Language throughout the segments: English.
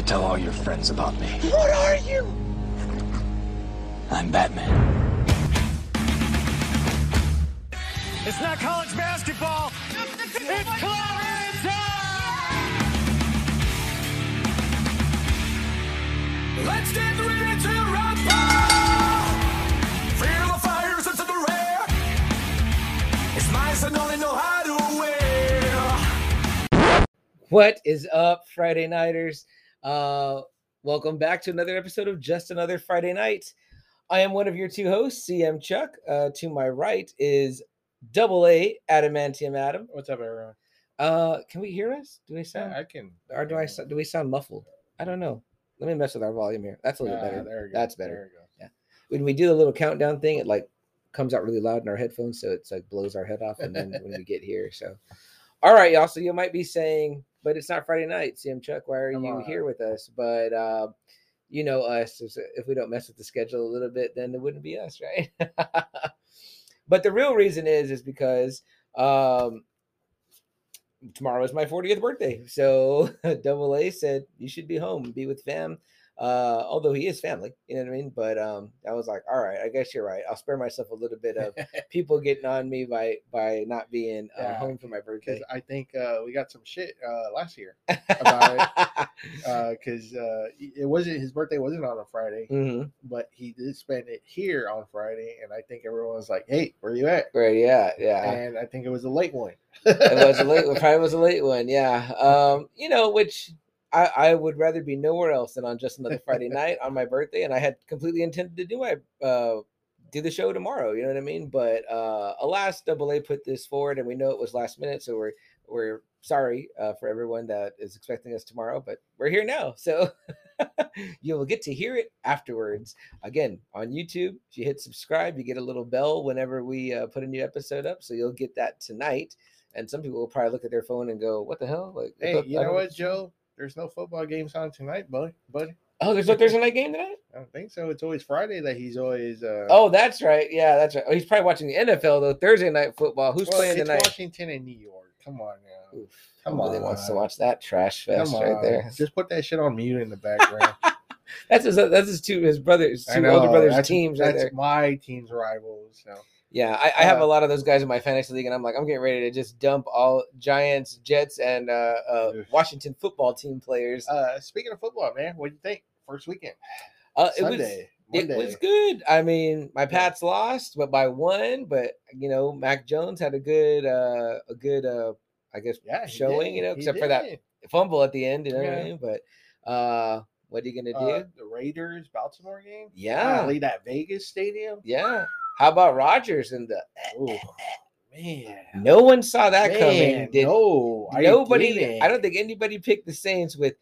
to tell all your friends about me. What are you? I'm Batman. It's not college basketball. It's Carrot Top! Let's get ready to rumble! Fear the fires into the rear. It's nice and only know how to wear. What is up, Friday Nighters? Welcome back to another episode of Just Another Friday Night. I am one of your two hosts, CM Chuck. To my right is Double A Adamantium Adam. What's up, everyone? Can we hear us? Do we sound? Yeah, I can. Or do we sound muffled? I don't know. Let me mess with our volume here. That's a little better. There you go. That's better. There you go. Yeah. When we do the little countdown thing, it like comes out really loud in our headphones, so it's like blows our head off. And then when we get here, so all right, y'all. So you might be saying, but it's not Friday night, CM Chuck. Why are you here with us? But you know us. If we don't mess with the schedule a little bit, then it wouldn't be us, right? But the real reason is because tomorrow is my 40th birthday. So Double A said, you should be home, be with fam. Although he is family, you know what I mean? But I was like, all right, I guess you're right. I'll spare myself a little bit of people getting on me by not being home for my birthday. I think we got some shit last year about it. Because it wasn't his birthday wasn't on a Friday, but he did spend it here on Friday. And I think everyone was like, hey, where you at? Right, yeah. And I think it was a late one. It was a late one. Probably was a late one, yeah. You know, which... I would rather be nowhere else than on Just Another Friday Night on my birthday. And I had completely intended to do the show tomorrow. You know what I mean? But alas, Double A put this forward, and we know it was last minute. So we're sorry for everyone that is expecting us tomorrow, but we're here now. So you will get to hear it afterwards. Again, on YouTube, if you hit subscribe, you get a little bell whenever we put a new episode up. So you'll get that tonight. And some people will probably look at their phone and go, what the hell? Like, hey, you know what, Joe? There's no football games on tonight, buddy. Oh, there's no Thursday night game tonight? I don't think so. It's always Friday that he's always oh, that's right. Yeah, that's right. Oh, he's probably watching the NFL, though. Thursday night football. Who's playing tonight? It's Washington and New York. Come on now. Oof. Come on. Nobody wants to watch that trash fest right there. Just put that shit on mute in the background. That's his older brother's teams. That's right there. My team's rivals. So. Yeah, I have a lot of those guys in my fantasy league, and I'm like, I'm getting ready to just dump all Giants, Jets, and Washington football team players. Speaking of football, man, what do you think? First weekend, it was good. I mean, my Pats lost, but by one. But you know, Mac Jones had a good showing. Did. You know, except for that fumble at the end. You know what I mean? But what are you gonna do? The Raiders Baltimore game. Yeah, leave that Vegas stadium. Yeah. How about Rodgers and the man? No one saw that coming. Nobody. I don't think anybody picked the Saints with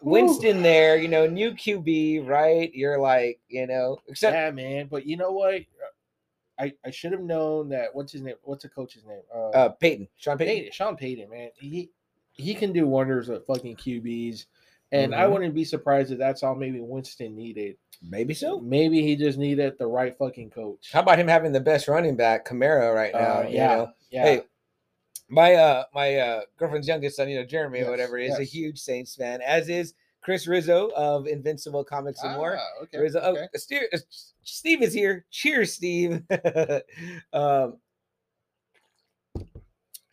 Winston there. You know, new QB, right? You're like, you know, except man. But you know what? I should have known that. What's his name? What's the coach's name? Sean Payton. Sean Payton, man, he can do wonders with fucking QBs. And I wouldn't be surprised if that's all maybe Winston needed. Maybe so. Maybe he just needed the right fucking coach. How about him having the best running back, Kamara, right now? Yeah. Hey, my girlfriend's youngest son, you know, Jeremy or whatever, is a huge Saints fan, as is Chris Rizzo of Invincible Comics and more. Okay. Rizzo. Oh, okay. Steve is here. Cheers, Steve.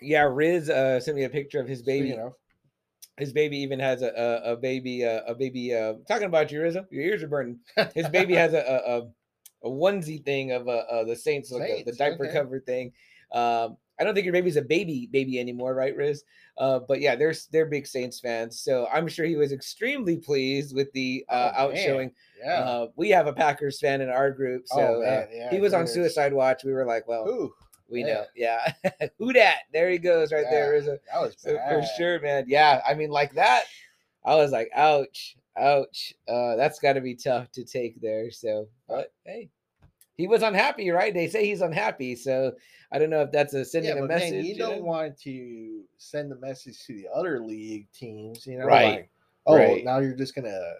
Riz sent me a picture of his baby. Speaking of. His baby even has a baby. Talking about you, Rizzo, your ears are burning. His baby has a onesie thing of the Saints, like the diaper cover thing. I don't think your baby's a baby anymore, right, Riz? But yeah, they're big Saints fans, so I'm sure he was extremely pleased with the outshowing. Yeah. We have a Packers fan in our group, so he was on suicide watch. We were like, well. Ooh. We know, who dat? There he goes, right there. Rizzo. That was bad. For sure, man. Yeah, I mean, like that. I was like, ouch. That's got to be tough to take there. So, but hey, he was unhappy, right? They say he's unhappy, so I don't know if that's sending a message. Man, you don't want to send the message to the other league teams, you know? Right. Like, now you're just gonna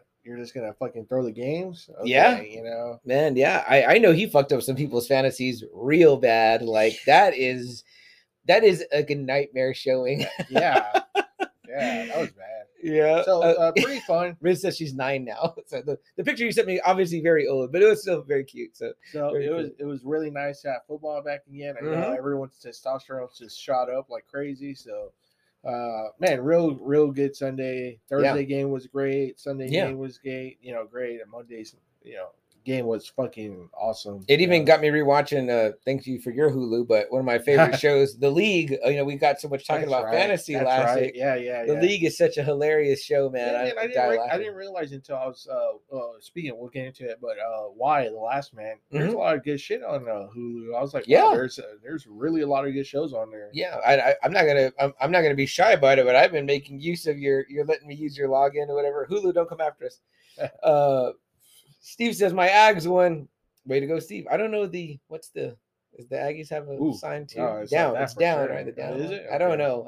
fucking throw the games. Okay, yeah. You know, man. Yeah. I know he fucked up some people's fantasies real bad. Like that is like a nightmare showing. Yeah. That was bad. Yeah. So pretty fun. Riz says she's 9 now. So the picture you sent me, obviously very old, but it was still very cute. So it was really nice to have football back again. I know everyone's testosterone just shot up like crazy. So man, real good Sunday. Thursday game was great. Sunday game was great. You know, great. And Monday's game was fucking awesome. It even got me rewatching. Thank you for your Hulu, but one of my favorite shows, The League. You know, we got so much talking about fantasy last week. The League is such a hilarious show, man. I didn't realize until I was speaking. We'll get into it, but why the last man? There's a lot of good shit on Hulu. I was like, wow, there's really a lot of good shows on there. Yeah, I'm not gonna be shy about it, but I've been making use of you're letting me use your login or whatever. Hulu, don't come after us. Steve says my Aggs won. Way to go, Steve. I don't know does the Aggies have a sign too? No, down. It's down, sure. Right? The down. Is it? Okay. I don't know.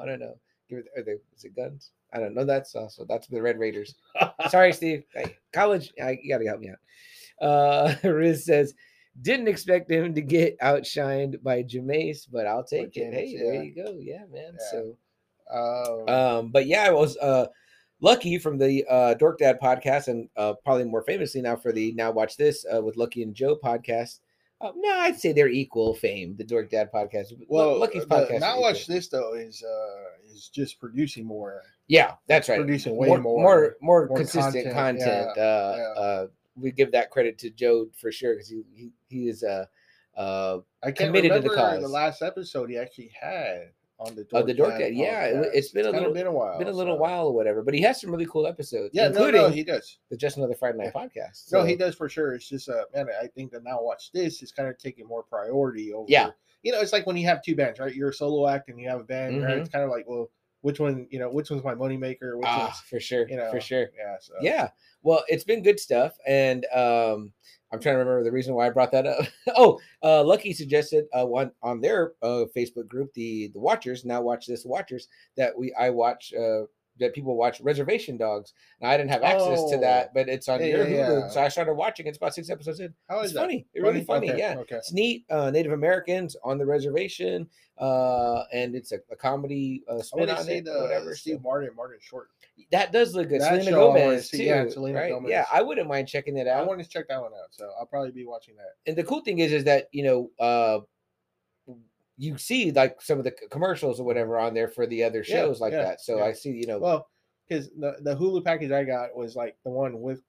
Is it guns? I don't know. That's the Red Raiders. Sorry, Steve. College, you gotta help me out. Riz says, didn't expect him to get outshined by Jameis, but I'll take it. Hey, there you go. Yeah, man. Yeah. So but yeah, I was Lucky from the Dork Dad podcast, and probably more famously now for the Now Watch This with Lucky and Joe podcast. No, I'd say they're equal fame. The Dork Dad podcast. Well, Lucky's podcast. Now Watch This though is just producing more. Yeah, that's right. Producing way more consistent content. Yeah, we give that credit to Joe for sure because he is I can't committed remember to the cause. The last episode he actually had. On the Dork Dad. Yeah, it's been a little while or whatever, but he has some really cool episodes. Yeah, including he does. The Just Another Friday Night podcast. So. No, he does for sure. It's just I think that Now Watch This is kind of taking more priority over. Yeah. You know, it's like when you have two bands, right? You're a solo act and you have a band, right? It's kind of like, well, which one's my moneymaker? For sure. Yeah. So. Yeah. Well, it's been good stuff, and I'm trying to remember the reason why I brought that up. Lucky suggested one on their Facebook group, the Watchers, Now Watch This Watchers, that people watch Reservation Dogs. Now I didn't have access to that, but it's on your Hulu, so I started watching. It's about 6 episodes in. How is it? Really funny. Okay. Yeah, okay. It's neat. Native Americans on the reservation, and it's a comedy spin on it. Whatever. Steve Martin short. That does look good. Selena Gomez too. Yeah, Selena Gomez. Yeah, I wouldn't mind checking it out. I want to check that one out, so I'll probably be watching that. And the cool thing is that you see like some of the commercials or whatever on there for the other shows that. So I see, because the Hulu package I got was like the one with,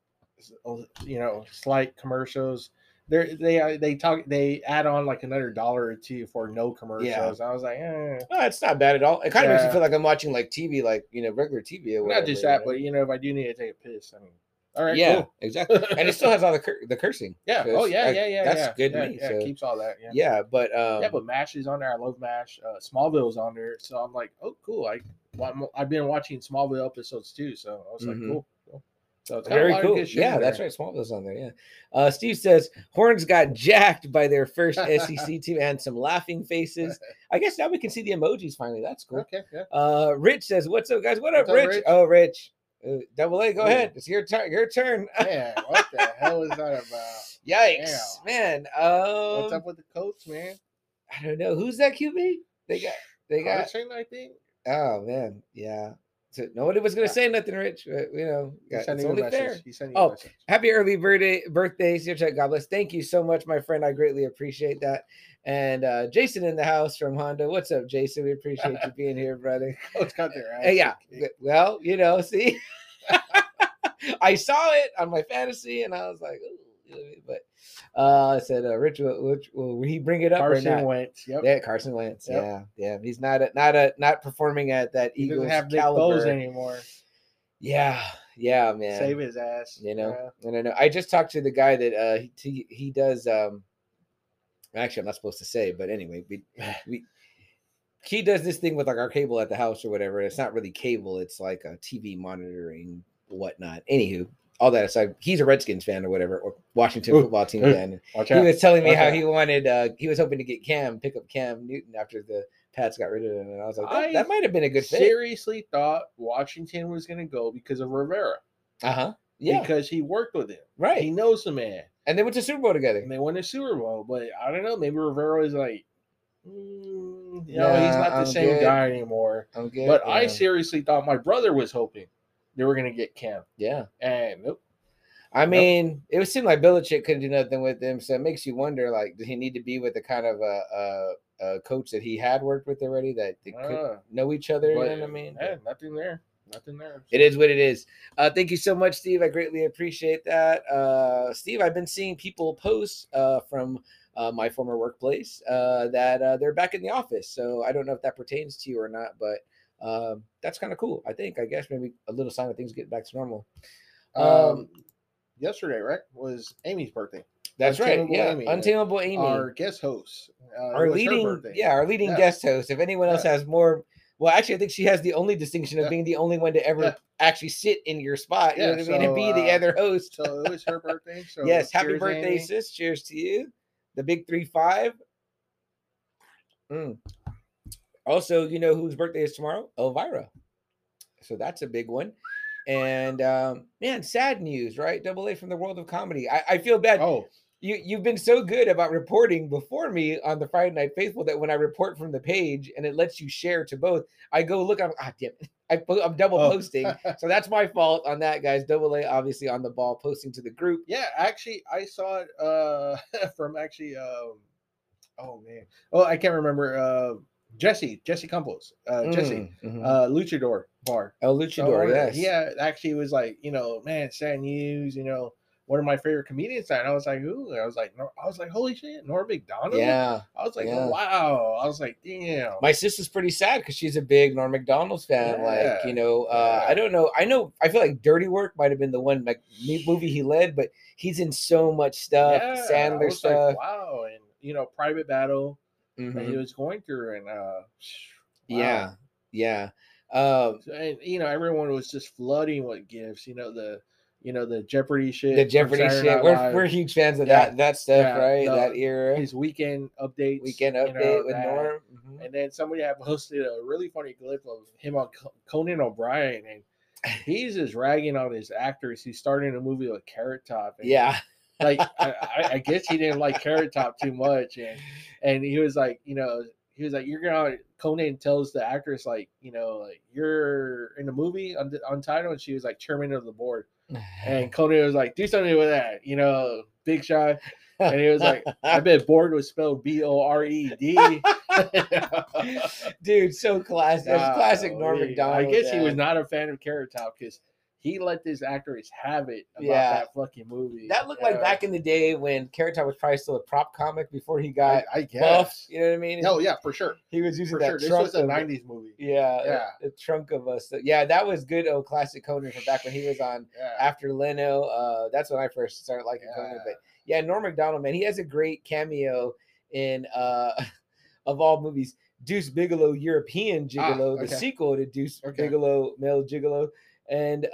slight commercials. They add on like another $1 or $2 for no commercials. Yeah. I was like, well, it's not bad at all. It kind of makes me feel like I'm watching like TV, like, regular TV. Or whatever, not just that, but if I do need to take a piss, I mean. All right, cool. Exactly. And it still has all the cursing. Yeah. So that's good to me. Yeah, so. It keeps all that. Yeah. Yeah, but MASH is on there. I love MASH. Smallville is on there, so I'm like, oh, cool. I've been watching Smallville episodes too, so I was like, cool. So it's very cool. Yeah, that's right. Smallville's on there. Yeah. Steve says Horns got jacked by their first SEC team and some laughing faces. I guess now we can see the emojis finally. That's cool. Okay. Yeah. Rich says, "What's up, guys? What up, Rich? Oh, Rich." Double A, go ahead. It's your turn. Man, what the hell is that about? Yikes, man. What's up with the coach, man? I don't know. Who's that QB? They got. Carson, I think. Oh man, yeah. So nobody was gonna say nothing, Rich. But, it's only fair. Happy early birthday, CM Chuck. God bless. Thank you so much, my friend. I greatly appreciate that. And Jason in the house from Honda. What's up, Jason? We appreciate you being here, brother. It's got their ass. Yeah. Well, see, I saw it on my fantasy, and I was like, ooh. But I said, Rich, will he bring it up? Carson Wentz. Yep. Yeah, Carson Wentz. Yep. Yeah. He's not performing at that Eagles caliber. He doesn't have big balls anymore. Yeah, man. Save his ass. Yeah. No. I just talked to the guy that he does. Actually, I'm not supposed to say, but anyway, he does this thing with like our cable at the house or whatever. It's not really cable; it's like a TV monitoring whatnot. Anywho. All that aside, he's a Redskins fan or whatever, or Washington football team fan. He was telling me how he wanted, he was hoping to get pick up Cam Newton after the Pats got rid of him. And I was like, that might have been a good fit. I seriously thought Washington was going to go because of Rivera. Yeah. Because he worked with him. Right. He knows the man. And they went to Super Bowl together. And they won the Super Bowl. But I don't know. Maybe Rivera is like, he's not the same guy anymore. But I seriously thought my brother was hoping they were gonna get Cam. Yeah. And nope. I mean, nope. It seemed like Belichick couldn't do nothing with him, so it makes you wonder, like, did he need to be with the kind of a coach that he had worked with already that they could know each other? But, you know what I mean? Yeah, nothing there. Nothing there. It is what it is. Thank you so much, Steve. I greatly appreciate that. Steve, I've been seeing people post from my former workplace that they're back in the office. So I don't know if that pertains to you or not, but that's kind of cool. I think, I guess, maybe a little sign of things getting back to normal. Yesterday, right, was Amy's birthday. That's right. Yeah, Amy, Untamable Amy. Our guest host. Our leading guest host. If anyone else has more... Well, actually, I think she has the only distinction of being the only one to ever actually sit in your spot, you know what I mean, and be the other host. So it was her birthday. So yes, happy birthday, Amy. Sis. Cheers to you. The big 3-5. Mm. Also, you know whose birthday is tomorrow? Elvira. So that's a big one. And, man, sad news, right? Double A from the world of comedy. I feel bad. Oh. You've been so good about reporting before me on the Friday Night Faithful that when I report from the page and it lets you share to both, I go look. I'm double posting, so that's my fault on that, guys. Double A obviously on the ball, posting to the group. Yeah, actually, I saw it from actually. I can't remember. Jesse Campos, Luchador Bar. Oh, Luchador, yes. Yeah, actually, it was like, you know, man, sad news, you know. One of my favorite comedians died. I was like, who? I was like, holy shit, Norm Macdonald. Yeah. I was like, wow. I was like, damn. My sister's pretty sad because she's a big Norm Macdonald's fan. Yeah. Like, you know, I don't know. I feel like Dirty Work might have been the one movie he led, but he's in so much stuff. Yeah, Sandler stuff. Like, wow. And you know, Private Battle that he was going through, and wow. Yeah. And you know, everyone was just flooding with gifts, you know, the Jeopardy shit. We're huge fans of that stuff, right? That era. His weekend updates. Weekend update, you know, with that. Norm. Mm-hmm. And then somebody had posted a really funny clip of him on Conan O'Brien, and he's just ragging on his actors. He's starting a movie with Carrot Top. And like I guess he didn't like Carrot Top too much, and he was like, you know, you're gonna. Conan tells the actress, like, you know, like, you're in the movie Untitled, and she was like chairman of the board. And Conan was like, do something with that, you know, big shot. And he was like, I bet bored was spelled B-O-R-E-D. Dude, so classic. That's classic Norm Macdonald. I guess he was not a fan of Carrot Top because he let this actress have it about that fucking movie. That looked like back in the day when Carrot Top was probably still a prop comic before he got buffed. You know what I mean? Oh, yeah, for sure. He was using that trunk. This was a 90s movie. Yeah. The trunk of us. Yeah, that was good old classic Conan from back when he was on after Leno. That's when I first started liking Conan. But yeah, Norm Macdonald, man, he has a great cameo in, of all movies, Deuce Bigalow, European Gigolo, the sequel to Deuce Bigalow, Male Gigolo. And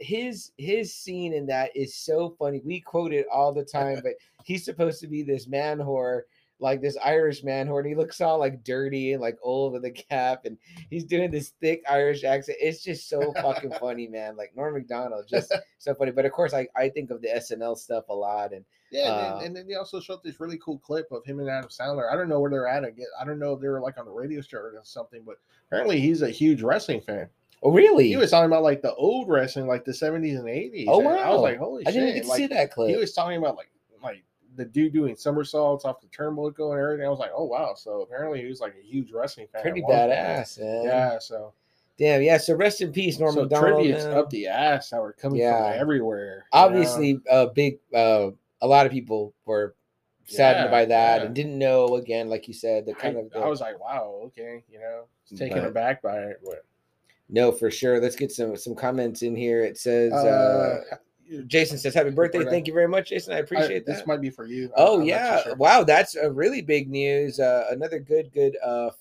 his scene in that is so funny. We quote it all the time, but he's supposed to be this man whore, like this Irish man whore, and he looks all like dirty and like old with a cap, and he's doing this thick Irish accent. It's just so fucking funny, man. Like Norm Macdonald, just so funny. But of course, I think of the SNL stuff a lot, and and then they also showed this really cool clip of him and Adam Sandler. I don't know where they're at again. I don't know if they were like on a radio show or something, but apparently he's a huge wrestling fan. Oh, really? He was talking about like the old wrestling, like the 70s and 80s. Oh, wow. And I was like, holy shit. I didn't even see that clip. He was talking about like the dude doing somersaults off the turnbuckle and everything. I was like, oh, wow. So apparently he was like a huge wrestling fan. Pretty badass, man. Yeah, so. Damn, yeah. So rest in peace, Norm Macdonald. Tribute's up the ass that were coming from everywhere. Obviously, a lot of people were saddened by that and didn't know, again, like you said, the kind I was like, wow, okay. You know, taken aback by it. But, no, for sure. Let's get some comments in here. It says, Jason says, happy birthday. Thank you very much, Jason. I appreciate that. This might be for you. I'm not sure. Wow. That's a really big news. Another good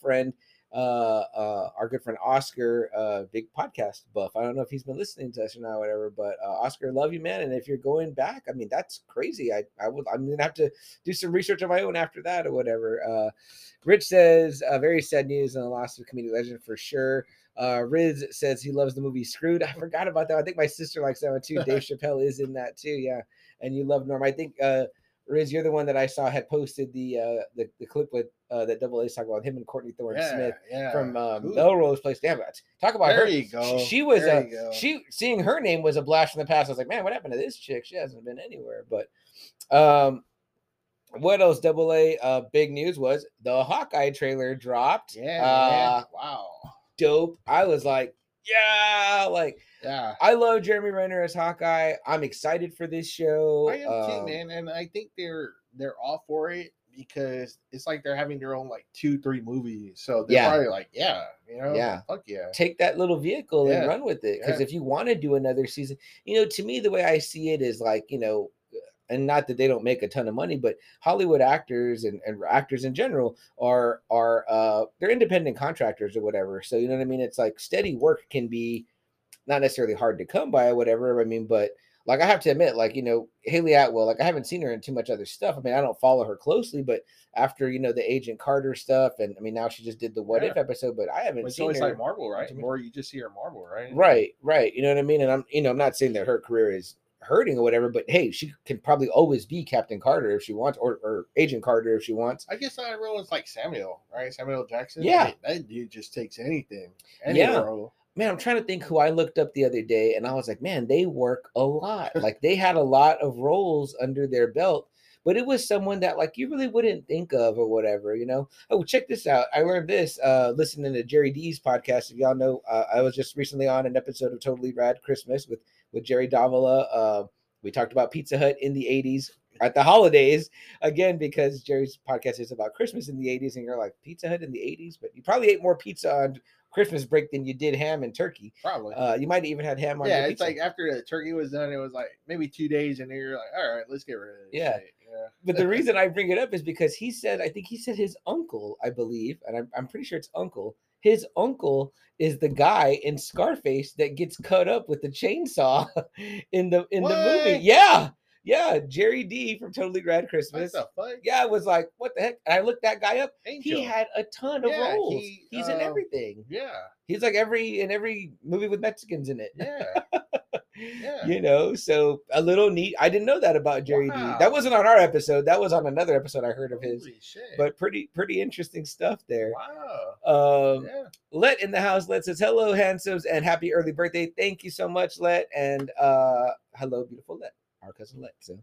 friend, our good friend, Oscar, big podcast buff. I don't know if he's been listening to us or not, whatever, but, Oscar, love you, man. And if you're going back, I mean, that's crazy. I'm going to have to do some research on my own after that or whatever. Rich says, very sad news and the loss of comedian legend for sure. Riz says he loves the movie Screwed. I forgot about that. I think my sister likes that one too. Dave Chappelle is in that too. Yeah. And you love Norm. I think Riz, you're the one that I saw had posted the clip with that Double A's talking about him and Courtney Thorne Smith from Melrose Place. Damn it! Talk about her. There you go. She was seeing her name was a blast from the past. I was like, man, what happened to this chick? She hasn't been anywhere. But what else? Double A. Big news was the Hawkeye trailer dropped. Yeah. Wow. Dope. I was like, yeah, I love Jeremy Renner as Hawkeye. I'm excited for this show. I am too, man, and I think they're all for it because it's like they're having their own like 2-3 movies, so they're probably like, fuck yeah, take that little vehicle and run with it. Because if you want to do another season, you know, to me the way I see it is like, you know, and not that they don't make a ton of money, but Hollywood actors and actors in general are they're independent contractors or whatever. So you know what I mean? It's like steady work can be not necessarily hard to come by or whatever. I mean, but like I have to admit, like, you know, Haley Atwell, like I haven't seen her in too much other stuff. I mean, I don't follow her closely, but after, you know, the Agent Carter stuff, and I mean now she just did the What If episode, but I haven't seen her. It's always like Marvel, right? Or you just see her Marvel, right? Right. You know what I mean? And I'm, you know, I'm not saying that her career is hurting or whatever, but hey, she can probably always be Captain Carter if she wants, or Agent Carter if she wants. I guess I realize like Samuel, right? Samuel Jackson. Yeah, I mean, that dude just takes anything. Role. Man, I'm trying to think who I looked up the other day, and I was like, man, they work a lot. Like they had a lot of roles under their belt, but it was someone that like you really wouldn't think of or whatever, you know. Oh, check this out. I learned this listening to Jerry D's podcast. If y'all know, I was just recently on an episode of Totally Rad Christmas with Jerry Davila. We talked about Pizza Hut in the 80s at the holidays again, because Jerry's podcast is about Christmas in the 80s, and you're like, Pizza Hut in the 80s? But you probably ate more pizza on Christmas break than you did ham and turkey. Probably. You might have even had ham on your pizza. Like after the turkey was done, it was like maybe 2 days, and then you're like, all right, let's get rid of this. Yeah. Yeah. But the reason I bring it up is because he said, I think he said his uncle, I believe, and I'm pretty sure it's uncle. His uncle is the guy in Scarface that gets cut up with the chainsaw in the movie. Yeah, Jerry D from Totally Rad Christmas. What the fuck? Yeah, I was like, what the heck? And I looked that guy up. Angel. He had a ton of roles. He's in everything. Yeah. He's like in every movie with Mexicans in it. Yeah. You know, so a little neat. I didn't know that about Jerry D. That wasn't on our episode. That was on another episode I heard of his. Holy shit. But pretty interesting stuff there. Wow. Let in the house. Let says hello, handsomes, and happy early birthday. Thank you so much, Let, and hello, beautiful Let, our cousin Let. So,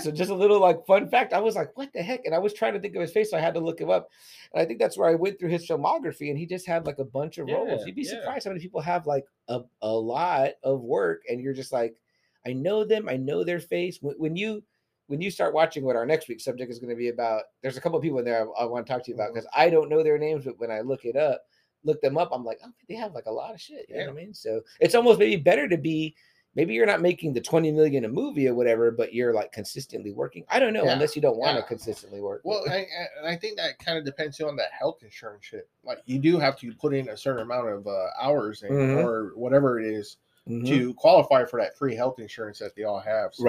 so just a little like fun fact. I was like, what the heck? And I was trying to think of his face, so I had to look him up. And I think that's where I went through his filmography, and he just had like a bunch of roles. You'd be surprised how many people have like a lot of work, and you're just like, I know them, I know their face. When you start watching what our next week's subject is going to be about, there's a couple of people in there I want to talk to you about, because I don't know their names, but when I look them up, I'm like, oh, they have like a lot of shit. You know what I mean? So it's almost maybe better to be, maybe you're not making the $20 million a movie or whatever, but you're like consistently working. I don't know, unless you don't want to consistently work. Well, I think that kind of depends on that health insurance shit. Like you do have to put in a certain amount of hours in, or whatever it is to qualify for that free health insurance that they all have. So.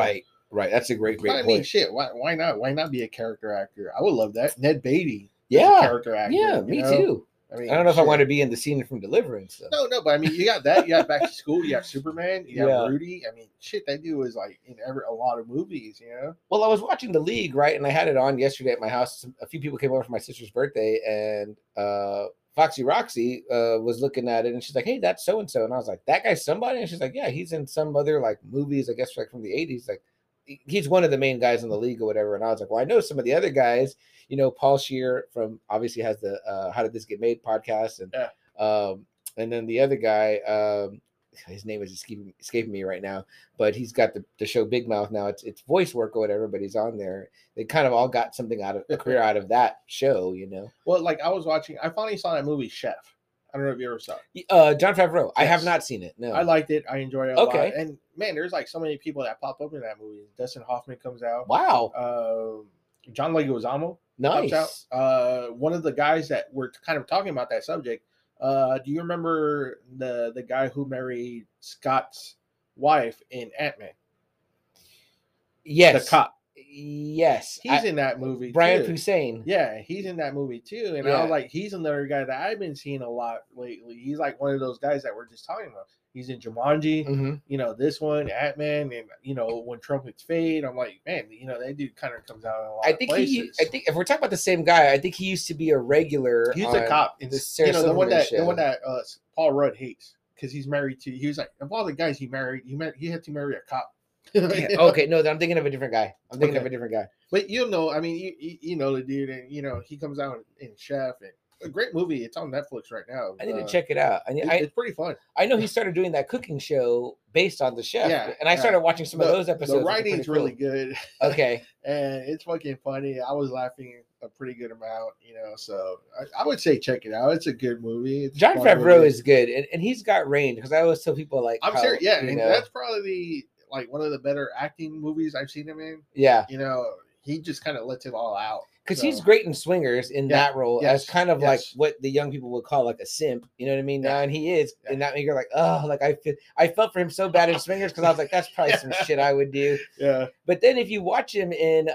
Right. That's a great point. I mean, shit. Why not? Why not be a character actor? I would love that. Ned Beatty. Yeah. Character actor. Yeah. Me too. I mean, I don't know if I want to be in the scene from Deliverance. So. No, but I mean, you got that. You got Back to School. You got Superman. You got Rudy. I mean, shit, that dude was like in a lot of movies, you know? Well, I was watching The League, right? And I had it on yesterday at my house. A few people came over for my sister's birthday, and Foxy Roxy was looking at it, and she's like, hey, that's so-and-so. And I was like, that guy's somebody? And she's like, yeah, he's in some other like movies, I guess, like from the 80s. Like, he's one of the main guys in The League or whatever. And I was like, well, I know some of the other guys. You know, Paul Scheer from obviously has the How Did This Get Made podcast, and then the other guy, his name is escaping me right now, but he's got the show Big Mouth now. It's voice work or whatever, but he's on there. They kind of all got something out of a career out of that show, you know. Well, like I finally saw that movie Chef. I don't know if you ever saw it. John Favreau. Yes. I have not seen it. No, I liked it. I enjoyed it a lot. And man, there's like so many people that pop up in that movie. Dustin Hoffman comes out. Wow. John Leguizamo. Nice. One of the guys that we're kind of talking about that subject. Do you remember the guy who married Scott's wife in Ant-Man? Yes. The cop. Yes. He's in that movie. Brian Posehn. Yeah, he's in that movie too. And I was like, he's another guy that I've been seeing a lot lately. He's like one of those guys that we're just talking about. He's in Jumanji, you know, this one, Ant-Man, and, you know, When Trumpets Fade. I'm like, man, you know, that dude kind of comes out in a lot of places. I think if we're talking about the same guy, I think he used to be a regular. He's a cop in the Sarasota the one that Paul Rudd hates because he's married to. He was like, of all the guys he had to marry a cop. Okay, no, I'm thinking of a different guy. I'm thinking of a different guy. But you'll know, I mean, you know the dude, and you know he comes out in Chef and. A great movie. It's on Netflix right now. I need to check it out. It's pretty fun. I know he started doing that cooking show based on The Chef. Yeah, and I started watching some of those episodes. The writing's really good. Okay. And it's fucking funny. I was laughing a pretty good amount, you know, so I would say check it out. It's a good movie. It's John Favreau is good, and he's got range because I always tell people like I'm serious. Yeah, and that's probably like one of the better acting movies I've seen him in. Yeah. You know, he just kind of lets it all out. Because he's great in Swingers in that role as kind of like what the young people would call like a simp, you know what I mean? Yeah. Now, and he is, and that you're like, oh, like I felt for him so bad in Swingers because I was like, that's probably some shit I would do. Yeah. But then if you watch him in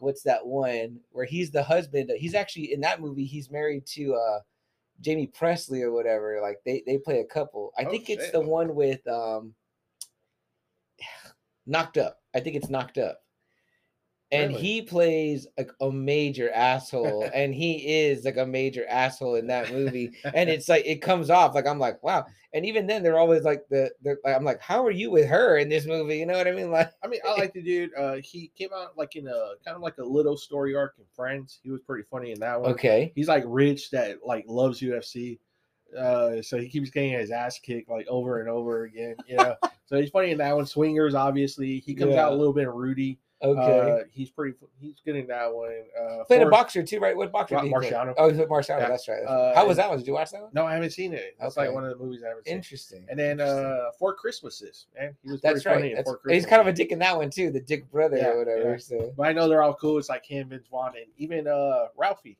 what's that one where he's the husband? He's actually in that movie. He's married to Jamie Presley or whatever. Like they play a couple. I think it's the one with Knocked Up. I think it's Knocked Up. And he plays like a major asshole, and he is like a major asshole in that movie. And it's like it comes off like I'm like, wow. And even then, they're always like I'm like, how are you with her in this movie? You know what I mean? Like, I like the dude. He came out like in a kind of like a little story arc in Friends. He was pretty funny in that one. Okay, he's like Rich that like loves UFC. So he keeps getting his ass kicked like over and over again. You know, so he's funny in that one. Swingers, obviously, he comes out a little bit of Rudy. Okay, he's getting that one. Played a boxer too, right? What boxer? Marciano. Oh, Marciano. Yeah. That's right. How was that one? Did you watch that one? No, I haven't seen it. That's like one of the movies I haven't seen. Interesting. And then Four Christmases, man. He was funny in Four Christmases. He's kind of a dick in that one too, the dick brother or whatever. Yeah. So. But I know they're all cool. It's like him, Vince Vaughn, and even Ralphie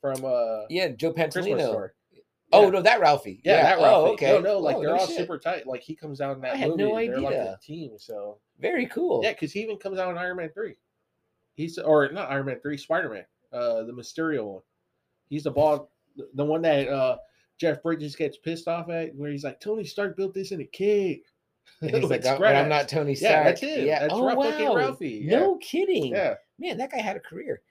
from Joe Pantoliano. Yeah. Oh no, that Ralphie. Yeah, that Ralphie. Oh, okay. No, like they're all super tight. Like he comes out in that movie. I had no idea. They're like a team, so very cool. Yeah, because he even comes out in Iron Man 3. He's not Iron Man 3, Spider-Man, the Mysterio one. He's the bald, the one that Jeff Bridges gets pissed off at, where he's like, Tony Stark built this in a cave. And he's like, I'm not Tony Stark. Yeah, that's it. Yeah. That's wow. Ralphie. Yeah. No kidding. Yeah, man, that guy had a career.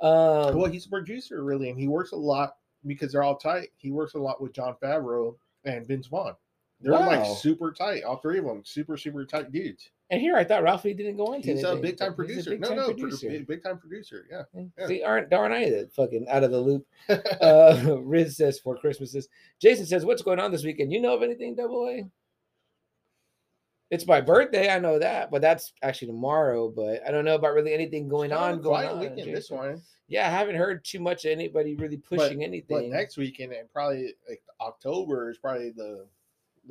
Well, he's a producer really, and he works a lot. Because they're all tight. He works a lot with John Favreau and Vince Vaughn. They're like super tight. All three of them. Super, super tight dudes. And here I thought Ralphie didn't go into it. He's a big-time producer. Big-time producer. Yeah. See, aren't I that fucking out of the loop? Riz says Four Christmases. Jason says, what's going on this weekend? You know of anything, Double A? It's my birthday. I know that. But that's actually tomorrow. But I don't know about really anything going on. Weekend, this one. Yeah, I haven't heard too much of anybody really pushing anything. But next weekend and probably like October is probably the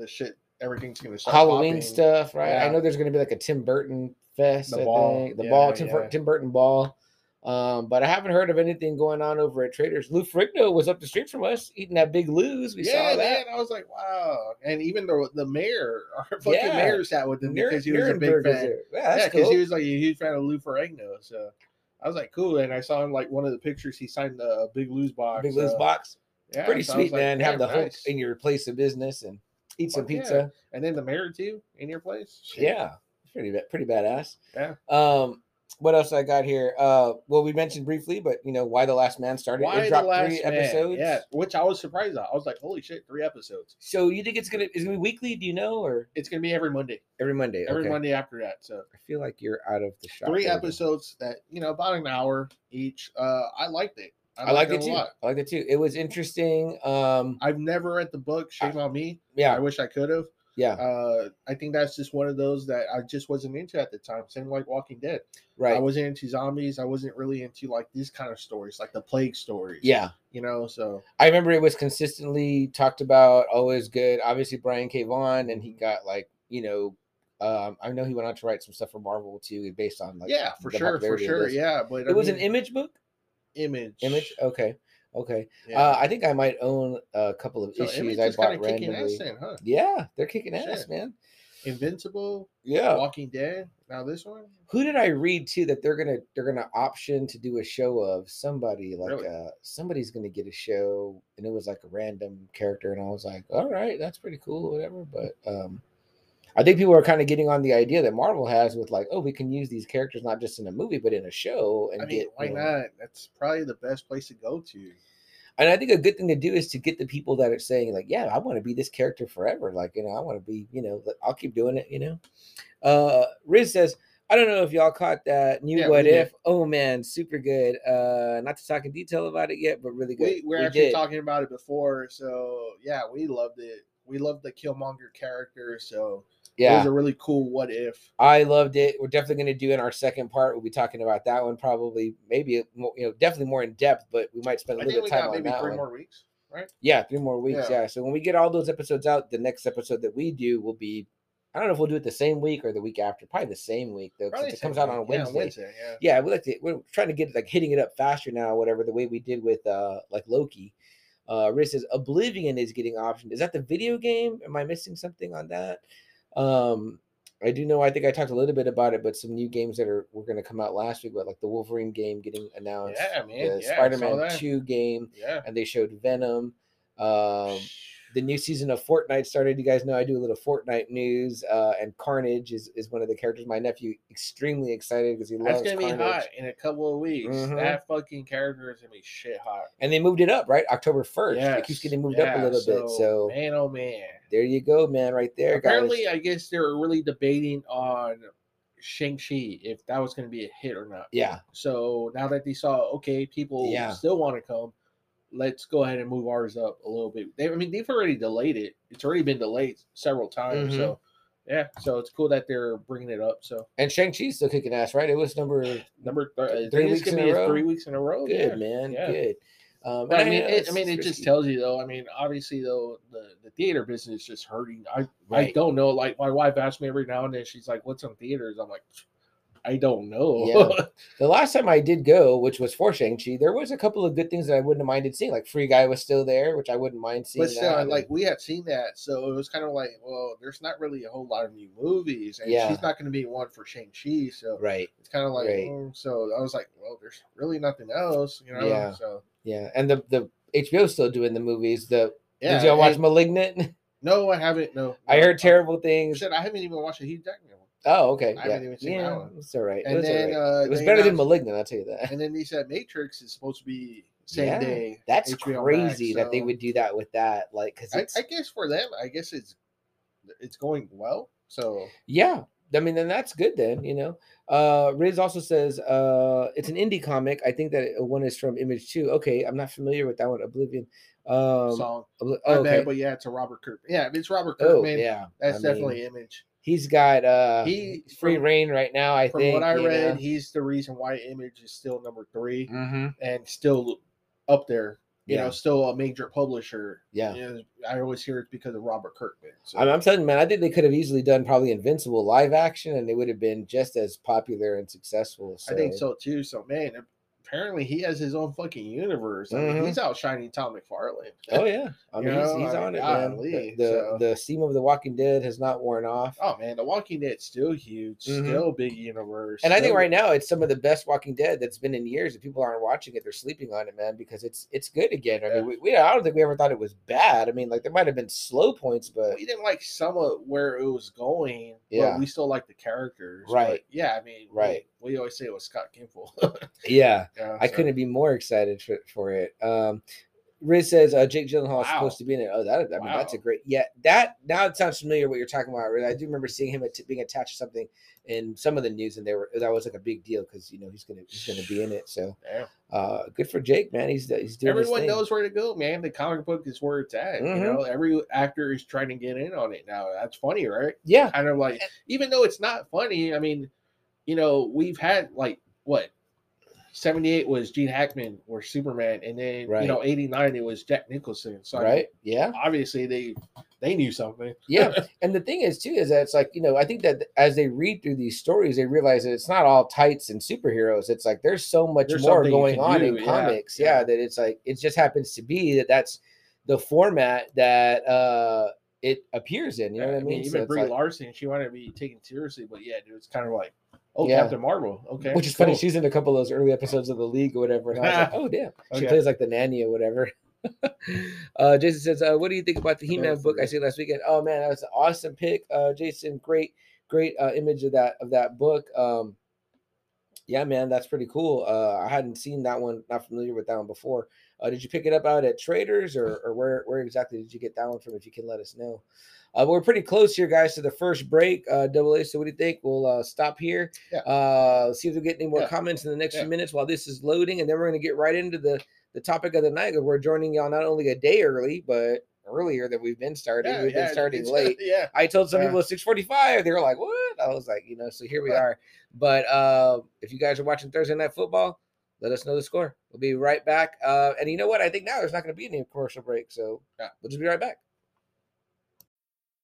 shit. Everything's going to start Halloween popping. Stuff, right? Yeah. I know there's going to be like a Tim Burton fest. Tim Burton ball. But I haven't heard of anything going on over at Trader's. Lou Ferrigno was up the street from us eating that Big Lou's. We saw that. Man, I was like, wow. And even the mayor, our fucking mayor sat with him because he was a big fan. Yeah, because he was like a huge fan of Lou Ferrigno. So I was like, cool. And I saw him like one of the pictures. He signed the Big Lou's box. Big Lou's box. Yeah, pretty sweet, man. Like, have the Hulk in your place of business and eat some pizza. Yeah. And then the mayor too in your place. Shit. Yeah, pretty badass. Yeah. What else I got here? Well, we mentioned briefly, but you know, Why the Last Man started. It dropped 3 episodes. Yeah, which I was surprised at. I was like, holy shit, 3 episodes. So you think it's gonna be weekly? Do you know, or it's gonna be every Monday? Every Monday. Every Monday after that. So I feel like you're out of the shot. 3 episodes that about an hour each. I liked it. I liked it too. I liked it too. It was interesting. I've never read the book. Shame on me. Yeah, I wish I could have. Yeah, I think that's just one of those that I just wasn't into at the time. Same like Walking Dead. Right. I wasn't into zombies. I wasn't really into like these kind of stories, like the plague stories. Yeah. So I remember it was consistently talked about, always good. Obviously, Brian K. Vaughan, and he got like, I know he went on to write some stuff for Marvel too, based on like. Yeah, for sure. Yeah. But it was an Image book? Image. Okay. Yeah. I think I might own a couple of issues I bought randomly. Ass in, huh? Yeah, they're kicking ass, man. Invincible, yeah, Walking Dead. Now this one. Who did I read too that they're gonna option to do a show of somebody like really? Somebody's gonna get a show, and it was like a random character, and I was like, all right, that's pretty cool, whatever. But I think people are kind of getting on the idea that Marvel has with like, oh, we can use these characters not just in a movie but in a show. And I mean, why not? That's probably the best place to go to. And I think a good thing to do is to get the people that are saying like, yeah, I want to be this character forever. Like, you know, I want to be, you know, I'll keep doing it, you know. Riz says, I don't know if y'all caught that new What If. Oh, man, super good. Not to talk in detail about it yet, but really good. We were actually talking about it before. So, yeah, we loved it. We loved the Killmonger character. So, yeah, it was a really cool What If. I loved it. We're definitely going to do in our second part. We'll be talking about that one probably, maybe, you know, definitely more in depth, but we might spend a little bit of time on that. Maybe 3 more weeks, right? Yeah, 3 more weeks. Yeah. So when we get all those episodes out, the next episode that we do will be, I don't know if we'll do it the same week or the week after. Probably the same week, though, because it comes out on a Wednesday. Yeah, yeah, we like to, we're trying to get like hitting it up faster now, whatever, the way we did with like Loki. Riz says Oblivion is getting optioned. Is that the video game? Am I missing something on that? I do know, I think I talked a little bit about it, but some new games that were going to come out last week, but like the Wolverine game getting announced, the Spider-Man 2 game, and they showed Venom. The new season of Fortnite started. You guys know I do a little Fortnite news, and Carnage is one of the characters. My nephew extremely excited because he loves Carnage. That's going to be hot in a couple of weeks. Mm-hmm. That fucking character is going to be shit hot. And they moved it up, right? October 1st. Yes. It keeps getting moved up a little bit. So man, oh man. There you go, man, right there. Apparently, guys. I guess they're really debating on Shang-Chi, if that was going to be a hit or not. Yeah. So now that they saw, okay, people still want to come, let's go ahead and move ours up a little bit. They've already delayed it. It's already been delayed several times. Mm-hmm. So, yeah. So it's cool that they're bringing it up. So, and Shang-Chi's still kicking ass, right? It was number three weeks in a row. Good, man. Yeah. Good. But it just tells you though. I mean, obviously though, the theater business is just hurting. I don't know. Like my wife asks me every now and then, she's like, "What's on theaters?" I'm like, I don't know. Yeah. The last time I did go, which was for Shang-Chi, there was a couple of good things that I wouldn't have minded seeing. Like Free Guy was still there, which I wouldn't mind seeing. But still, like we had seen that, so it was kind of like, well, there's not really a whole lot of new movies, and she's not going to be one for Shang-Chi, so it's kind of like, so I was like, well, there's really nothing else, you know? Yeah. So and the HBO's still doing the movies. Did y'all watch Malignant? No, I haven't. No, I heard terrible things. Shit, I haven't even watched a Hugh Jackman one. Oh, okay. I haven't even seen that one. It's all right. And then it was better than Malignant, I'll tell you that. And then they said Matrix is supposed to be same day. That's crazy that they would do that with that. Like, because I guess for them, I guess it's going well. So yeah, I mean, then that's good. Then you know, Riz also says it's an indie comic. I think that one is from Image 2. Okay, I'm not familiar with that one. Oblivion. Song. But yeah, it's a Robert Kirk. Yeah, it's Robert Kirkman. Oh, yeah, that's definitely Image. He's got free reign right now, I think. From what I read, he's the reason why Image is still number 3 and still up there. You know, still a major publisher. Yeah. You know, I always hear it's because of Robert Kirkman. So. I'm telling you, man, I think they could have easily done probably Invincible live action, and they would have been just as popular and successful. So. I think so, too. So, man, apparently he has his own fucking universe. I mean, he's outshining Tom McFarlane. Oh, yeah. I mean, he's on it, man. The theme of The Walking Dead has not worn off. Oh, man, The Walking Dead's still huge. Still big universe. And I think right now it's some of the best Walking Dead that's been in years. If people aren't watching it, they're sleeping on it, man, because it's good again. I mean, I don't think we ever thought it was bad. I mean, like, there might have been slow points, but... We didn't like some of where it was going, but we still like the characters. Right. But, yeah, I mean... Right. We always say it was Scott Gimple. I couldn't be more excited for it. Riz says Jake Gyllenhaal is supposed to be in it. Oh, that's a great. Yeah, that now it sounds familiar what you're talking about. Riz. I do remember seeing him being attached to something in some of the news, and that was like a big deal because you know he's gonna be in it. So good for Jake, man. He's doing. Everyone knows where to go, man. The comic book is where it's at. You know, every actor is trying to get in on it now. That's funny, right? Yeah, kind of like even though it's not funny, I mean. You know, we've had like what 78 was Gene Hackman or Superman, and then you know 89 it was Jack Nicholson. So obviously they knew something. Yeah, and the thing is too is that it's like you know I think that as they read through these stories they realize that it's not all tights and superheroes. It's like there's so much more going on in comics. Yeah, that it's like it just happens to be that's the format that it appears in. You know what I mean? Even so Brie Larson, she wanted to be taken seriously, but yeah, dude, it's kind of like, oh, yeah. Captain Marvel. Okay. Which is cool. Funny. She's in a couple of those early episodes of The League or whatever. And I was like, oh, damn. She plays like the nanny or whatever. Jason says, what do you think about the He-Man book I see last weekend? Oh, man, that was an awesome pick. Jason, great image of that book. Yeah, man, that's pretty cool. I hadn't seen that one, not familiar with that one before. Did you pick it up out at Traders or where exactly did you get that one from, if you can let us know? We're pretty close here, guys, to the first break. Double A, so what do you think? We'll stop here. Yeah. See if we get any more comments in the next few minutes while this is loading, and then we're going to get right into the topic of the night. We're joining y'all not only a day early, but earlier than we've been starting. We've been starting late. I told some people it's 6:45. They were like, what? I was like, so here we are. But if you guys are watching Thursday Night Football, let us know the score. We'll be right back. And you know what? I think now there's not going to be any commercial break, so we'll just be right back.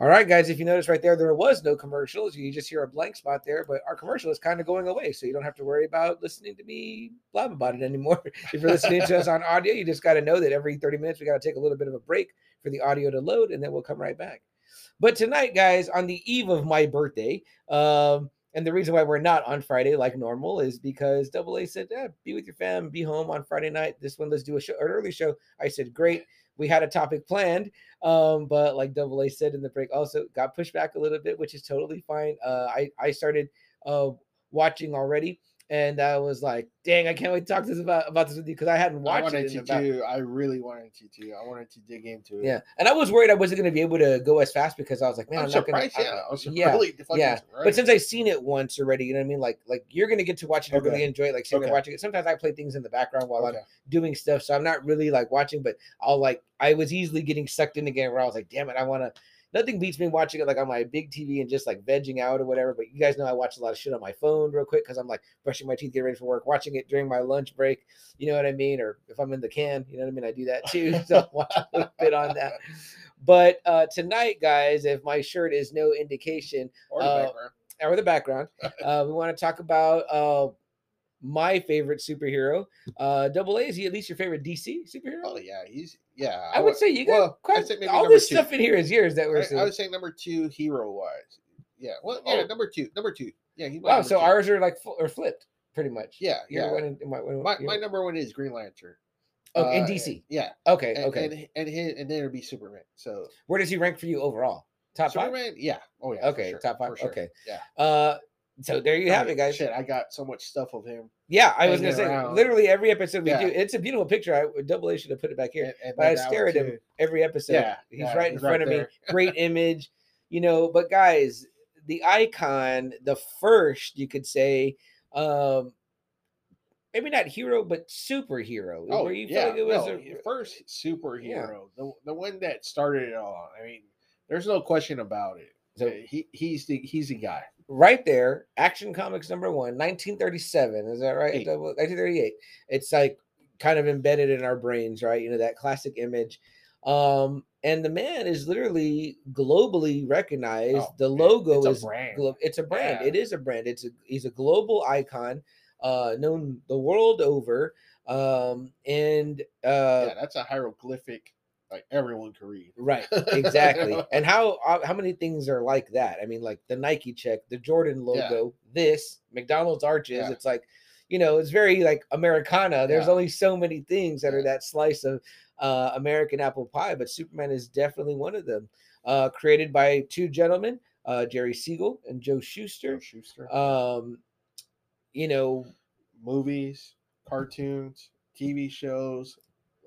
All right, guys, if you notice right there was no commercials. You just hear a blank spot there, but our commercial is kind of going away, so you don't have to worry about listening to me blab about it anymore. If you're listening to us on audio, you just got to know that every 30 minutes, we got to take a little bit of a break for the audio to load, and then we'll come right back. But tonight, guys, on the eve of my birthday, and the reason why we're not on Friday like normal is because Double A said, be with your fam, be home on Friday night. This one, let's do an early show. I said, great. We had a topic planned, but like Double A said in the break, also got pushed back a little bit, which is totally fine. I started watching already, and I was like, dang, I can't wait to talk to this about this with you, because I hadn't watched it. I really wanted you to. I wanted to dig into it. Yeah, and I was worried I wasn't going to be able to go as fast, because I was like, man, I'm not going to. Yeah, I was really surprised. But since I've seen it once already, you know what I mean? Like you're going to get to watch it and really enjoy it, like sitting and watching it. Sometimes I play things in the background while I'm doing stuff, so I'm not really like watching, but I was easily getting sucked in again, where I was like, damn it, I want to. Nothing beats me watching it like on my big TV and just like vegging out or whatever. But you guys know I watch a lot of shit on my phone real quick, because I'm like brushing my teeth, getting ready for work, watching it during my lunch break. You know what I mean? Or if I'm in the can, you know what I mean? I do that too. So I'll watch a little bit on that. But tonight, guys, if my shirt is no indication or the background, we want to talk about my favorite superhero. Double A, is he at least your favorite DC superhero? Oh yeah, I would say you got all this two. Stuff in here is yours that we're seeing. I would say number two hero wise. Yeah, number two. Yeah, he. Wow, so ours are like or flipped pretty much. Yeah, my number one is Green Lantern. Oh, in DC. Yeah. Okay. And then it'll be Superman. So where does he rank for you overall? Top Superman? 5. Superman. Yeah. Oh yeah. Okay. Sure. Top 5. Sure. Okay. Yeah. So there you have it, guys. Shit, I got so much stuff of him. Yeah, I was going to say, literally every episode we do, it's a beautiful picture. Double A should have put it back here. But I stare at him every episode. Yeah, he's right in front of me. Great image. But guys, the icon, the first, you could say, maybe not hero, but superhero. Oh, where you feel like it was first superhero. Yeah. The one that started it all. I mean, there's no question about it. So he's the guy. Right there, Action Comics number 1, 1937. Is that right? 1938. It's like kind of embedded in our brains, right? That classic image. And the man is literally globally recognized. The logo is a brand. It's a brand. Yeah. It is a brand. He's a global icon, known the world over. That's a hieroglyphic. Like everyone can read. Right, exactly. And how many things are like that? I mean, like the Nike check, the Jordan logo, this, McDonald's arches. Yeah. It's like, it's very like Americana. There's only so many things that are that slice of American apple pie, but Superman is definitely one of them. Created by two gentlemen, Jerry Siegel and Joe Shuster. Movies, cartoons, TV shows.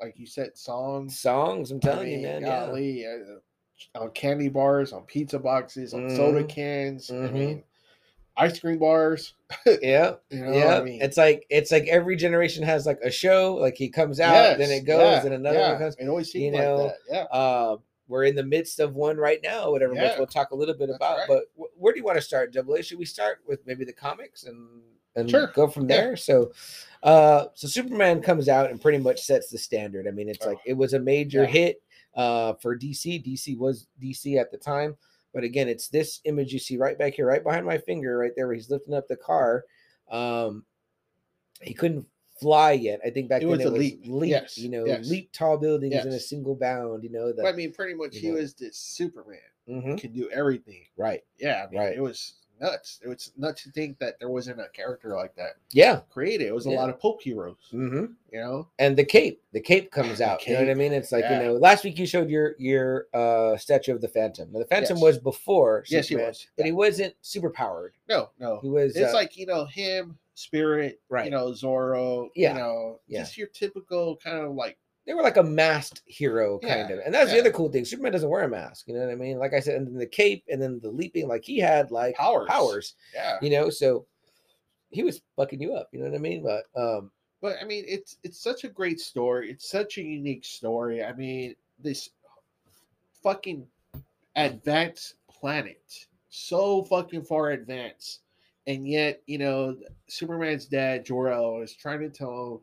Like you said, songs. I'm telling you, man. Golly, on candy bars, on pizza boxes, on soda cans. I mean, ice cream bars. Yeah, what I mean? It's like every generation has like a show. Like he comes out, then it goes, and another one comes. And always seems like that. Yeah. We're in the midst of one right now, whatever, which we'll talk a little bit about. Right. But where do you want to start, Double A? Should we start with maybe the comics and sure. go from there? Yeah. So, so Superman comes out and pretty much sets the standard. I mean, it's like it was a major hit for DC. DC was DC at the time. But again, it's this image you see right back here, right behind my finger, right there, where he's lifting up the car. He couldn't fly yet. I think back it then was it a was leap. Yes. You know, leap tall buildings in a single bound. You know, I mean, pretty much he was this Superman. Mm-hmm. Could do everything. Right. Yeah. I mean, right. It was nuts. It was nuts to think that there wasn't a character like that. Yeah. Created. It was a lot of poke heroes. Mm-hmm. You know, and the cape comes out. Cape. You know what I mean? It's like you know. Last week you showed your statue of the Phantom. Now, the Phantom was before Superman, he was, but he wasn't super powered. No. He was. It's like you know him. Spirit, right? You know, Zorro, you know, just your typical kind of like they were like a masked hero kind of, and that's the other cool thing. Superman doesn't wear a mask, you know what I mean? Like I said, and then the cape, and then the leaping, like he had like powers, you know, so he was fucking you up, you know what I mean? But I mean, it's such a great story. It's such a unique story. I mean, this fucking advanced planet, so fucking far advanced. And yet, you know, Superman's dad, Jor-El, is trying to tell him,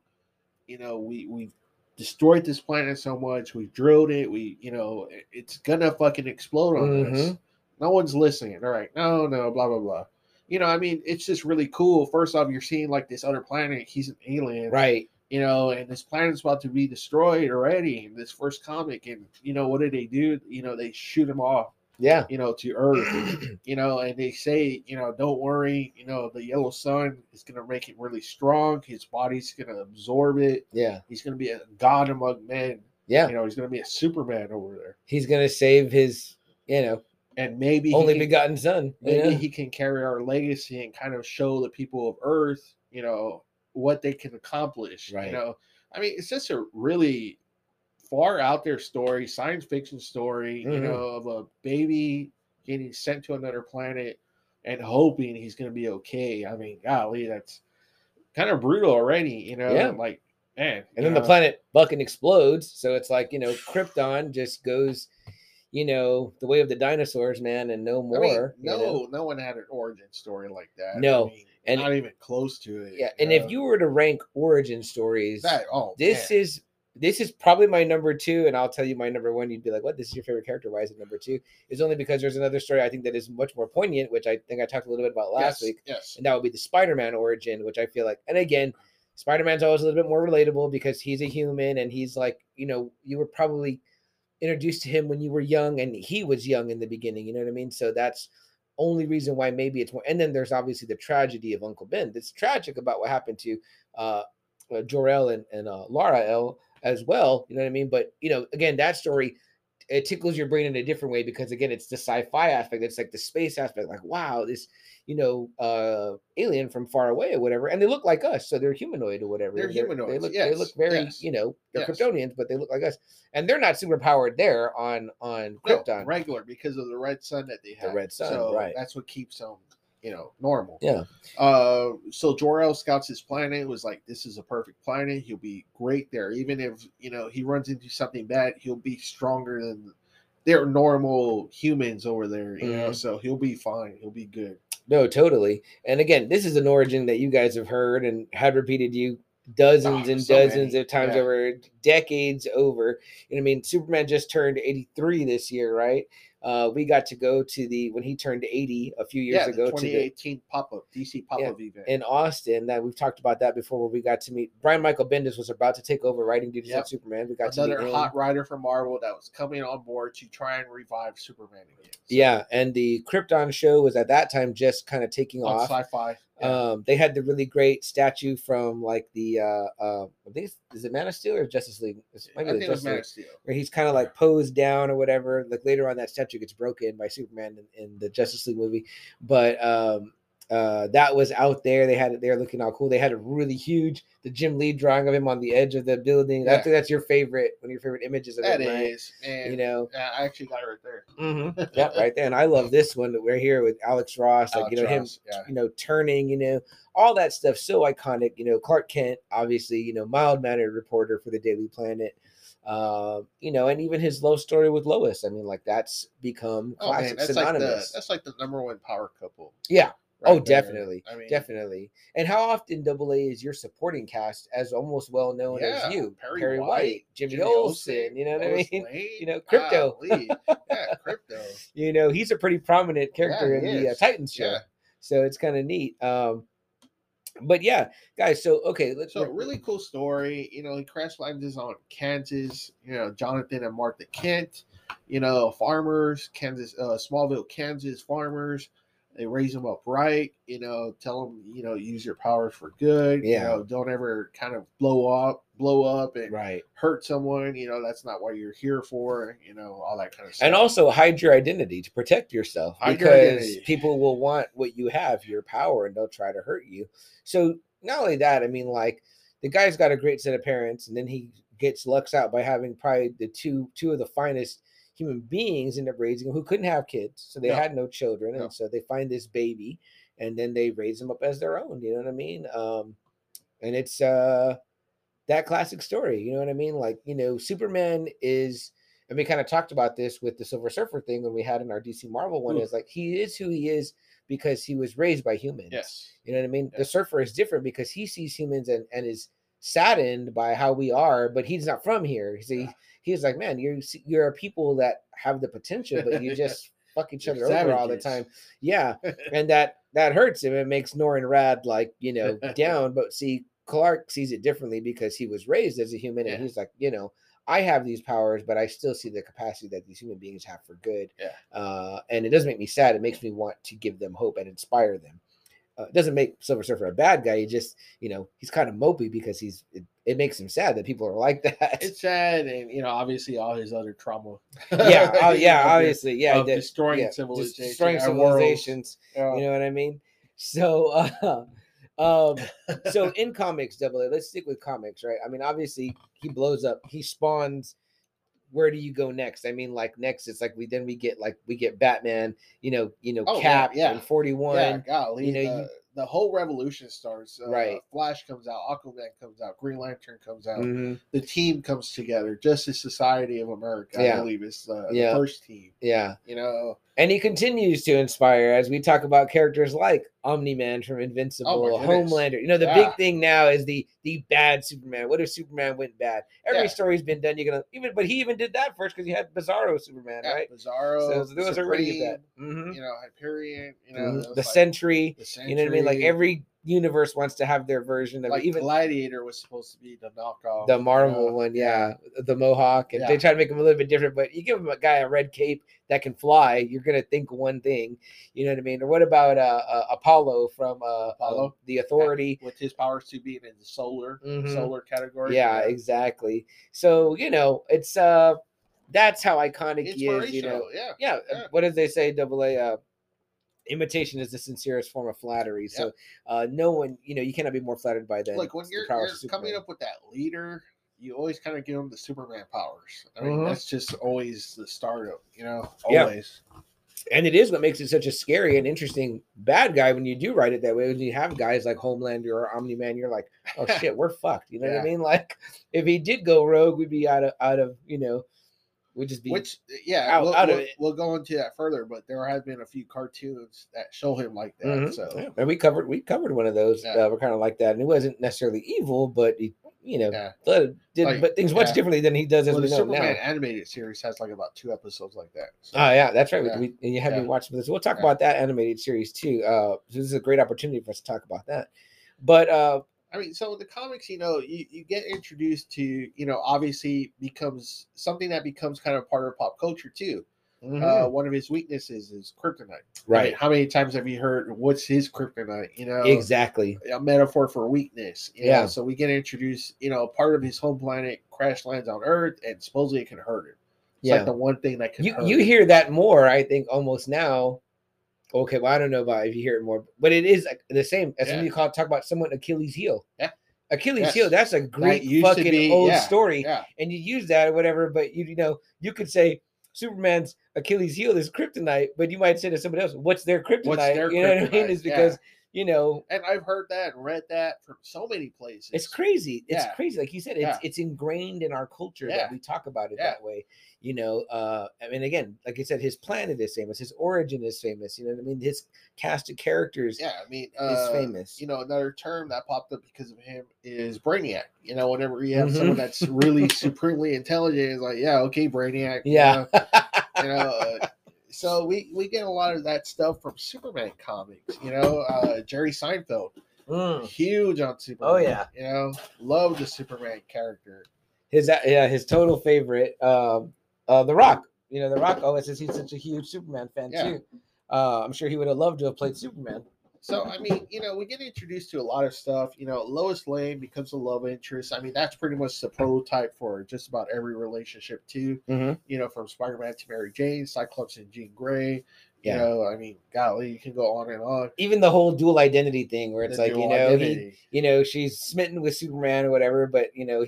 you know, we destroyed this planet so much. We drilled it. We, you know, it's going to fucking explode on us. No one's listening. All right. No, blah, blah, blah. You know, I mean, it's just really cool. First off, you're seeing like this other planet. He's an alien. Right. You know, and this planet's about to be destroyed already in this first comic. And, you know, what do? You know, they shoot him off. Yeah, you know, to Earth, you know, and they say, you know, don't worry, you know, the yellow sun is going to make it really strong. His body's going to absorb it. Yeah. He's going to be a god among men. Yeah. You know, he's going to be a Superman over there. He's going to save his, you know, and maybe only begotten son. Maybe he can carry our legacy and kind of show the people of Earth, you know, what they can accomplish. Right. You know, I mean, it's just a really far out there story, science fiction story, you know, of a baby getting sent to another planet and hoping he's going to be okay. I mean, golly, that's kind of brutal already, you know, like, man. And then the planet fucking explodes. So it's like, you know, Krypton just goes, you know, the way of the dinosaurs, man, and no more. I mean, no one had an origin story like that. No. I mean, and not even close to it. Yeah. And if you were to rank origin stories, this is probably my number two, and I'll tell you my number one. You'd be like, what? This is your favorite character. Why is it number two? It's only because there's another story I think that is much more poignant, which I think I talked a little bit about last week. Yes. And that would be the Spider-Man origin, which I feel like, and again, Spider-Man's always a little bit more relatable because he's a human and he's like, you know, you were probably introduced to him when you were young and he was young in the beginning. You know what I mean? So that's only reason why maybe it's more. And then there's obviously the tragedy of Uncle Ben. That's tragic about what happened to Jor-El and Lara El as well, you know what I mean? But, you know, again, that story, it tickles your brain in a different way because, again, it's the sci-fi aspect. It's like the space aspect, like, wow, this, you know, alien from far away or whatever. And they look like us, so they're humanoid or whatever. They're humanoids, They look very, you know, they're Kryptonians, but they look like us. And they're not super powered there on Krypton. No, regular because of the red sun that they have. The red sun, so that's what keeps them, you know, normal. Yeah. So Jor-El scouts his planet, was like, this is a perfect planet. He'll be great there. Even if, you know, he runs into something bad, he'll be stronger than their normal humans over there, you know, so he'll be fine. He'll be good. No, totally. And again, this is an origin that you guys have heard and had repeated you dozens and dozens of times over, decades over. You know what I mean? Superman just turned 83 this year, right? We got to go to when he turned 80 a few years ago, 2018 DC pop-up event in Austin. That we've talked about that before, where we got to meet Brian Michael Bendis was about to take over writing duties on Superman. We got another hot writer from Marvel that was coming on board to try and revive Superman again. So. Yeah, and the Krypton show was at that time just kind of taking off. Sci-fi. Yeah. They had the really great statue from like the I think is it Man of Steel or Justice League? I think it was Man of Steel, where he's kind of like posed down or whatever. Like later on, that statue gets broken by Superman in the Justice League movie, but That was out there. They had it there looking all cool. They had a really huge, the Jim Lee drawing of him on the edge of the building. Yeah. I think that's your favorite, one of your favorite images of that it. That is, man. You know, I actually got it right there. Mm-hmm. Yep, right there. And I love this one that we're here with Alex Ross, like, Alex you know, Ross, him, yeah. you know, turning, you know, all that stuff. So iconic, you know, Clark Kent, obviously, you know, mild-mannered reporter for the Daily Planet. You know, and even his love story with Lois. I mean, like that's become classic, that's synonymous. Like that's like the number one power couple. Yeah. Right definitely. I mean, definitely. And how often Double A is your supporting cast as almost well known as you? Perry White, Jimmy Olsen, you know what I mean? Lane, you know, Crypto. Yeah, Crypto. You know, he's a pretty prominent character in the Titans show. Yeah. So it's kind of neat. But yeah, guys, so okay, let's really cool story. You know, he crash landed on Kansas, you know, Jonathan and Martha Kent, you know, farmers, Kansas, Smallville, Kansas farmers. They raise them up right, you know, tell them, you know, use your powers for good. Yeah. You know, don't ever kind of blow up and hurt someone. You know, that's not what you're here for, you know, all that kind of stuff. And also hide your identity to protect yourself because people will want what you have, your power, and they'll try to hurt you. So not only that, I mean, like the guy's got a great set of parents and then he gets lucks out by having probably the two of the finest human beings end up raising who couldn't have kids, so they had no children, and so they find this baby and then they raise them up as their own, you know what I mean? And it's that classic story, you know what I mean? Like, you know, Superman is, and we kind of talked about this with the Silver Surfer thing when we had in our DC Marvel one, is like he is who he is because he was raised by humans. You know what I mean? The Surfer is different because he sees humans and is saddened by how we are, but he's not from here. He's like, man, you're a people that have the potential, but you just fuck each other over all the time. Yeah. And that hurts him. It makes Nor and Rad, like, you know, down. But see, Clark sees it differently because he was raised as a human and he's like, you know, I have these powers, but I still see the capacity that these human beings have for good. And it doesn't make me sad. It makes me want to give them hope and inspire them. It doesn't make Silver Surfer a bad guy. He just, you know, he's kind of mopey because it makes him sad that people are like that. It's sad, and you know, obviously all his other trauma. Obviously, destroying civilization, destroying civilizations. You know what I mean? So, so in comics, Double A. Let's stick with comics, right? I mean, obviously he blows up. He spawns. Where do you go next? I mean, like next, it's like we get Batman, you know, Cap and 41. Yeah, golly, you know, the whole revolution starts. Flash comes out, Aquaman comes out, Green Lantern comes out. Mm-hmm. The team comes together, Justice Society of America. I believe it's the first team. Yeah, you know, and he continues to inspire as we talk about characters like Omni-Man from Invincible, Homelander. You know, the big thing now is the bad Superman. What if Superman went bad? Every story's been done. But he even did that first because he had Bizarro Superman, right? Bizarro. So there was already that. Mm-hmm. You know, Hyperion. You know, the Sentry. You know what I mean? Like every universe wants to have their version of like it. Even Gladiator was supposed to be the knockoff, the Marvel one, the Mohawk, and they try to make him a little bit different. But you give him a guy a red cape that can fly, you're gonna think one thing, you know what I mean? Or what about Apollo from Apollo, the Authority, with his powers to be in the solar category? Yeah, exactly. So you know, it's that's how iconic he is. You know, What did they say? Double A. Imitation is the sincerest form of flattery. So no one, you know, you cannot be more flattered by that. Like when you're coming up with that leader, you always kind of give them the Superman powers. I mean, that's just always the startup, you know, always. Yeah. And it is what makes it such a scary and interesting bad guy when you do write it that way. When you have guys like Homelander or Omni-Man, you're like, oh shit, we're fucked. You know what I mean? Like if he did go rogue, we'd be out of you know, would just be we'll go into that further, but there have been a few cartoons that show him like that. Mm-hmm. So and we covered one of those were kind of like that, and it wasn't necessarily evil, but he, you know, but things much differently than he does as we know now. The Superman animated series has like about 2 episodes like that. So. Oh yeah, that's right. Yeah. And you have me watch this. We'll talk about that animated series too. So this is a great opportunity for us to talk about that. But I mean, so in the comics, you know, you get introduced to, you know, obviously becomes something that becomes kind of part of pop culture too. Mm-hmm. One of his weaknesses is kryptonite. Right. I mean, how many times have you heard what's his kryptonite? You know, exactly. A metaphor for weakness. You know? So we get introduced, you know, part of his home planet crash lands on Earth and supposedly it can hurt him. It's like the one thing that can hurt him. You hear that more, I think, almost now Okay, well, I don't know about if you hear it more, but it is the same as when you talk about someone Achilles' heel. Yeah. Achilles' heel, that's a great fucking old story. Yeah. And you use that or whatever, but you know, you could say Superman's Achilles' heel is kryptonite, but you might say to somebody else, what's their kryptonite? You know what I mean? It's because, you know. And I've heard that and read that from so many places. It's crazy. It's crazy. Like you said, it's ingrained in our culture that we talk about it that way. You know, I mean, again, like I said, his planet is famous. His origin is famous. You know what I mean? His cast of characters is famous. You know, another term that popped up because of him is Brainiac. You know, whenever you have someone that's really supremely intelligent, it's like, Brainiac. Yeah. You know, so we get a lot of that stuff from Superman comics. You know, Jerry Seinfeld, huge on Superman. Oh, yeah. You know, loved the Superman character. His total favorite, The Rock, you know, The Rock always says he's such a huge Superman fan too. I'm sure he would have loved to have played Superman. So, I mean, you know, we get introduced to a lot of stuff. You know, Lois Lane becomes a love interest. I mean, that's pretty much the prototype for just about every relationship too. Mm-hmm. You know, from Spider-Man to Mary Jane, Cyclops and Jean Grey. You know, I mean, golly, you can go on and on. Even the whole dual identity thing where it's like, you know, she's smitten with Superman or whatever, but, you know,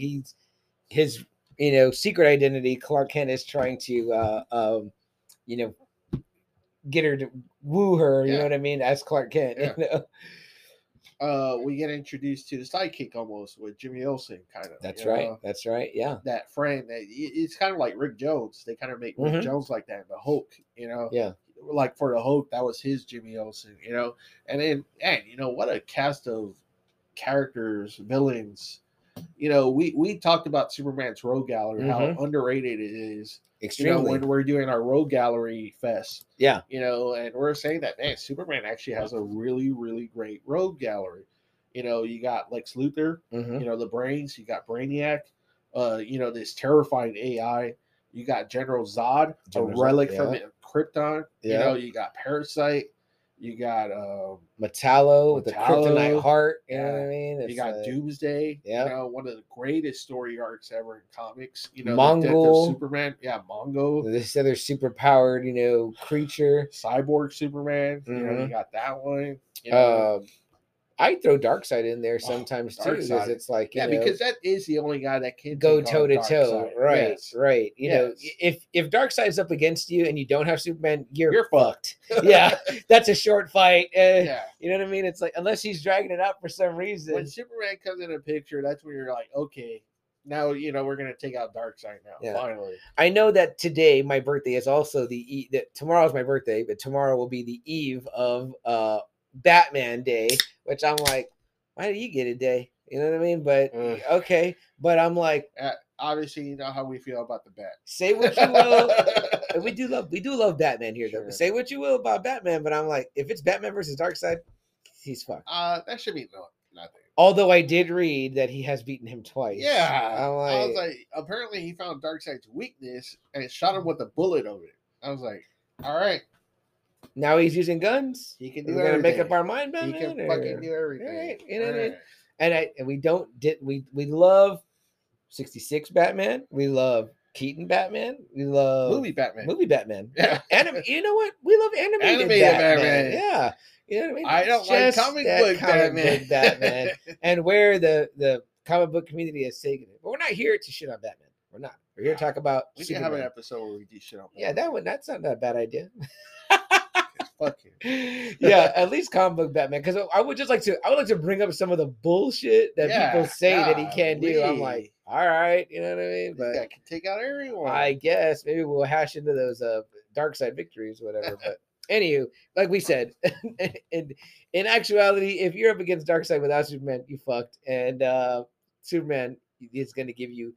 his you know, secret identity, Clark Kent is trying to, you know, get her to woo her, you know what I mean, as Clark Kent. Yeah. You know? We get introduced to the sidekick almost with Jimmy Olsen, kind of. That's right. Know? That's right. Yeah. That friend. It's kind of like Rick Jones. They kind of make Rick Jones like that. The Hulk, you know. Yeah. Like for the Hulk, that was his Jimmy Olsen, you know. And then, you know, what a cast of characters, villains. You know, we talked about Superman's Rogue Gallery, how underrated it is. Extremely. You know, when we're doing our Rogue Gallery Fest. Yeah. You know, and we're saying that, man, Superman actually has a really, really great Rogue Gallery. You know, you got Lex Luthor, you know, the brains, you got Brainiac, you know, this terrifying AI. You got General Zod, a relic from Krypton. Yeah. You know, you got Parasite. You got Metallo with the kryptonite heart. You know what I mean? It's, you got Doomsday. Yeah. You know, one of the greatest story arcs ever in comics. You know, Mongo, the death of Superman. Yeah, Mongo. This other superpowered, you know, creature. Cyborg Superman. You know, you got that one. You know. I throw Darkseid in there sometimes too, because it's like, you know, because that is the only guy that can go toe to toe, right? Yes. Right. You know, if Darkseid's up against you and you don't have Superman, you're fucked. Yeah, that's a short fight. You know what I mean? It's like, unless he's dragging it out for some reason. When Superman comes in a picture, that's when you're like, okay, now you know we're gonna take out Darkseid now. Yeah. Finally, I know that today my birthday is also tomorrow's my birthday, but tomorrow will be the eve of Batman Day, which I'm like, why do you get a day? You know what I mean? But okay, but I'm like, obviously you know how we feel about the bat. Say what you will, and we do love Batman here, though. Say what you will about Batman, but I'm like, if it's Batman versus Darkseid, he's fucked. That should be nothing. Although I did read that he has beaten him twice. Yeah, I was like, apparently he found Darkseid's weakness and shot him with a bullet over it. I was like, all right. Now he's using guns. He can do everything. We're gonna make up our mind, Batman. He can fucking do everything. Right? You know what I mean? We love 66 Batman. We love Keaton Batman. We love movie Batman. Yeah. You know what? We love animated Batman. Yeah. You know what I mean? I don't like comic book Batman. And where the comic book community is taking it. But we're not here to shit on Batman. We're not. We're here to talk about. We can have an episode where we do shit on Batman. Yeah, that's not a bad idea. Fuck you. Yeah, at least comic book Batman, because I would like to bring up some of the bullshit that people say that he can't do. I'm like, all right, you know what I mean? But I can take out everyone. I guess maybe we'll hash into those Darkseid victories, whatever. But anywho, like we said, in actuality, if you're up against Darkseid without Superman, you fucked, and Superman is going to give you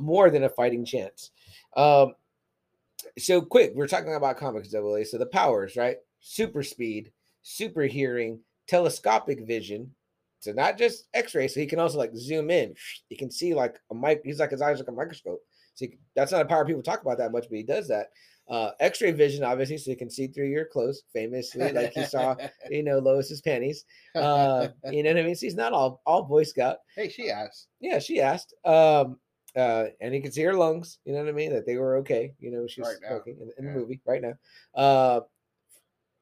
more than a fighting chance. So quick, we're talking about comics, AA. So the powers, right? Super speed, super hearing, telescopic vision. So not just X-ray. So he can also like zoom in. He can see like a mic. He's like, his eyes like a microscope. So that's not a power people talk about that much, but he does that. X-ray vision, obviously, so you can see through your clothes, famously, like you saw, you know, Lois's panties. You know what I mean? So he's not all Boy Scout. Hey, she asked. Yeah, she asked. And he could see her lungs, you know what I mean? That they were okay, you know, she's smoking in the movie right now.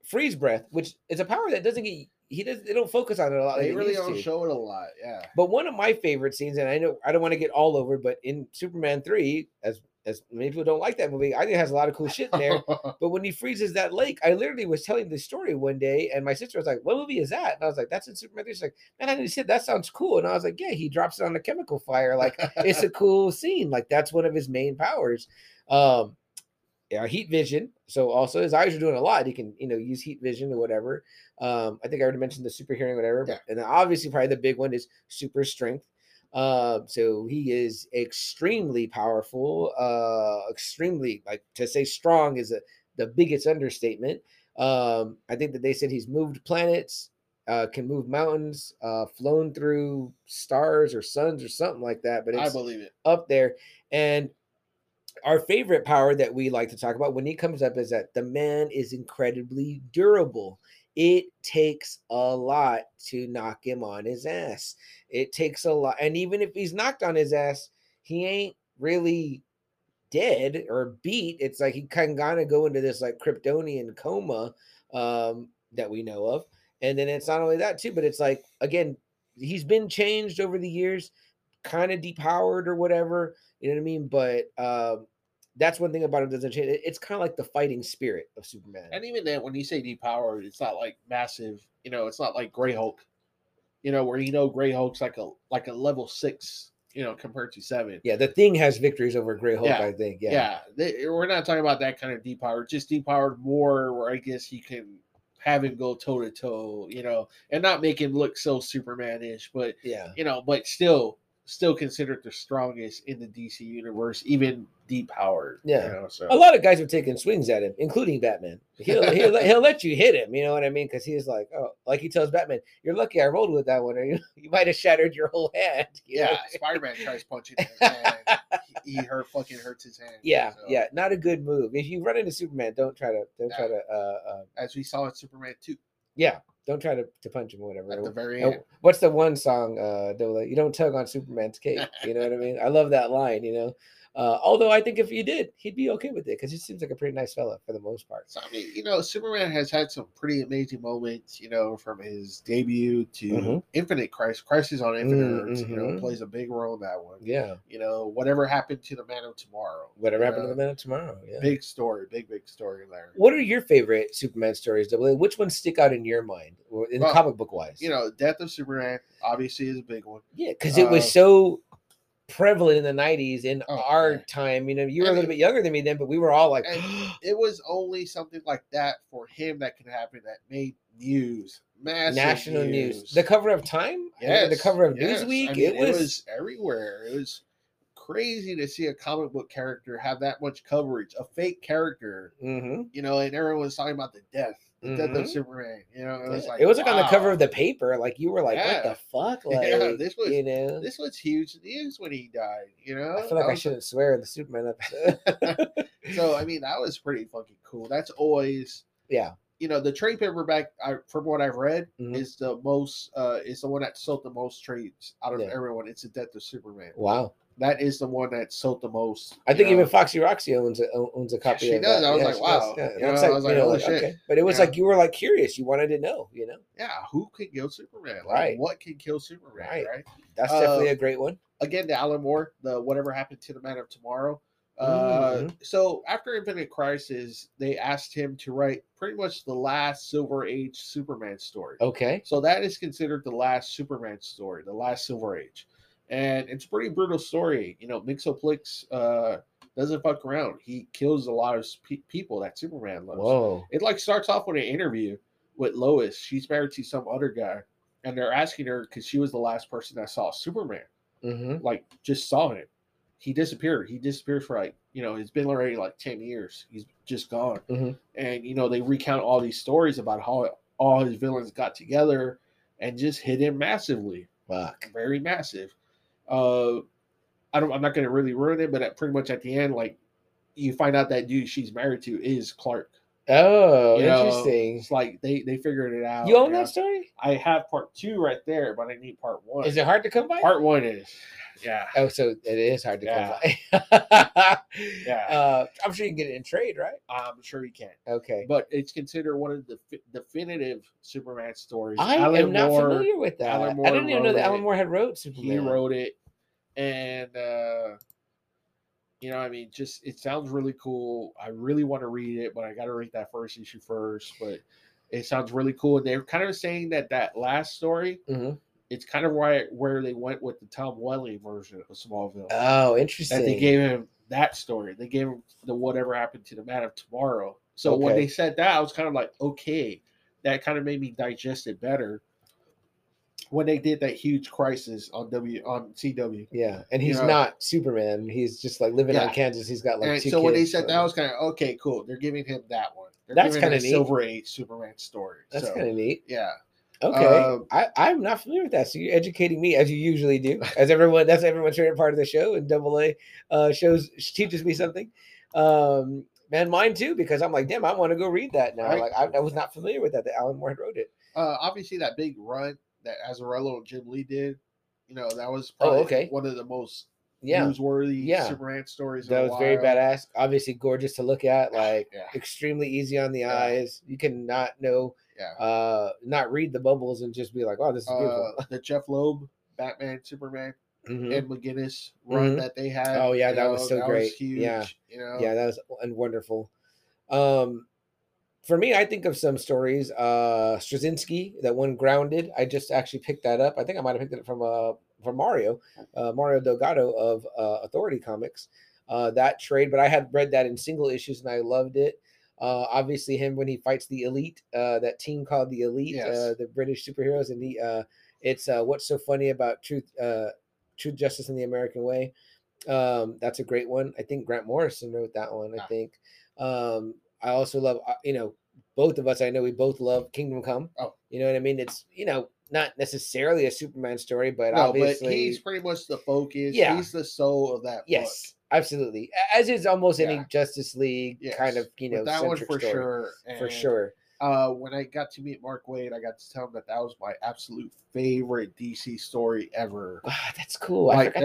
freeze breath, which is a power that doesn't get they don't focus on it a lot. They really don't show it a lot, yeah. But one of my favorite scenes, and I know I don't want to get all over, but in Superman 3, as many people don't like that movie, I think it has a lot of cool shit in there. But when he freezes that lake, I literally was telling the story one day, and my sister was like, "What movie is that?" And I was like, "That's in Superman 3." She's like, "Man, I didn't see it. That sounds cool." And I was like, "Yeah, he drops it on a chemical fire. Like, it's a cool scene. Like, that's one of his main powers." Yeah, heat vision. So also his eyes are doing a lot. He can, you know, use heat vision or whatever. I think I already mentioned the super hearing, whatever. Yeah. And then obviously probably the big one is super strength. So he is extremely powerful, extremely, like, to say strong is the biggest understatement. I think that they said he's moved planets, can move mountains, flown through stars or suns or something like that. But it's, I believe it, up there. And our favorite power that we like to talk about when he comes up is that the man is incredibly durable. It takes a lot to knock him on his ass. It takes a lot. And even if he's knocked on his ass, he ain't really dead or beat. It's like he can kind of go into this like Kryptonian coma that we know of. And then it's not only that too, but it's like, again, he's been changed over the years, kind of depowered or whatever, you know what I mean? But that's one thing about him doesn't change. It's kind of like the fighting spirit of Superman. And even then, when you say depowered, it's not like massive. You know, it's not like Grey Hulk. You know, where you know Grey Hulk's like a level 6. You know, compared to 7. Yeah, the Thing has victories over Grey Hulk. Yeah. I think. Yeah, yeah. We're not talking about that kind of depowered. Just depowered more, where I guess you can have him go toe to toe. You know, and not make him look so Superman-ish. But yeah, you know, but still considered the strongest in the DC universe, even depowered. Yeah. You know, so. A lot of guys have taken swings at him, including Batman. He'll let you hit him, you know what I mean? Because he's like, oh, like he tells Batman, "You're lucky I rolled with that one, or you might have shattered your whole hand." You know? Spider-Man tries punching him, and he fucking hurts his hand. Yeah, so. Yeah, not a good move. If you run into Superman, don't try to. As we saw in Superman 2. Yeah. Don't try to punch him or whatever. At the very end. What's the one song, Double A? You don't tug on Superman's cape. You know what I mean? I love that line, you know. Although I think if he did, he'd be okay with it because he seems like a pretty nice fella for the most part. So, I mean, you know, Superman has had some pretty amazing moments, you know, from his debut to Infinite Crisis on Infinite Earths, you know, plays a big role in that one. Yeah. You know, whatever happened to the Man of Tomorrow. Yeah. Big story there. What are your favorite Superman stories, Double A? Which ones stick out in your mind, or in comic book wise? You know, Death of Superman obviously is a big one. Yeah, because it was so prevalent in the 90s in our time. You know, you were a little bit younger than me then, but we were all like, it was only something like that for him that could happen that made news, massive national news. The cover of Time, the cover of Newsweek. I mean, it was everywhere. It was crazy to see a comic book character have that much coverage, a fake character, you know, and everyone's talking about the death of Superman. You know, it was like, on the cover of the paper. Like, you were like, what the fuck? Like, this was huge news when he died. You know, I feel like I shouldn't swear in the Superman episode. So, I mean, that was pretty fucking cool. That's always, you know, the trade paperback, from what I've read, is the most, is the one that sold the most trades out of everyone. It's the Death of Superman. Wow. That is the one that sold the most. I think even Foxy Roxy owns a copy. She does. That. I was like, wow. Yeah. You know, I was like, holy shit. Okay. But it was like you were like curious. You wanted to know, you know? Yeah. Who could kill Superman? Like, what could kill Superman? Right. That's definitely a great one. Again, the Alan Moore, the Whatever Happened to the Man of Tomorrow. So after Infinite Crisis, they asked him to write pretty much the last Silver Age Superman story. Okay. So that is considered the last Superman story, the last Silver Age. And it's a pretty brutal story. You know, Mixoplix doesn't fuck around. He kills a lot of people that Superman loves. Whoa. It, like, starts off with an interview with Lois. She's married to some other guy. And they're asking her because she was the last person that saw Superman. Like, just saw him. He disappeared. He disappeared for, like, you know, it's been already, like, 10 years. He's just gone. And, you know, they recount all these stories about how all his villains got together and just hit him massively. Fuck. Very massive. I'm not going to really ruin it, but pretty much at the end, like, you find out that dude she's married to is Clark. Oh, you interesting. Know, it's like they figured it out. You own that story? I have part 2 right there, but I need part 1. Is it hard to come by? Part 1 is. Yeah. Oh, so it is hard to come by. Yeah. I'm sure you can get it in trade, right? I'm sure you can. Okay. But it's considered one of the definitive Superman stories. I am not familiar with that. I didn't even know that Alan Moore had wrote Superman. He wrote it. And, you know, I mean, just it sounds really cool. I really want to read it, but I got to read that first issue first. But it sounds really cool. And they're kind of saying that that last story, it's kind of where they went with the Tom Welling version of Smallville. Oh, interesting. And they gave him that story. They gave him the Whatever Happened to the Man of Tomorrow. So when they said that, I was kind of like, okay, that kind of made me digest it better. When they did that huge crisis on CW. Yeah, and he's not Superman. He's just like living on Kansas. He's got like and two so kids, when they said that, I was kind of, okay, cool. They're giving him that one. They're That's kind of neat. Silver Age Superman story. That's kind of neat. Yeah. Okay. I'm not familiar with that. So you're educating me as you usually do. As everyone, that's everyone's favorite part of the show. And Double A shows teaches me something. Man, mine too, because I'm like, damn, I want to go read that now. Right. Like I was not familiar with that. That Alan Moore wrote it. Obviously, that big run that Azarello and Jim Lee did, you know, that was probably one of the most newsworthy Superman stories. That was very badass. Obviously, gorgeous to look at. Like extremely easy on the eyes. You cannot know. Yeah. Not read the bubbles and just be like, oh, this is beautiful. The Jeff Loeb, Batman, Superman, Ed McGuinness run that they had. Oh, yeah, that was so great. That was huge, you know? Yeah, that was wonderful. For me, I think of some stories. Straczynski, that one Grounded. I just actually picked that up. I think I might have picked it up from Mario Delgado of Authority Comics, that trade. But I had read that in single issues, and I loved it. Obviously him when he fights the Elite, that team called the Elite, the British superheroes, and he it's What's So Funny About Truth, Justice and the American Way. That's a great one. I think Grant Morrison wrote that one. I think I also love, you know, both of us, I know we both love Kingdom Come. You know what I mean? It's, you know, not necessarily a Superman story, but obviously but he's pretty much the focus. He's the soul of that book. Absolutely, as is almost any Justice League kind of, you know, that one for story. Sure. And, for sure. When I got to meet Mark Waid, I got to tell him that was my absolute favorite DC story ever. Oh, that's cool. Like, I forgot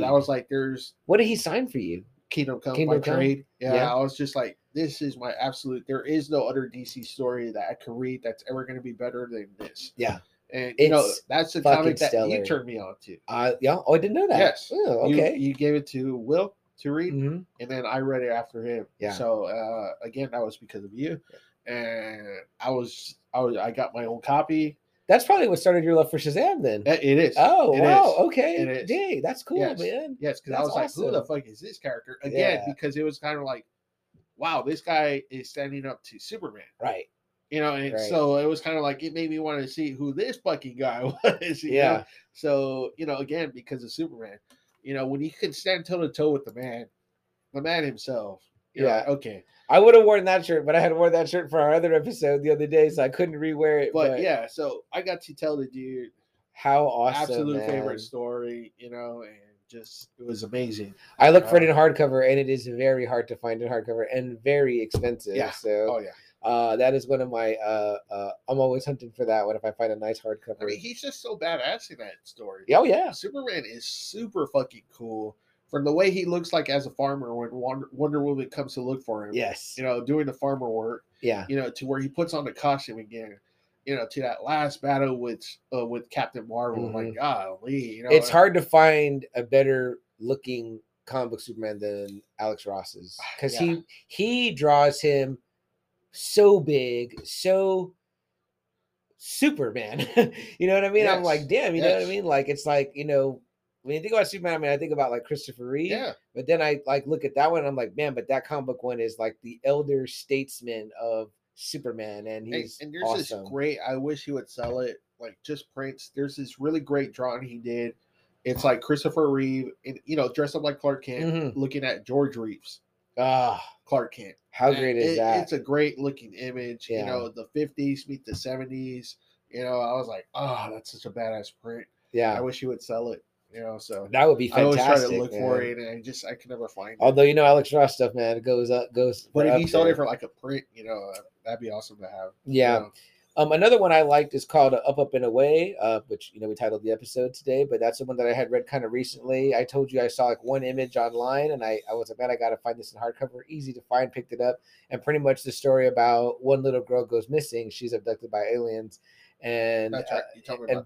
that was like there's. What did he sign for you? Kingdom Come. Trade. Yeah, I was just like, this is my absolute. There is no other DC story that I could read that's ever going to be better than this. Yeah. And you know, that's the comic that you turned me on to. Oh, I didn't know that. Yes. Oh, okay. You gave it to Will to read, and then I read it after him. Yeah. So again, that was because of you, and I got my own copy. That's probably what started your love for Shazam, then. It is. Oh, wow. Okay. Dang, that's cool, man. Yes, because I was awesome. Like, who the fuck is this character again? Yeah. Because it was kind of like, wow, this guy is standing up to Superman, right? You know, and so it was kind of like it made me want to see who this fucking guy was. You know? So, you know, again, because of Superman, you know, when you can stand toe to toe with the man himself. Know, okay. I would have worn that shirt, but I had worn that shirt for our other episode the other day, so I couldn't rewear it. But yeah, so I got to tell the dude how awesome, absolute man. Favorite story, you know, and just it was amazing. I look for it in hardcover, and it is very hard to find in hardcover and very expensive. Yeah. So. Oh yeah. That is one of my I'm always hunting for that one if I find a nice hardcover. I mean, he's just so badass in that story. Oh yeah, Superman is super fucking cool. From the way he looks like as a farmer when Wonder Woman comes to look for him. Yes, you know, doing the farmer work. Yeah, you know, to where he puts on the costume again. You know, to that last battle with Captain Marvel. Like, golly, you know, it's hard to find a better looking comic book Superman than Alex Ross's because he draws him. So big, so Superman. You know what I mean? Yes. I'm like, damn, you know what I mean? Like, it's like, you know, when you think about Superman, I mean, I think about like Christopher Reeve. Yeah. But then I like look at that one and I'm like, man, but that comic book one is like the elder statesman of Superman. And he's and there's awesome. This great, I wish he would sell it, like just prints. There's this really great drawing he did. It's like Christopher Reeve, and you know, dressed up like Clark Kent, looking at George Reeves. Clark Kent. How great is that? It's a great looking image. Yeah. You know, the 50s meet the 70s. You know, I was like, oh, that's such a badass print. Yeah. I wish you would sell it. You know, so that would be fantastic. I always try to look for it, and I could never find it. Although, you know, Alex Ross stuff, man, it goes up. But if he sold it for like a print, you know, that'd be awesome to have. Yeah. You know? Another one I liked is called Up, Up and Away, which, you know, we titled the episode today, but that's the one that I had read kind of recently. I told you I saw like one image online and I was like, man, I got to find this in hardcover. Easy to find, picked it up. And pretty much the story about one little girl goes missing. She's abducted by aliens. And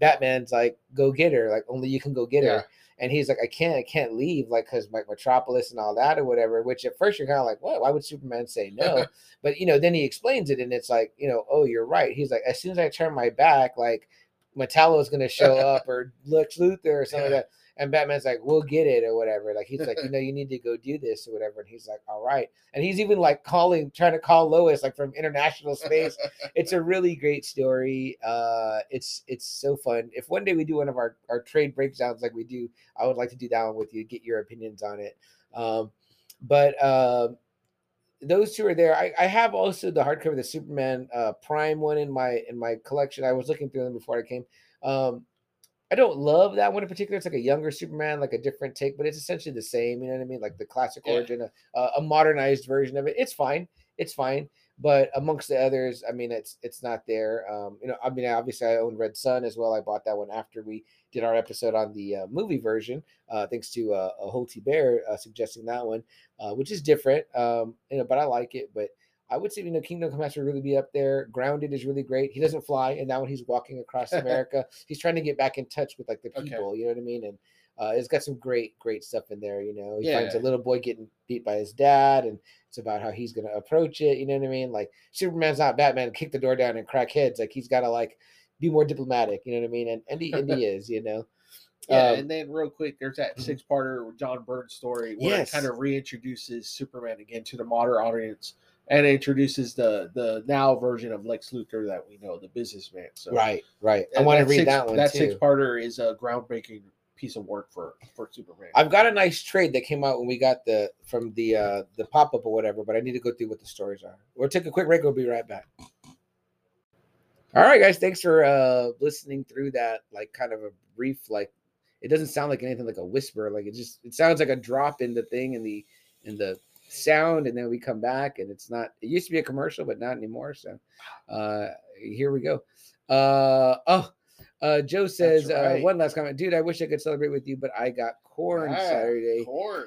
Batman's like, go get her. Like, only you can go get her. And he's like, I can't leave, like, because my Metropolis and all that or whatever, which at first you're kind of like, what? Why would Superman say no? But, you know, then he explains it and it's like, you know, oh, you're right. He's like, as soon as I turn my back, like, Metallo's going to show up or Lex Luthor or something like that. And Batman's like, we'll get it or whatever. Like, he's like, you know, you need to go do this or whatever. And he's like, all right. And he's even like trying to call Lois, like, from international space. It's a really great story. It's so fun. If one day we do one of our trade breakdowns like we do, I would like to do that one with you, get your opinions on it. Those two are there. I have also the hardcover, the Superman Prime one in my collection. I was looking through them before I came. I don't love that one in particular. It's like a younger Superman, like a different take, but it's essentially the same. You know what I mean? Like the classic origin, a modernized version of it. It's fine. But amongst the others, I mean, it's not there. You know, I mean, obviously I own Red Sun as well. I bought that one after we did our episode on the movie version, thanks to Holty Bear suggesting that one, which is different. You know, but I like it. But I would say, you know, Kingdom Come would really be up there. Grounded is really great. He doesn't fly, and now when he's walking across America, he's trying to get back in touch with, like, the people, you know what I mean? And it's got some great, great stuff in there, you know. He finds a little boy getting beat by his dad, and it's about how he's going to approach it, you know what I mean? Like, Superman's not Batman, kick the door down and crack heads. Like, he's got to, like, be more diplomatic, you know what I mean? And he is, you know. Yeah, and then real quick, there's that six-parter John Byrne story where it kind of reintroduces Superman again to the modern audience. And it introduces the now version of Lex Luthor that we know, the businessman. So, right. I want to read that one, too. That six-parter is a groundbreaking piece of work for Superman. I've got a nice trade that came out when we got the pop-up or whatever, but I need to go through what the stories are. We'll take a quick break. We'll be right back. All right, guys. Thanks for listening through that, like, kind of a brief, like, it doesn't sound like anything like a whisper. Like, it sounds like a drop in the thing in the sound, and then we come back and it used to be a commercial, but not anymore. So here we go. Joe says, one last comment, dude, I wish I could celebrate with you, but I got corn Saturday. Corn.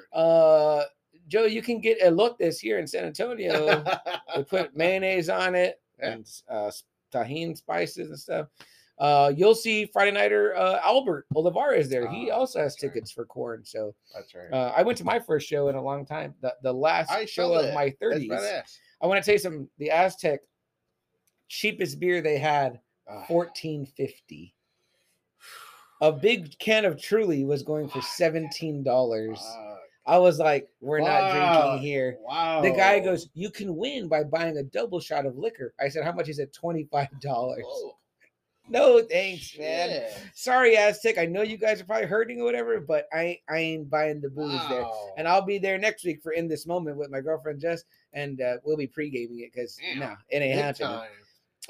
Joe, you can get elotes here in San Antonio. We put mayonnaise on it and tahini spices and stuff. You'll see Friday Nighter Albert Olivar is there. He also has tickets for corn. So that's right. I went to my first show in a long time. The last show of my 30s. I want to tell you something. The Aztec cheapest beer they had, $14.50. A big can of Truly was going for $17. I was like, we're not drinking here. Wow. The guy goes, you can win by buying a double shot of liquor. I said, how much? He said, $25. Whoa. No, thanks, man. Yeah. Sorry, Aztec. I know you guys are probably hurting or whatever, but I ain't buying the booze there. And I'll be there next week for In This Moment with my girlfriend, Jess, and we'll be pre-gaming it because, it ain't happening.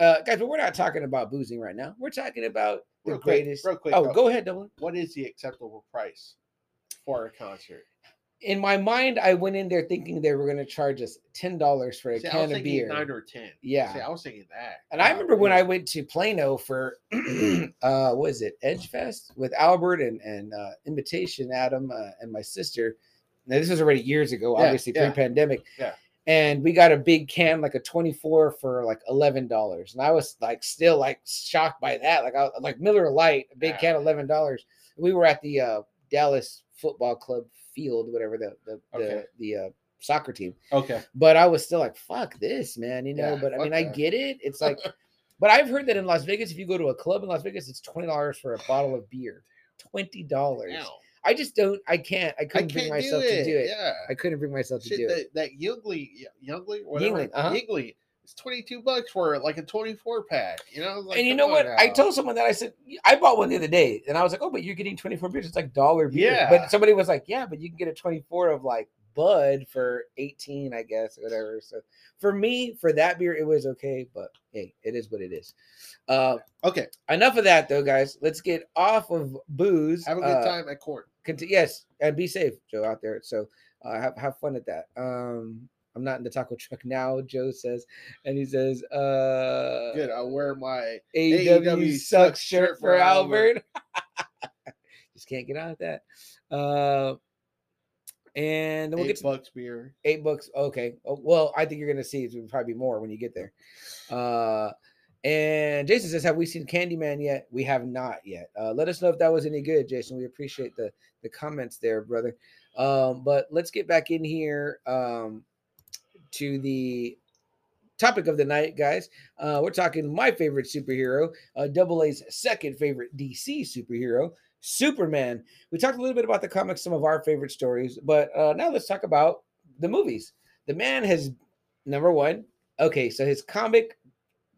Guys, but we're not talking about boozing right now. We're talking about the greatest. Oh, go ahead, Dylan. What is the acceptable price for a concert? In my mind, I went in there thinking they were going to charge us $10 for a can of beer. 9 or 10. Yeah, I was thinking that. And I remember when I went to Plano for, what is it, Edge Fest with Albert and Invitation Adam and my sister. Now this was already years ago, obviously pre-pandemic. Yeah. And we got a big can, like a 24 for like $11, and I was like still like shocked by that. Like I like Miller Lite, a big can, $11. We were at the Dallas Football Club field, whatever the soccer team. Okay. But I was still like, fuck this, man, you know, but I mean, that. I get it. It's like, but I've heard that in Las Vegas, if you go to a club in Las Vegas, it's $20 for a bottle of beer, $20. Wow. I just don't, I couldn't bring myself to do it. Yeah. I couldn't bring myself to do it. That Yingling. It's $22 for like a 24 pack, you know. Like, and you know what? Now. I told someone that I said I bought one the other day, and I was like, "Oh, but you're getting 24 beers. It's like dollar beer." Yeah. But somebody was like, "Yeah, but you can get a 24 of like Bud for $18, I guess, or whatever." So for me, for that beer, it was okay. But hey, it is what it is. Okay. Enough of that, though, guys. Let's get off of booze. Have a good time at court. Yes, and be safe, Joe, out there. So have fun at that. I'm not in the taco truck now, Joe says. And he says, good, I'll wear my AEW sucks shirt for Albert. Just can't get out of that. And then we'll get $8 beer. $8. Okay. Oh, well, I think you're going to see it will probably be more when you get there. And Jason says, have we seen Candyman yet? We have not yet. Let us know if that was any good, Jason. We appreciate the comments there, brother. But let's get back in here to the topic of the night, guys. We're talking my favorite superhero, Double A's second favorite DC superhero, Superman. We talked a little bit about the comics, some of our favorite stories, but now let's talk about the movies. The man has, number one, okay, so his comic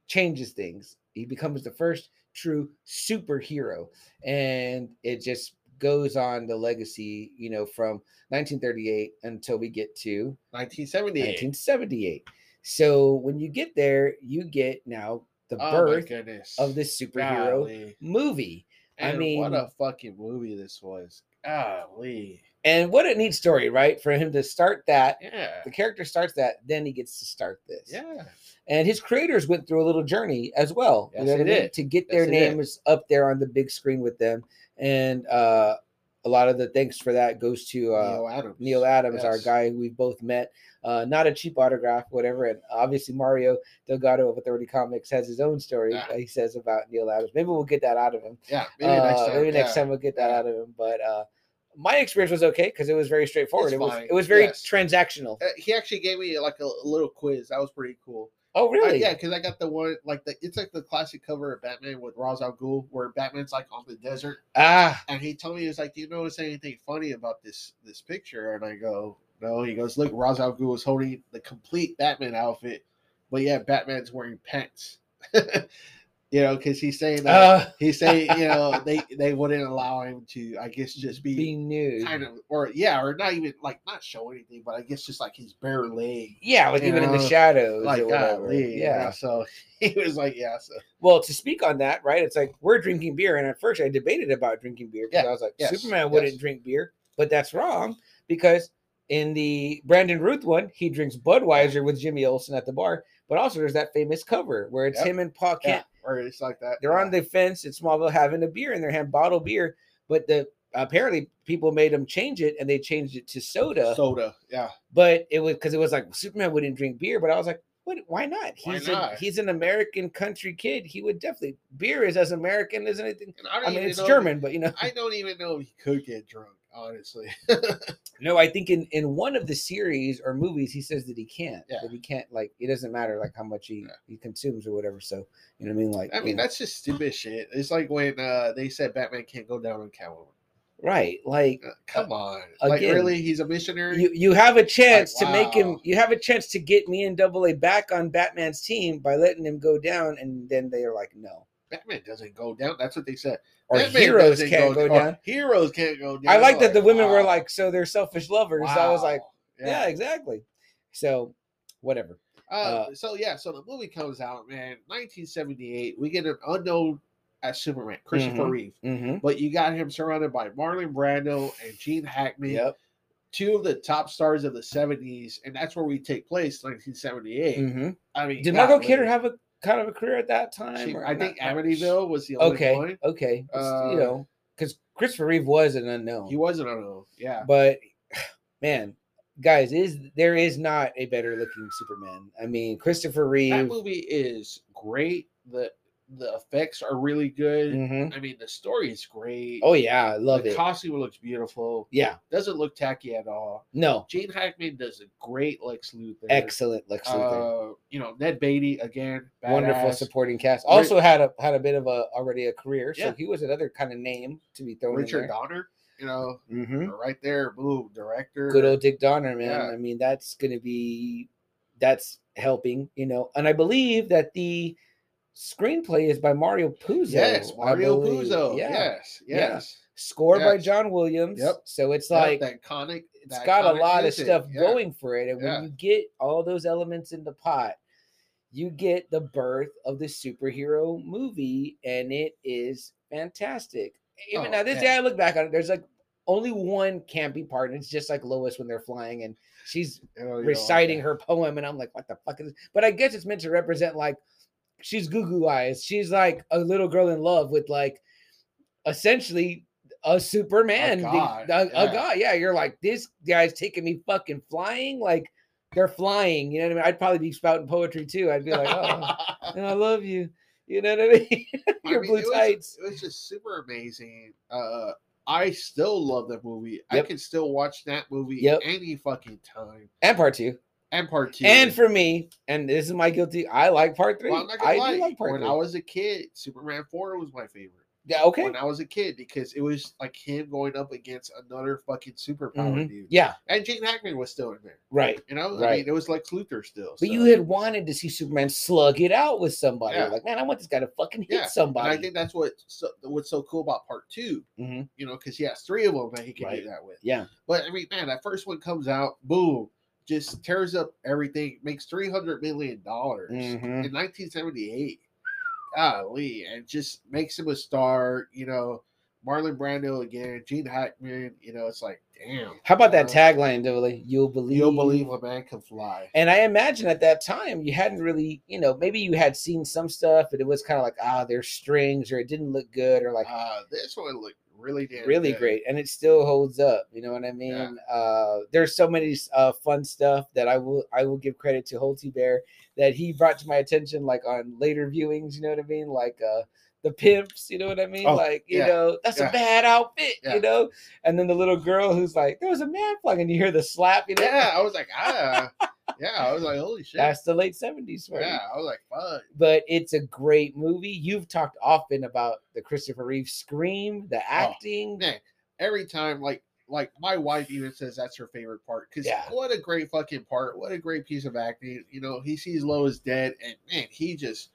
changes things. He becomes the first true superhero, and it just goes on the legacy, you know, from 1938 until we get to 1978. So when you get there, you get now the birth of this superhero movie. And I mean, what a fucking movie this was. Golly. And what a neat story, right? For him to start that. Yeah. The character starts that, then he gets to start this. Yeah. And his creators went through a little journey as well. Yes, you know, to get their names up there on the big screen with them. And a lot of the thanks for that goes to Neil Adams, our guy we both met. Not a cheap autograph, whatever. And obviously Mario Delgado of Authority Comics has his own story he says about Neil Adams. Maybe we'll get that out of him. Yeah, maybe next time we'll get that out of him. But my experience was okay because it was very straightforward. It was very transactional. He actually gave me like a little quiz. That was pretty cool. Oh, really? Yeah, because I got the one, it's like the classic cover of Batman with Ra's al Ghul, where Batman's like on the desert. And he told me, he was like, do you notice anything funny about this picture? And I go, no. He goes, look, Ra's al Ghul is holding the complete Batman outfit, but yeah, Batman's wearing pants. You know, because he's saying that you know, they wouldn't allow him to, I guess, just be nude, kind of, or not even like not show anything, but I guess just like his bare leg, even in the shadows, like yeah. So he was like, well, to speak on that, right? It's like we're drinking beer, and at first I debated about drinking beer because I was like, Superman wouldn't drink beer, but that's wrong because in the Brandon Routh one, he drinks Budweiser with Jimmy Olsen at the bar, but also there's that famous cover where it's him and Paul Kent. Or it's like that. They're on the fence at Smallville having a beer in their hand, bottled beer. But apparently people made them change it, and they changed it to soda. Soda, yeah. But it was because it was like Superman wouldn't drink beer. But I was like, what? Why not? He's an American country kid. He would definitely. Beer is as American as anything. I mean, it's German, but you know. I don't even know if he could get drunk, honestly. No, I think in one of the series or movies, he says that he can't. Yeah. That he can't, like, it doesn't matter, like, how much he consumes or whatever. So, you know what I mean? Like, that's just stupid shit. It's like when they said Batman can't go down on Catwoman. Right. Like, come on. Like, again, really? He's a missionary? You have a chance to make him, you have a chance to get me and Double A back on Batman's team by letting him go down. And then they are like, no. Batman doesn't go down. That's what they said. Or heroes can't go down. Heroes can't go down. I like that the women were like, so they're selfish lovers. Wow. So I was like, yeah, exactly. So, whatever. So the movie comes out, man. 1978. We get an unknown as Superman, Christopher Reeve. Mm-hmm. But you got him surrounded by Marlon Brando and Gene Hackman. Yep. Two of the top stars of the 70s. And that's where we take place, 1978. Mm-hmm. I mean, did Margot Kidder have a kind of a career at that time? I think Amityville was the only one. Okay. You know, because Christopher Reeve was an unknown. He was an unknown, yeah. But, man, guys, there is not a better-looking Superman. I mean, Christopher Reeve. That movie is great. The effects are really good. Mm-hmm. I mean, the story is great. Oh, yeah, I love it. The costume looks beautiful. Yeah. It doesn't look tacky at all. No. Gene Hackman does a great Lex Luthor. Excellent Lex Luthor. You know, Ned Beatty, again, badass. Wonderful supporting cast. Also had a bit of already a career, so he was another kind of name to be thrown in there. Richard Donner, you know, right there, boom, director. Good old Dick Donner, man. Yeah. I mean, that's going to be – that's helping, you know. And I believe that the – screenplay is by Mario Puzo. Yes, Mario Puzo. Yeah. Yes. Score by John Williams. Yep. So it's like that iconic. It's got a lot of stuff going for it, and when you get all those elements in the pot, you get the birth of the superhero movie, and it is fantastic. Even now, this day I look back on it, there's like Only one can't be pardoned. It's just like Lois when they're flying and she's reciting her poem. And I'm like, what the fuck is this? But I guess it's meant to represent like she's goo-goo eyes. She's like a little girl in love with like essentially a Superman. A guy. Yeah. You're like, this guy's taking me fucking flying. Like they're flying. You know what I mean? I'd probably be spouting poetry too. I'd be like, oh, and I love you. You know what I mean? Your blue tights. It was just super amazing. I still love that movie. Yep. I can still watch that movie any fucking time. And part 2. And part 2. And for me, and this is my guilty, I like part 3. Well, I'm not gonna do like part 3. When I was a kid, Superman 4 was my favorite. Yeah, okay. When I was a kid, because it was like him going up against another fucking superpower dude. Yeah. And Gene Hackman was still in there. Right. And I mean, it was like Luthor still. But you had wanted to see Superman slug it out with somebody. Yeah. Like, man, I want this guy to fucking hit somebody. And I think that's what's so cool about part 2. Mm-hmm. You know, because he has 3 of them that he can do that with. Yeah. But I mean, man, that first one comes out, boom, just tears up everything, makes $300 million in 1978. Golly, and just makes him a star, you know. Marlon Brando again, Gene Hackman, you know, it's like, damn. How about that tagline, Double A? You'll believe a man can fly. And I imagine at that time you hadn't really, you know, maybe you had seen some stuff, but it was kind of like, there's strings, or it didn't look good, or like, this one looked really damn good. Great, and it still holds up. You know what I mean? Yeah. There's so many fun stuff that I will give credit to Holty Bear that he brought to my attention, like on later viewings. You know what I mean? Like the pimps. You know what I mean? Know, that's a bad outfit. Yeah. You know, and then the little girl who's like, there was a man flying, and you hear the slap. You know? Yeah, I was like, I was like, holy shit. That's the late 70s. Right? Yeah, I was like, fuck. But it's a great movie. You've talked often about the Christopher Reeve Scream, the acting. Man, every time, like my wife even says that's her favorite part. Because what a great fucking part. What a great piece of acting. You know, he sees Lois dead, and man, he just,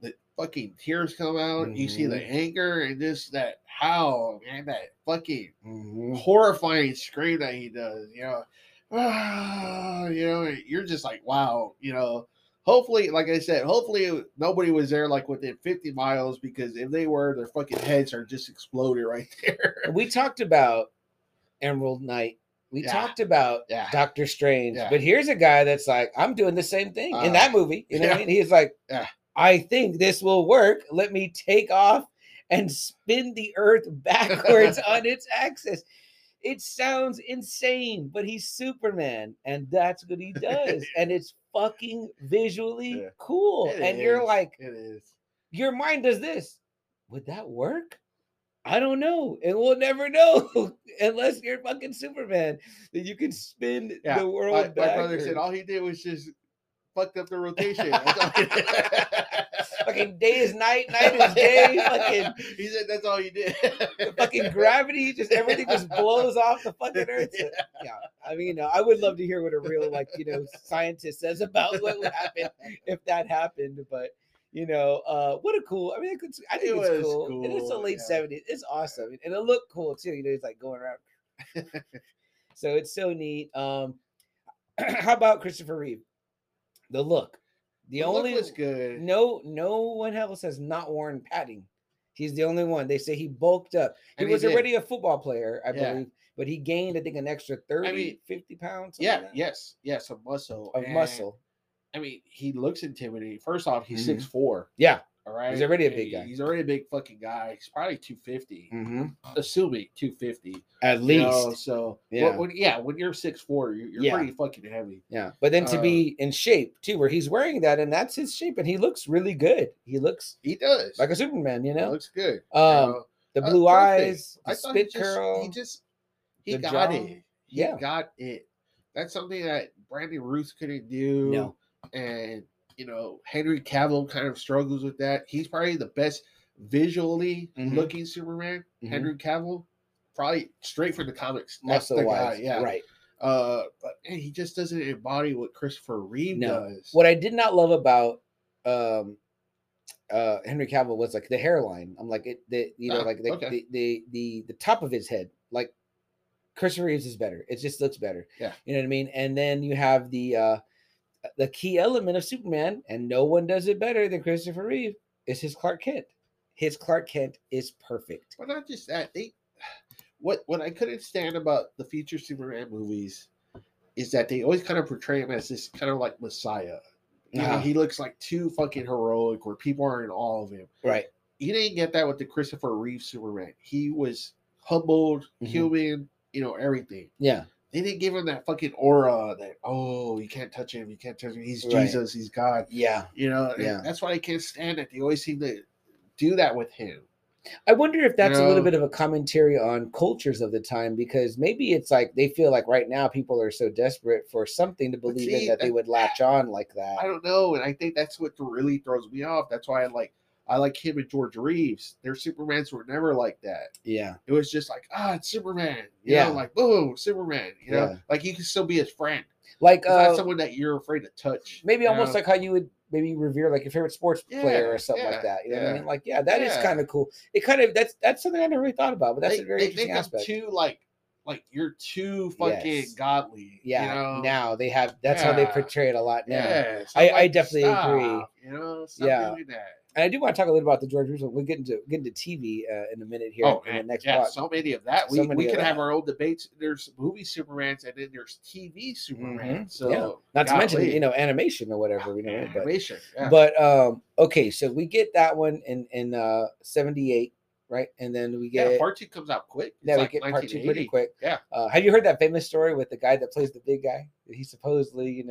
the fucking tears come out. Mm-hmm. You see the anger and just that howl, man, that fucking horrifying scream that he does, you know. You know, you're just like, wow, you know, hopefully, like I said, hopefully nobody was there like within 50 miles, because if they were, their fucking heads are just exploded right there. We talked about Emerald Knight. We talked about Doctor Strange. Yeah. But here's a guy that's like, I'm doing the same thing in that movie. You know what I mean? He's like, I think this will work. Let me take off and spin the earth backwards on its axis. It sounds insane, but he's Superman, and that's what he does. And it's fucking visually cool. You're like, it is. Your mind does this. Would that work? I don't know. And we'll never know unless you're fucking Superman. That you can spin the world backwards. My brother said all he did was just fucked up the rotation. Fucking day is night, night is day. Fucking, he said that's all you did. The fucking gravity, just everything just blows off the fucking earth. Yeah, I mean, I would love to hear what a real, like, you know, scientist says about what would happen if that happened. But you know, what a cool. I mean, I think it's cool. And it's the late 70s. It's awesome, and it looked cool too. You know, it's like going around. So it's so neat. How about Christopher Reeve? The look. The only look was good. No one else has not worn padding. He's the only one. They say he bulked up. He was already a football player, I believe, but he gained, I think, an extra 30, 50 pounds. Yeah, like yes, of muscle. I mean, he looks intimidating. First off, he's 6'4". Yeah. All right. He's already a big guy. He's already a big fucking guy. He's probably 250. Mm-hmm. Assuming 250. At least. Know, so, yeah. When you're 6'4", you're pretty fucking heavy. Yeah. But then to be in shape, too, where he's wearing that, and that's his shape, and he looks really good. He does. Like a Superman, you know? He looks good. The blue eyes, the spit curl. He got it. He got it. That's something that Brandon Ruth couldn't do. No. And... you know, Henry Cavill kind of struggles with that. He's probably the best visually looking Superman. Mm-hmm. Henry Cavill, probably straight from the comics. That's the guy. Yeah, right. But man, he just doesn't embody what Christopher Reeve does. What I did not love about Henry Cavill was like the hairline. I'm like the top of his head. Like Christopher Reeve's is better. It just looks better. Yeah, you know what I mean. And then you have the key element of Superman, and no one does it better than Christopher Reeve, is his Clark Kent. His Clark Kent is perfect. Well, not just that. what I couldn't stand about the future Superman movies is that they always kind of portray him as this kind of like messiah. You know, he looks like too fucking heroic where people are in awe of him. Right. You didn't get that with the Christopher Reeve Superman. He was humbled, human, you know, everything. Yeah. They didn't give him that fucking aura that, oh, you can't touch him. You can't touch him. He's Jesus. He's God. Yeah. You know, that's why I can't stand it. They always seem to do that with him. I wonder if that's a little bit of a commentary on cultures of the time, because maybe it's like they feel like right now people are so desperate for something to believe in that they would latch on like that. I don't know. And I think that's what really throws me off. That's why I like him and George Reeves. Their Supermans were never like that. Yeah. It was just like, it's Superman. You know, like, boom, Superman. You know, like you can still be his friend. Like not someone that you're afraid to touch. Maybe almost like how you would maybe revere like your favorite sports player or something like that. You know what I mean? Like, that is kind of cool. It kind of that's something I never really thought about, but that's a very interesting aspect. They think I'm too like you're too fucking godly. Yeah. You know? Now they have that's how they portray it a lot now. Yeah. So I definitely agree. You know, something like that. And I do want to talk a little about the George Russell. We'll get into TV in a minute here in the next part. So many of that. We can have our own debates. There's movie Supermans and then there's TV Superman. So not to mention animation or whatever. Animation. But okay, so we get that one in 78, right? And then we get part 2 comes out quick. Yeah, we get part 2 pretty quick. Yeah. Have you heard that famous story with the guy that plays the big guy? He supposedly,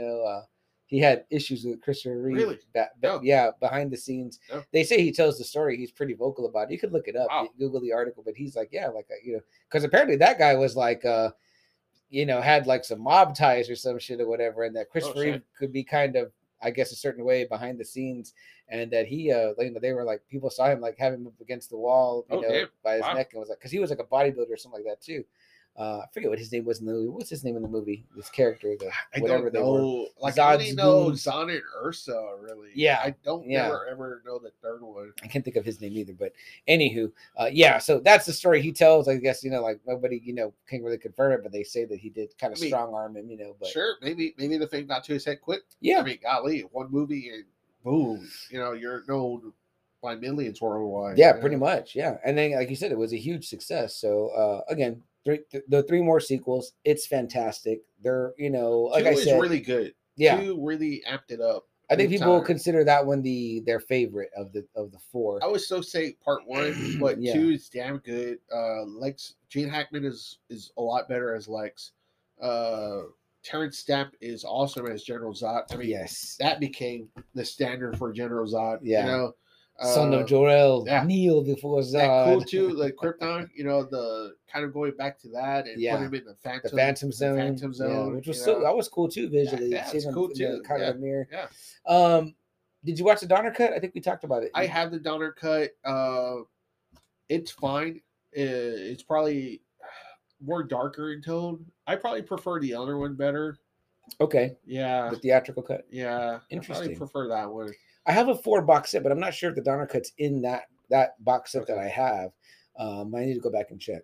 he had issues with Christopher Reeve. Really? Behind the scenes. No. They say he tells the story. He's pretty vocal about it. You could look it up. Wow. Google the article. But he's like, because apparently that guy was like, had like some mob ties or some shit or whatever. And that Christopher Reeve could be kind of, I guess, a certain way behind the scenes. And that he, they were like, people saw him like having him up against the wall, by his neck. And was like, because he was like a bodybuilder or something like that too. I forget what his name was in the movie. What's his name in the movie? This character, I don't know. I only know Zod and Ursa, really. Yeah. I don't ever know the third one. I can't think of his name either. But anywho, so that's the story he tells. I guess, like nobody, can really confirm it, but they say that he did kind of strong arm him, But sure, maybe the thing got to his head quick. Yeah. I mean, golly, one movie and boom, you're known by millions worldwide. Yeah, pretty much. Yeah. And then, like you said, it was a huge success. So, again, the 3 more sequels. It's fantastic. They're, 2 is really good. Yeah. 2 really amped it up. I think people will consider that one their favorite of the 4. I would still say part 1, but 2 is damn good. Gene Hackman is a lot better as Lex. Terrence Stamp is awesome as General Zod. I mean, that became the standard for General Zod. Yeah. Son of Jor-El, kneel before Zod. That cool too, like Krypton. The kind of going back to that and putting him in the Phantom Zone, which was that was cool too visually. Yeah, that's cool too. Mirror. Yeah. Did you watch the Donner cut? I think we talked about it. I have the Donner cut. It's fine. It's probably more darker in tone. I probably prefer the other one better. Okay. Yeah. The theatrical cut. Yeah. Interesting. I probably prefer that one. I have a 4 box set, but I'm not sure if the Donner cut's in that box set that I have. I need to go back and check.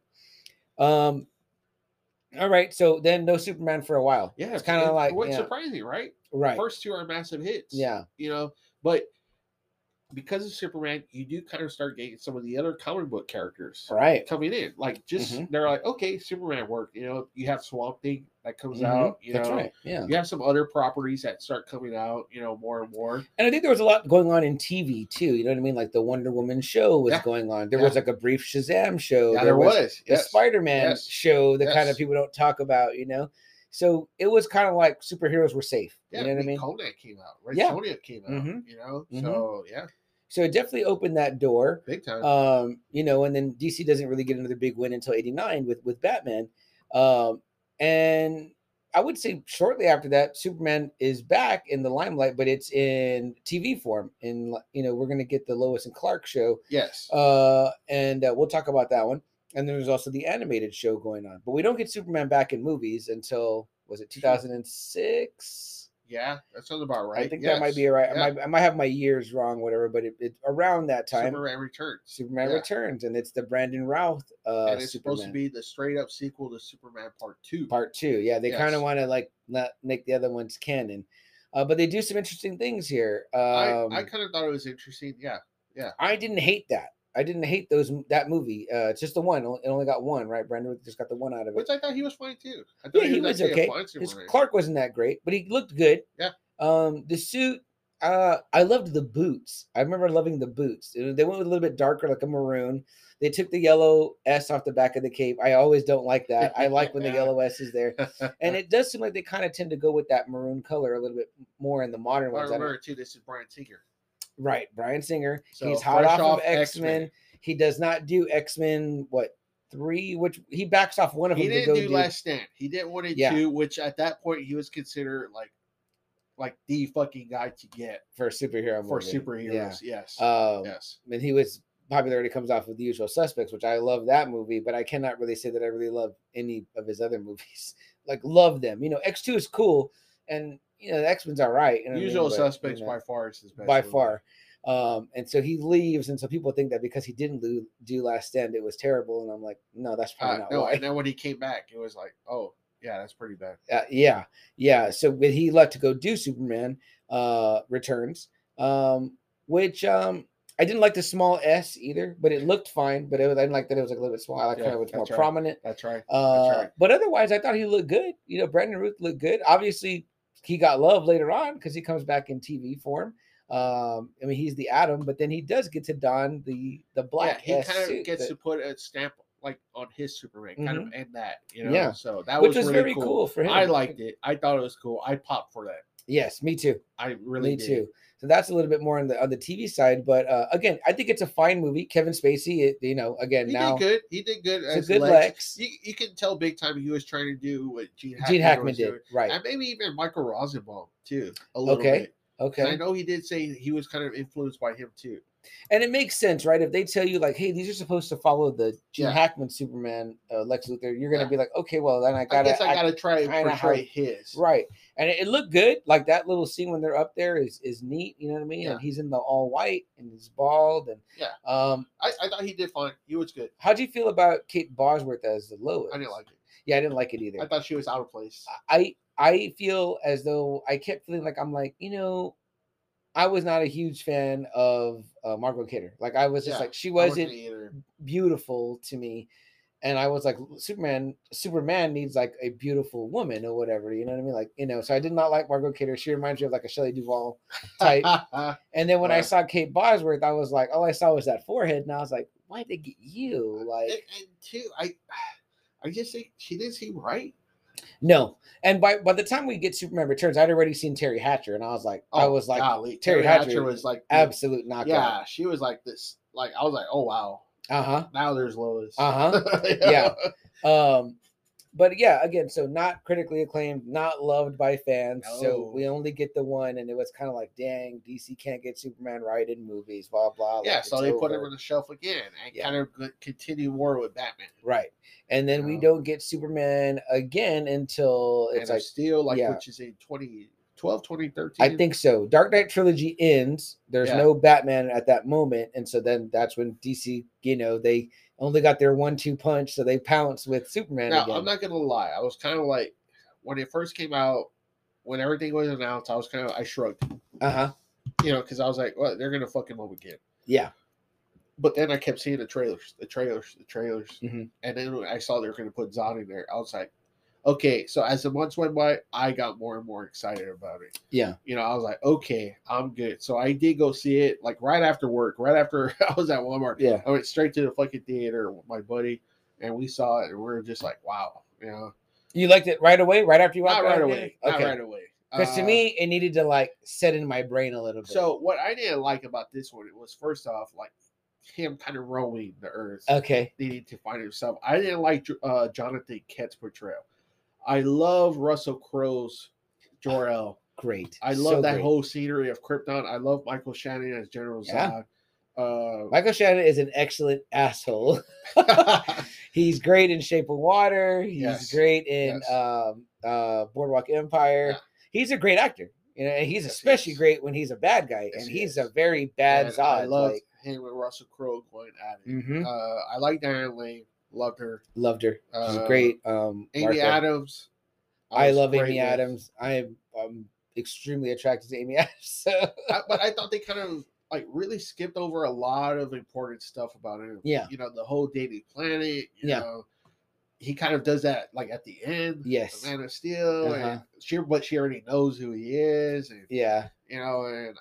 All right, so then no Superman for a while. Yeah, it's kind of like what's surprising, right? Right. The first 2 are massive hits. Yeah, but because of Superman, you do kind of start getting some of the other comic book characters coming in. Like they're like, okay, Superman worked. You have Swamp Thing that comes out, That's right. Yeah. You have some other properties that start coming out, more and more. And I think there was a lot going on in TV too. You know what I mean? Like the Wonder Woman show was going on. There was like a brief Shazam show. Yeah, there was. The Spider-Man show that kind of people don't talk about, So it was kind of like superheroes were safe. Yeah, you know what I mean? Conan came out. Right? Sonya came out, So, So it definitely opened that door. Big time. And then DC doesn't really get another big win until 89 with Batman. And I would say shortly after that, Superman is back in the limelight, but it's in TV form. And, we're going to get the Lois and Clark show. Yes. And we'll talk about that one. And then there's also the animated show going on. But we don't get Superman back in movies until, was it 2006? Yeah, that sounds about right. I think that might be right. Yeah. I might have my years wrong, whatever, but it around that time. Superman Returns, and it's the Brandon Routh and it's Superman. Supposed to be the straight-up sequel to Superman Part 2. Part 2, yeah. They kind of want to, not make the other ones canon. But they do some interesting things here. I kind of thought it was interesting, yeah. I didn't hate that. I didn't hate that movie. It's just the one. It only got one, right? Brandon just got the one out of it. Which I thought he was funny too. I thought he was okay. His Clark wasn't that great, but he looked good. Yeah. The suit. I loved the boots. I remember loving the boots. They went with a little bit darker, like a maroon. They took the yellow S off the back of the cape. I always don't like that. I like when the yellow S is there. And it does seem like they kind of tend to go with that maroon color a little bit more in the modern ones. I remember, too, this is Bryan Singer. Right, Bryan Singer. So he's hot off of X-Men. He does not do X-Men, what, 3? Which he backs off one of them. He didn't do Last Stand. He didn't want to do, which at that point he was considered like the fucking guy to get for a superhero superheroes. Yeah. Yes. And he was popularity comes off with The Usual Suspects, which I love that movie, but I cannot really say that I really love any of his other movies. Like love them. You know, X2 is cool and you know the X-Men's all right. You know Usual Suspects by far is his best. By far. And so he leaves, and so people think that because he didn't do Last Stand, it was terrible. And I'm like, no, that's probably not why. And then when he came back, it was like, oh, yeah, that's pretty bad. Yeah. So when he left to go do Superman Returns, which I didn't like the small S either, but it looked fine. But I didn't like that it was like a little bit small. I like how it was more prominent. That's right. But otherwise, I thought he looked good. You know, Brandon Routh looked good. Obviously, he got love later on because he comes back in TV form. I mean, he's the Adam, but then he does get to don the black. Yeah, he kind of gets to put a stamp like on his Superman, kind of, and that, you know, so that was really very cool for him. I liked it. I thought it was cool. I popped for that. Yes, me too. I really me did. Too. So that's a little bit more on the TV side, but again, I think it's a fine movie. Kevin Spacey, he did good as good Lex. You can tell big time he was trying to do what Gene Hackman did, right? And maybe even Michael Rosenbaum too, a little bit. Okay. I know he did say he was kind of influenced by him too. And it makes sense, right? If they tell you, like, hey, these are supposed to follow the Gene Hackman Superman, Lex Luthor, you're going to be like, okay, well, then I guess I got to try to portray his. Right. And it looked good. Like, that little scene when they're up there is neat. You know what I mean? Yeah. And he's in the all white and he's bald. And I thought he did fine. He was good. How'd you feel about Kate Bosworth as the Lois? I didn't like it. Yeah, I didn't like it either. I thought she was out of place. I feel as though I kept feeling like I'm like, you know, I was not a huge fan of Margot Kidder. Like I was just like, she wasn't beautiful to me. And I was like, Superman needs like a beautiful woman or whatever. You know what I mean? Like, you know, so I did not like Margot Kidder. She reminds me of like a Shelley Duvall type. And then when I saw Kate Bosworth, I was like, all I saw was that forehead. And I was like, why'd they get you? Like, and too, I just think she didn't seem right. No, and by the time we get Superman Returns, I'd already seen Terry Hatcher, and I was like, golly. Terry Hatcher was like the absolute knockout. Yeah, she was like this. Like I was like, oh wow. Now there's Lois. Yeah. But yeah, again, so not critically acclaimed, not loved by fans. No. So we only get the one, and it was kind of like, dang, DC can't get Superman right in movies, blah, blah. Yeah, like, so they put him on the shelf again and kind of continue war with Batman. Right. And then we don't get Superman again until it's like Steel, which is in 2012, 2013. I think so. Dark Knight Trilogy ends. There's no Batman at that moment. And so then that's when DC, you know, they only got their 1-2 punch, so they pounced with Superman again. I'm not going to lie. I was kind of like, when it first came out, when everything was announced, I was kind of, I shrugged. You know, because I was like, well, they're going to fuck him up again. Yeah. But then I kept seeing the trailers. Mm-hmm. And then I saw they were going to put Zod in there. I was like, okay. So as the months went by, I got more and more excited about it. Yeah. You know, I was like, okay, I'm good. So I did go see it like right after work, right after I was at Walmart. Yeah. I went straight to the fucking theater with my buddy and we saw it and we were just like, wow. You know, you liked it right away, right after you watched it? Not right away. Because to me, it needed to like set in my brain a little bit. So what I didn't like about this one, it was first off, like him kind of roaming the earth. Okay. Needing to find himself. I didn't like Jonathan Kent's portrayal. I love Russell Crowe's Jor-El. Great. I love whole scenery of Krypton. I love Michael Shannon as General Zod. Michael Shannon is an excellent asshole. He's great in Shape of Water. He's great in Boardwalk Empire. Yeah. He's a great actor. You know, and he's especially great when he's a bad guy. Yes, and he's a very bad Zod. I love him with Russell Crowe going at it. Mm-hmm. I like Diane Lane. Loved her. She's great. Amy Adams. I love Amy Adams. I am extremely attracted to Amy Adams. But I thought they kind of like really skipped over a lot of important stuff about him. Yeah. You know, the whole dating planet, you know, he kind of does that like at the end. Yes. The Man of Steel. Uh-huh. And but she already knows who he is. And, yeah. You know, and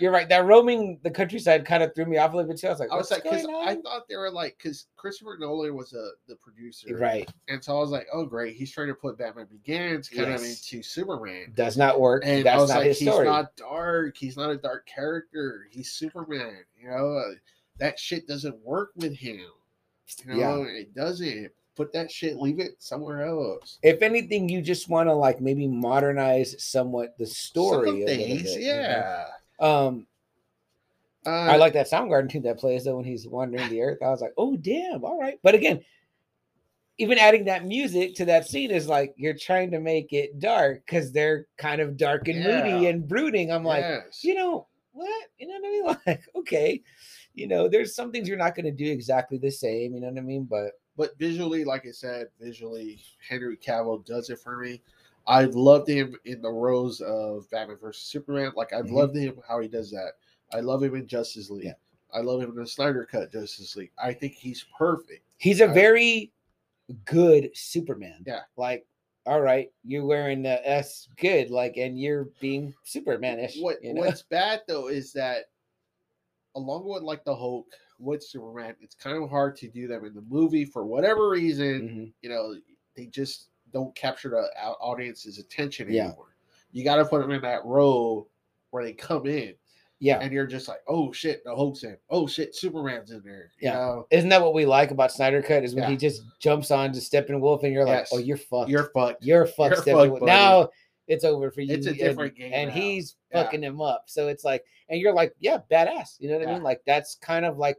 you're right. That roaming the countryside kind of threw me off a little bit too. I was like, I thought they were like, because Christopher Nolan was the producer, right? And so I was like, oh great, he's trying to put Batman Begins kind of into Superman. Does not work. And that's I was like, he's not dark. He's not a dark character. He's Superman. You know, that shit doesn't work with him. You know, it doesn't. Put that shit, leave it somewhere else. If anything, you just want to like maybe modernize somewhat the story. Yeah. You know? I like that Soundgarden tune that plays though when he's wandering the earth. I was like, oh damn, all right. But again, even adding that music to that scene is like you're trying to make it dark because they're kind of dark and moody and brooding. I'm like, you know what? You know what I mean? Like, okay, you know, there's some things you're not going to do exactly the same. You know what I mean? But visually, like I said, Henry Cavill does it for me. I loved him in the roles of Batman vs. Superman. Like, I loved him how he does that. I love him in Justice League. Yeah. I love him in the Snyder Cut Justice League. I think he's perfect. He's a very good Superman. Yeah. Like, all right, you're wearing the S good, like, and you're being Superman-ish. What's bad, though, is that along with, like, the Hulk, with Superman, it's kind of hard to do them in the movie for whatever reason. You know, they just don't capture the audience's attention anymore. You got to put them in that role where they come in. Yeah, and you're just like, oh shit, the Hulk's in. Oh shit, Superman's in there. You know? Isn't that what we like about Snyder Cut? Is when he just jumps on to Steppenwolf, and you're like, oh, you're fucked. You're fucked. You're fucked. Steppenwolf. Now it's over for you. It's a different game. And now he's fucking him up. So it's like, and you're like, yeah, badass. You know what I mean? Like, that's kind of like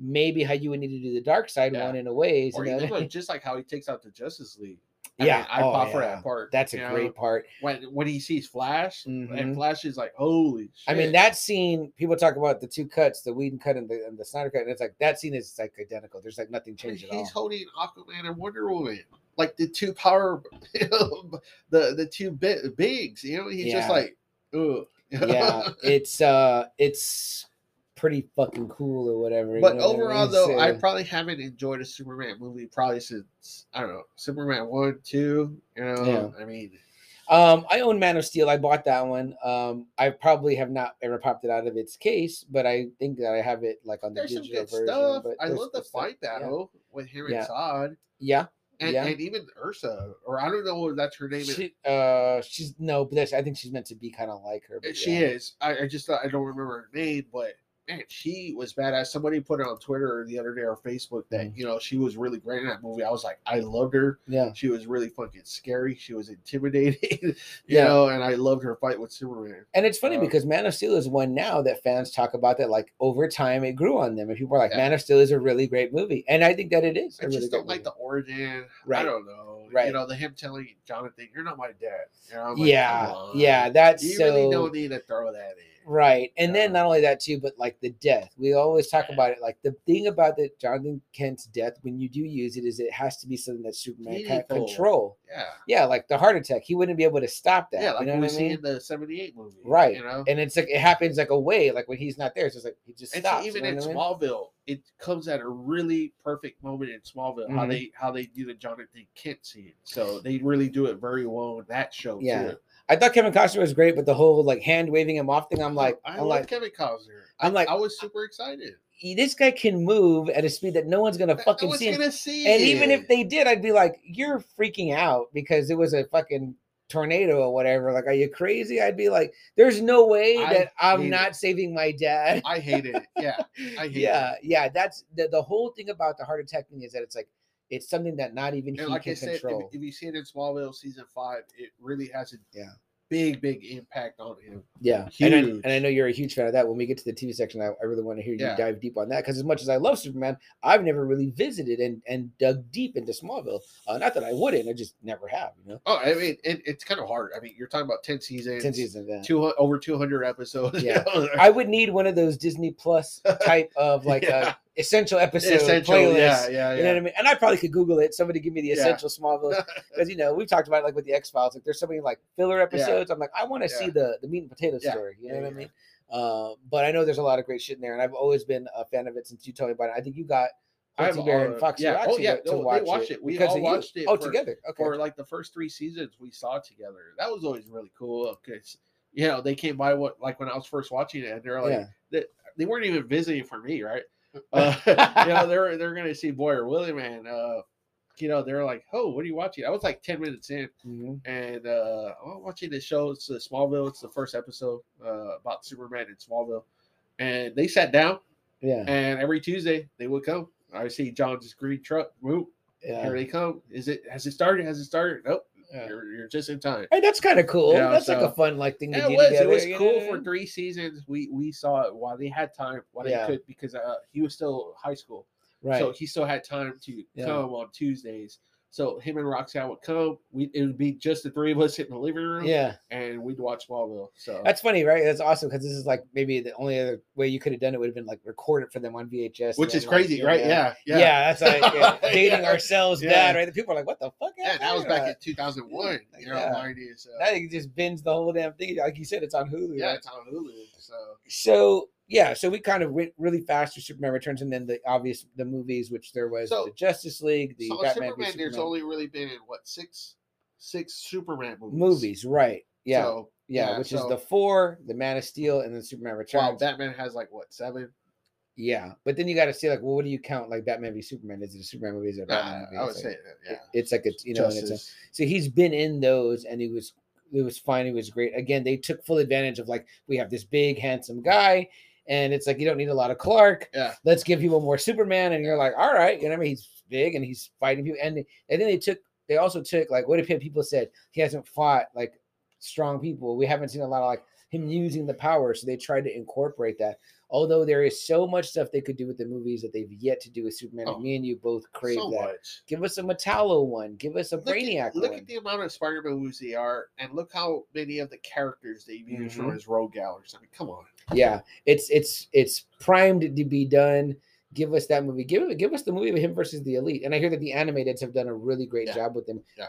maybe how you would need to do the dark side one in a way. Or you know, just like how he takes out the Justice League. I mean, I pop for that part. That's a great part. When he sees Flash, and Flash is like, holy shit. I mean, that scene, people talk about the two cuts, the Whedon cut and the Snyder cut. And it's like, that scene is like identical. There's like nothing changed at all. He's holding Aquaman and Wonder Woman. Like the two power, the two bigs, you know, he's just like, ugh. Yeah, it's pretty fucking cool or whatever. But you know overall, though, I probably haven't enjoyed a Superman movie probably since, I don't know, Superman 1, 2, you know, I mean. I own Man of Steel. I bought that one. I probably have not ever popped it out of its case, but I think that I have it like on the digital version. Stuff. But I love the fight battle with him and Zod. Yeah. And even Ursa, or I don't know if that's her name. But I think she's meant to be kind of like her. She is. I just thought, I don't remember her name, but man, she was badass. Somebody put it on Twitter the other day or Facebook that, you know, she was really great in that movie. I was like, I loved her. Yeah. She was really fucking scary. She was intimidating, you know, and I loved her fight with Superman. And it's funny because Man of Steel is one now that fans talk about that, like, over time it grew on them. And people are like, Man of Steel is a really great movie. And I think that it is. I just don't like the origin. Right. I don't know. Right. You know, him telling Jonathan, you're not my dad. You know, like, you really don't need to throw that in. Right. And then not only that too, but like the death. We always talk about it. Like the thing about the Jonathan Kent's death, when you do use it, is it has to be something that Superman can't control. Yeah. Yeah, like the heart attack. He wouldn't be able to stop that. Yeah, like you know what I mean? In the 78 movie. Right. You know? And it's like it happens like a way, like when he's not there, it's just like he just stops. Even in Smallville, it comes at a really perfect moment in Smallville, how they do the Jonathan Kent scene. So they really do it very well in that show too. I thought Kevin Costner was great, but the whole like hand waving him off thing, I'm like, I love Kevin Costner. I'm like, I was super excited. This guy can move at a speed that no one's gonna fucking see. And even if they did, I'd be like, you're freaking out because it was a fucking tornado or whatever. Like, are you crazy? I'd be like, there's no way that I'm not saving my dad. I hate it. Yeah, I hate it. Yeah. That's the whole thing about the heart attack thing is that it's like, it's something that not even he can control. If you see it in Smallville season 5, it really has a big impact on him. Yeah, huge. And I know you're a huge fan of that. When we get to the TV section, I really want to hear you dive deep on that because as much as I love Superman, I've never really visited and dug deep into Smallville. Not that I wouldn't, I just never have. You know. Oh, I mean, it's kind of hard. I mean, you're talking about 10 seasons, yeah. 200 episodes. Yeah, I would need one of those Disney Plus type of like. Essential episode playlist. Yeah. You know what I mean? And I probably could Google it. Somebody give me the essential Smallville. Because, you know, we've talked about it like with the X-Files. Like there's so many like filler episodes. I'm like, I want to see the meat and potato story. You know what I mean? But I know there's a lot of great shit in there, and I've always been a fan of it since you told me about it. I think you got Quincy Bear and Foxy Roxy to watch it. We all watched it together. Okay. For like the first three seasons we saw together. That was always really cool because, you know, they came by when I was first watching it, and they're like, they weren't even visiting for me, right? You know, they're gonna see Boyer William, and you know, they're like, oh, what are you watching? I was like 10 minutes in, and I'm watching this show. It's Smallville. It's the first episode about Superman in Smallville, and they sat down. Yeah. And every Tuesday they would come. I see John's green truck. Whoop. Yeah. Here they come. Has it started? Nope. Yeah. You're just in time. Hey, that's kind of cool. Yeah, that's like a fun thing to do together. It was cool for three seasons. We saw it while they had time, while they could, because he was still high school. Right. So he still had time to come on Tuesdays. So him and Roxanne would come. It would be just the three of us in the living room. Yeah. And we'd watch Smallville. So that's funny, right? That's awesome, because this is like maybe the only other way you could have done it would have been like record it for them on VHS. Which is crazy, right? Yeah. Yeah. That's like dating ourselves bad, right? The people are like, what the fuck? Yeah, that was back in 2001. You know, now you just binge the whole damn thing. Like you said, it's on Hulu. Yeah, right? It's on Hulu. So yeah, so we kind of went really fast through Superman Returns, and then the movies, which there was the Justice League, the Batman. Superman, there's only really been in what six Superman movies. Right? Yeah, so, which is the 4, the Man of Steel, and then Superman Returns. Wow, Batman has like what 7? Yeah, but then you got to say like, well, what do you count? Like Batman v Superman? Is it a Superman movie? Is it a Batman movie? I would say it's like it's so he's been in those, and he was. It was fine. It was great. Again, they took full advantage of like, we have this big, handsome guy, and it's like, you don't need a lot of Clark. Yeah. Let's give people more Superman. And you're like, all right. You know what I mean? He's big and he's fighting people. And then they also took like, what if people said he hasn't fought like strong people? We haven't seen a lot of like him using the power. So they tried to incorporate that. Although there is so much stuff they could do with the movies that they've yet to do with Superman, and me and you both crave that. Much. Give us a Metallo one. Give us a Brainiac one. Look at the amount of Spider-Man movies they are, and look how many of the characters they use for his rogue galleries. I mean, come on. Yeah, it's primed to be done. Give us that movie. Give us the movie of him versus the Elite. And I hear that the animateds have done a really great job with him. Yeah.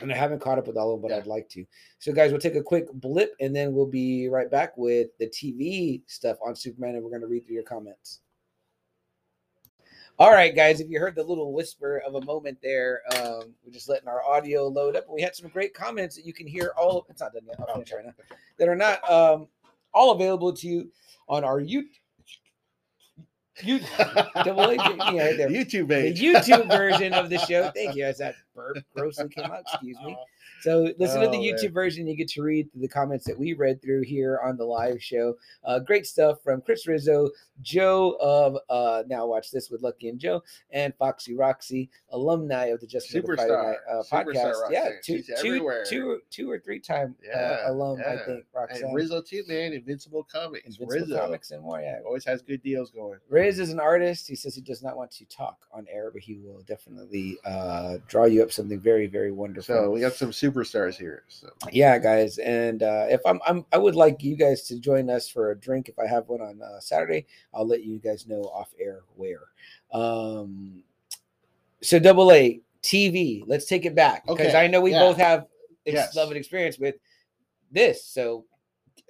And I haven't caught up with all of them, but I'd like to. So, guys, we'll take a quick blip, and then we'll be right back with the TV stuff on Superman, and we're going to read through your comments. All right, guys, if you heard the little whisper of a moment there, we're just letting our audio load up. We had some great comments that you can hear all – it's not done yet. I'll finish right now. That are not all available to you on our YouTube. YouTube page. The YouTube version of the show. Thank you. As that burp grossly came out, excuse me. So listen to the YouTube version. You get to read the comments that we read through here on the live show. Great stuff from Chris Rizzo, Joe of Now Watch This with Lucky and Joe, and Foxy Roxy, alumni of the Just Another Friday Night podcast. Roxanne. Yeah, two or three-time alum, I think. Roxanne. And Rizzo too, man. Invincible Comics. Comics and more. Yeah, always has good deals going. Riz is an artist. He says he does not want to talk on air, but he will definitely draw you up something very, very wonderful. So we got some superstars here. So. Yeah, guys, and if I would like you guys to join us for a drink if I have one on Saturday. I'll let you guys know off air where. So Double A TV, let's take it back because I know we both have love and experience with this. So.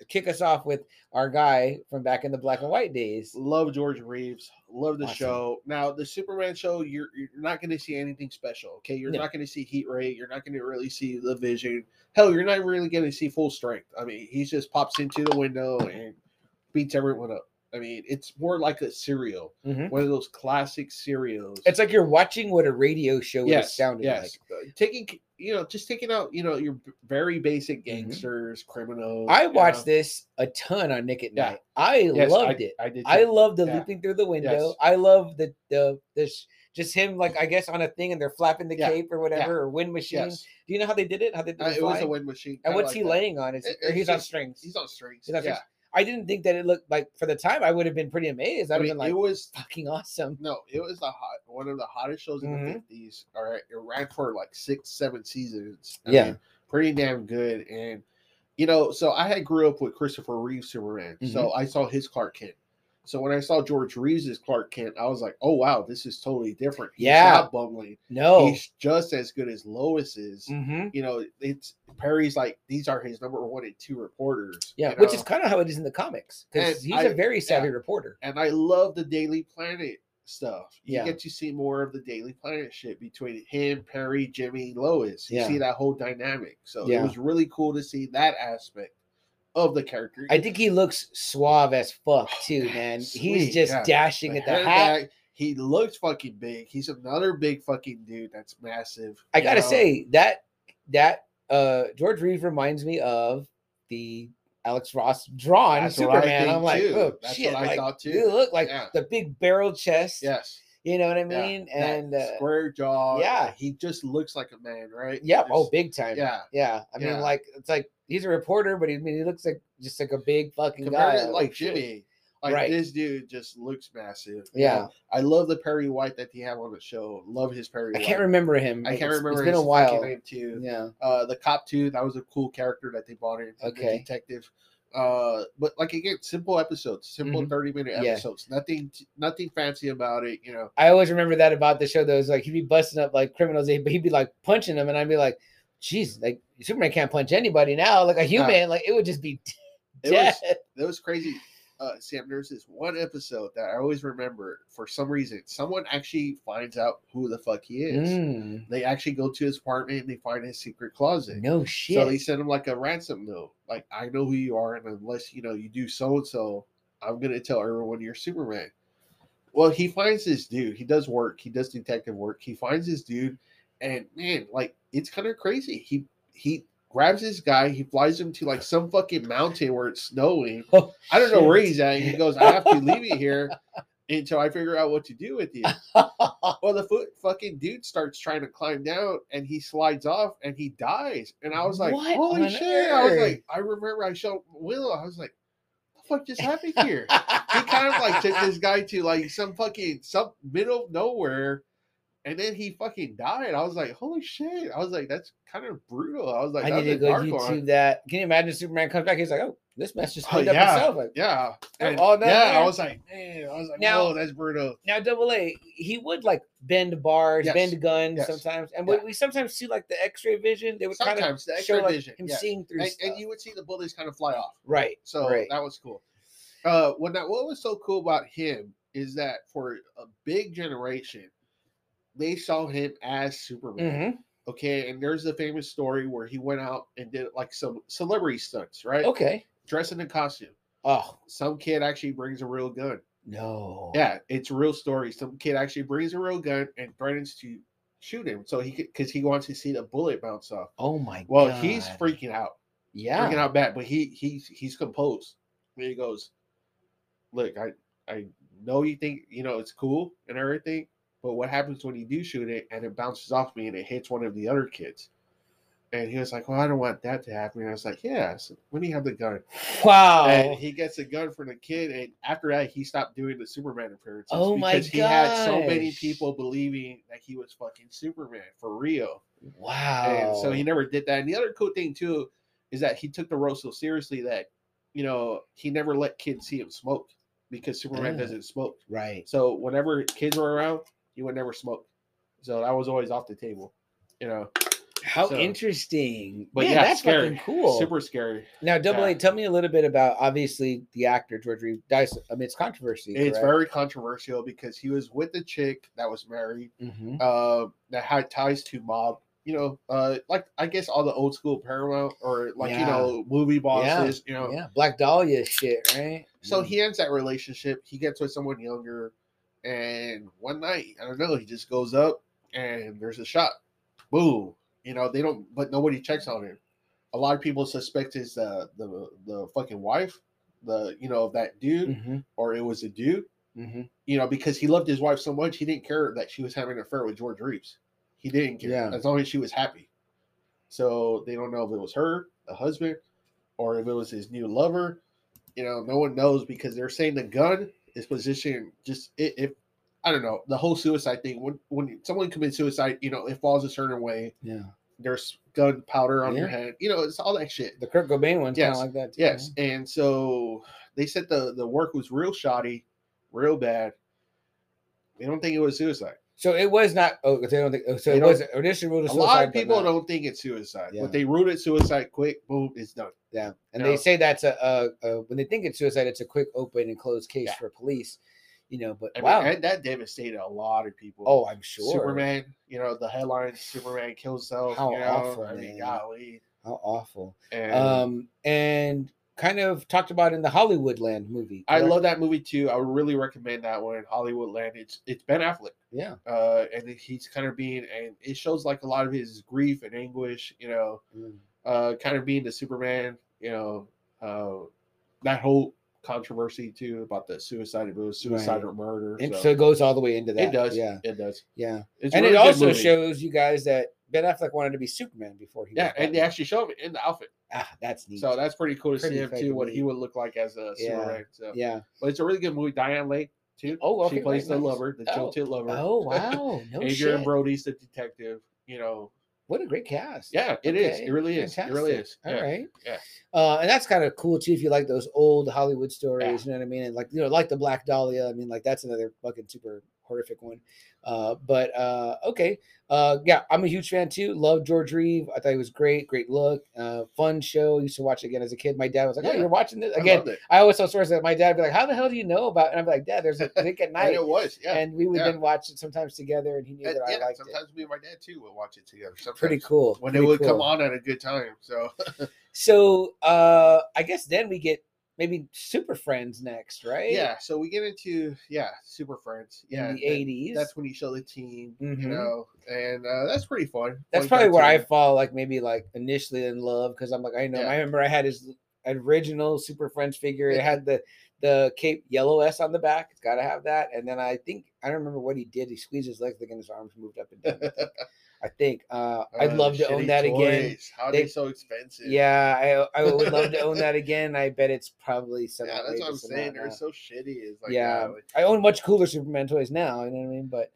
Kick us off with our guy from back in the black and white days. Love George Reeves. Love the show. Now, the Superman show, you're not going to see anything special, okay? You're not going to see Heat Ray. You're not going to really see the Vision. Hell, you're not really going to see full strength. I mean, he just pops into the window and beats everyone up. I mean, it's more like a serial, one of those classic serials. It's like you're watching what a radio show is sounding like. Taking out, your very basic gangsters, criminals. I watched this a ton on Nick at Night. I loved it. I did. I loved the leaping through the window. Yes. I love the just him, like, I guess, on a thing, and they're flapping the cape or whatever, or wind machine. Yes. Do you know how they did it? How they did it was a wind machine. And what's he laying on? He's on strings. He's on strings. I didn't think that it looked like for the time I would have been pretty amazed. I would have been like, it was fucking awesome. No, it was one of the hottest shows in the '50s. All right. It ran for like 6, 7 seasons. I mean, pretty damn good. And so I grew up with Christopher Reeve Superman. So I saw his Clark Kent. So when I saw George Reeves' Clark Kent, I was like, oh, wow, this is totally different. He's not bumbling. No. He's just as good as Lois is. Mm-hmm. You know, it's Perry's like, these are his number one and two reporters. Yeah, which is kind of how it is in the comics. Because he's a very savvy reporter. And I love the Daily Planet stuff. You get to see more of the Daily Planet shit between him, Perry, Jimmy, Lois. You see that whole dynamic. So it was really cool to see that aspect of the character. I think he looks suave as fuck too, man. He's just dashing at the hat. He looks fucking big. He's another big fucking dude that's massive. I gotta say that George Reeves reminds me of the Alex Ross drawn Superman. I'm like, oh shit, that's what I thought too. You look like the big barrel chest. Yes. You know what I mean? Yeah, and square jaw. Yeah. He just looks like a man, right? Yeah. Just, oh, big time. Yeah. Yeah. I mean, like, it's like he's a reporter, but he looks like just like a big fucking guy. Compared to like Jimmy. Like this dude just looks massive. Yeah. Know? I love the Perry White that he had on the show. Love his Perry White. I can't remember him. It's been a while. Name too. Yeah. The cop too. That was a cool character that they bought in. The detective. But like again, simple episodes, 30-minute episodes, nothing fancy about it, you know. I always remember that about the show though, is like he'd be busting up like criminals, but he'd be like punching them, and I'd be like, "Jeez, like Superman can't punch anybody now, like a human, like it would just be death." It was crazy. Sam, there's this one episode that I always remember. For some reason, someone actually finds out who the fuck he is. They actually go to his apartment and they find his secret closet. No shit. So they send him like a ransom note. Like, I know who you are, and unless you know you do so and so, I'm gonna tell everyone you're Superman. Well, he finds this dude. He does work. He does detective work. He finds this dude, and man, like it's kind of crazy. He grabs this guy, he flies him to like some fucking mountain where it's snowing. Oh, I don't know where he's at. He goes, I have to leave it here until I figure out what to do with you. Well, the fucking dude starts trying to climb down and he slides off and he dies. And I was like, what holy shit. Earth? I was like, I remember I showed Willow. I was like, what the fuck just happened here? He kind of like took this guy to like some middle of nowhere. And then he fucking died. I was like, holy shit. I was like, that's kind of brutal. I was like, I need to go YouTube that. Can you imagine Superman comes back? He's like, oh, this mess just cleaned up itself. Like, I was like, man. I was like, whoa, that's brutal. Now, Double A, he would like bend bars, bend guns sometimes. And we sometimes see like the X-ray vision. They would sometimes kind of show like him seeing through stuff. And you would see the bullets kind of fly off. Right. So that was cool. What was so cool about him is that for a big generation, they saw him as Superman. Okay. And there's the famous story where he went out and did like some celebrity stunts, right? Okay. Dressing in costume. Oh. Some kid actually brings a real gun. No. Yeah. It's a real story. Some kid actually brings a real gun and threatens to shoot him. So because he wants to see the bullet bounce off. Oh my God. Well, he's freaking out. Yeah. Freaking out bad. But he's composed. And he goes, look, I know you think, you know, it's cool and everything. But what happens when you do shoot it and it bounces off me and it hits one of the other kids? And he was like, well, I don't want that to happen. And I was like, yeah. So when do you have the gun? Wow. And he gets a gun from the kid. And after that, he stopped doing the Superman appearances. Oh, my God. Because he had so many people believing that he was fucking Superman for real. Wow. And so he never did that. And the other cool thing, too, is that he took the role so seriously that, you know, he never let kids see him smoke because Superman doesn't smoke. Right. So whenever kids were around, he would never smoke. So that was always off the table, you know. How interesting. But man, that's scary. Fucking cool. Super scary. Now, Double A, tell me a little bit about, obviously, the actor, George Reeves, dies amidst controversy. It's very controversial because he was with the chick that was married, that had ties to mob, you know, like, I guess all the old school Paramount or, like, you know, movie bosses, you know. Yeah, Black Dahlia shit, right? So he ends that relationship. He gets with someone younger. And one night, I don't know, he just goes up and there's a shot. Boom. You know, but nobody checks on him. A lot of people suspect it's the fucking wife, of that dude, or it was a dude, you know, because he loved his wife so much, he didn't care that she was having an affair with George Reeves. He didn't care as long as she was happy. So they don't know if it was her, the husband, or if it was his new lover. You know, no one knows because they're saying the gun. His position, just if I don't know, the whole suicide thing. When someone commits suicide, you know, it falls a certain way. Yeah, there's gunpowder on your head. You know, it's all that shit. The Kurt Cobain one's kind of like that. Too, and so they said the work was real shoddy. real bad. They don't think it was suicide. So it was not. Oh, they don't think. So it wasn't initially ruled as suicide. A lot of people don't think it's suicide, but they ruled it suicide quick. Boom, it's done. Yeah, and they say that's a when they think it's suicide, it's a quick open and closed case for police. You know, but wow, that devastated a lot of people. Oh, I'm sure. Superman, you know, the headline: Superman kills self. How awful! I mean, golly, how awful. And kind of talked about in the Hollywoodland movie. Correct? I love that movie too. I would really recommend that one. Hollywoodland. It's Ben Affleck. Yeah. And he's kind of being, and it shows like a lot of his grief and anguish. You know, kind of being the Superman. You know, that whole controversy too about the suicide, it was suicide or murder. And so it goes all the way into that. It does. Yeah. It does. Yeah. It's and really it also shows you guys that Ben Affleck wanted to be Superman before he. Yeah, and they actually show him in the outfit. Ah, that's neat. So that's pretty cool to see him too. What he would look like as a Superman. So. Yeah, but it's a really good movie. Diane Lake too. Oh, okay, she plays the lover, the jilted lover. Oh wow, no Adrian shit. Adrian Brody's the detective. You know, what a great cast. Yeah, it is. It really is. Fantastic. It really is. Yeah. All right. Yeah, and that's kind of cool too. If you like those old Hollywood stories, you know what I mean, and like you know, like the Black Dahlia. I mean, like that's another fucking super horrific one. Yeah, I'm a huge fan too. Love George Reeve. I thought he was great. Great look. Fun show. Used to watch it again as a kid. My dad was like, "Oh, you're watching this again." I always tell stories that my dad would be like, "How the hell do you know about?" And I'm like, "Dad, there's a link at night." It was, yeah. And we would then watch it sometimes together, and he knew that I liked it. Sometimes me and my dad too would watch it together. Sometimes. Pretty cool. When it would come on at a good time. So. I guess then we get. Maybe Super Friends next, right? Yeah. So we get into Super Friends. Yeah, in the 80s. That's when you show the team, you know, and that's pretty fun. That's probably where I fall, like maybe like initially in love because I'm like I know I remember I had his original Super Friends figure. It had the Cape Yellow S on the back. It's got to have that. And then I think I don't remember what he did. He squeezed his legs again. His arms moved up and down. I think I'd love to own that again. How are they so expensive? Yeah, I would love to own that again. I bet it's probably something. Yeah, that's what I'm saying. They're so shitty. It's like, yeah, I own much cooler Superman toys now. You know what I mean? But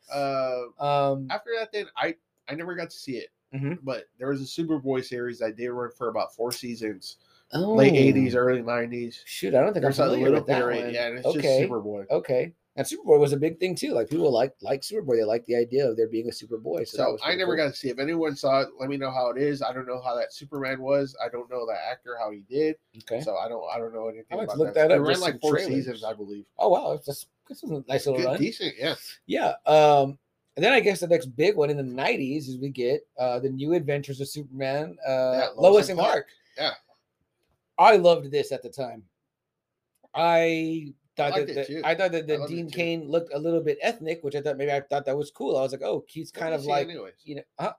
after that, then I never got to see it. But there was a Superboy series that they run for about 4 seasons. Oh. Late 80s, early 90s. Shoot, I don't think I'm familiar with that one. Yeah, and it's just Superboy. Okay. And Superboy was a big thing too. Like people like Superboy. They like the idea of there being a Superboy. So I never got to see it. If anyone saw it, let me know how it is. I don't know how that Superman was. I don't know that actor how he did. Okay. So I don't know anything. I like to look that up. It ran like 4 seasons, I believe. Oh wow, this was a nice little run. Decent, yeah. Yeah. And then I guess the next big one in the 90s is we get the New Adventures of Superman, Lois and Clark. Yeah. I loved this at the time. I thought that the Dean Cain looked a little bit ethnic, which I thought that was cool. I was like, oh, he's kind of like, you know,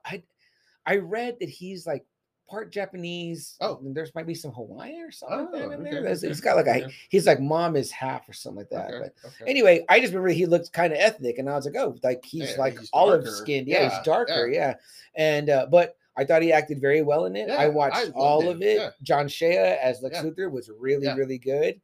I read that he's like part Japanese. Oh, and there's might be some Hawaiian or something in there. Okay. He's got like he's like mom is half or something like that. Okay. But anyway, I just remember he looked kind of ethnic, and I was like, oh, like he's like olive skinned. Yeah, he's darker. Yeah, and but. I thought he acted very well in it. Yeah, I watched all of it. Yeah. John Shea as Lex Luthor was really, really good.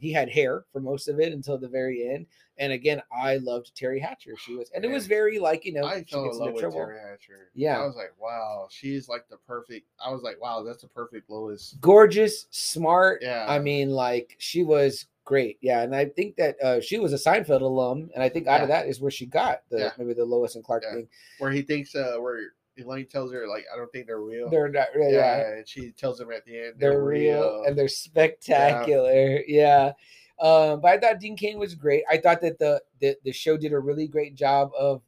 He had hair for most of it until the very end. And again, I loved Terry Hatcher. She was, and it was very like, you know, I fell in love with Terry Hatcher. Yeah. I was like, wow, she's like the perfect. I was like, wow, that's the perfect Lois. Gorgeous, smart. Yeah. I mean, like she was great. Yeah. And I think that she was a Seinfeld alum. And I think out of that is where she got the maybe the Lois and Clark thing. Where he thinks where Elaine tells her, like, I don't think they're real. They're not real. Yeah. And she tells him at the end they're real and they're spectacular. Yeah. But I thought Dean Cain was great. I thought that the show did a really great job of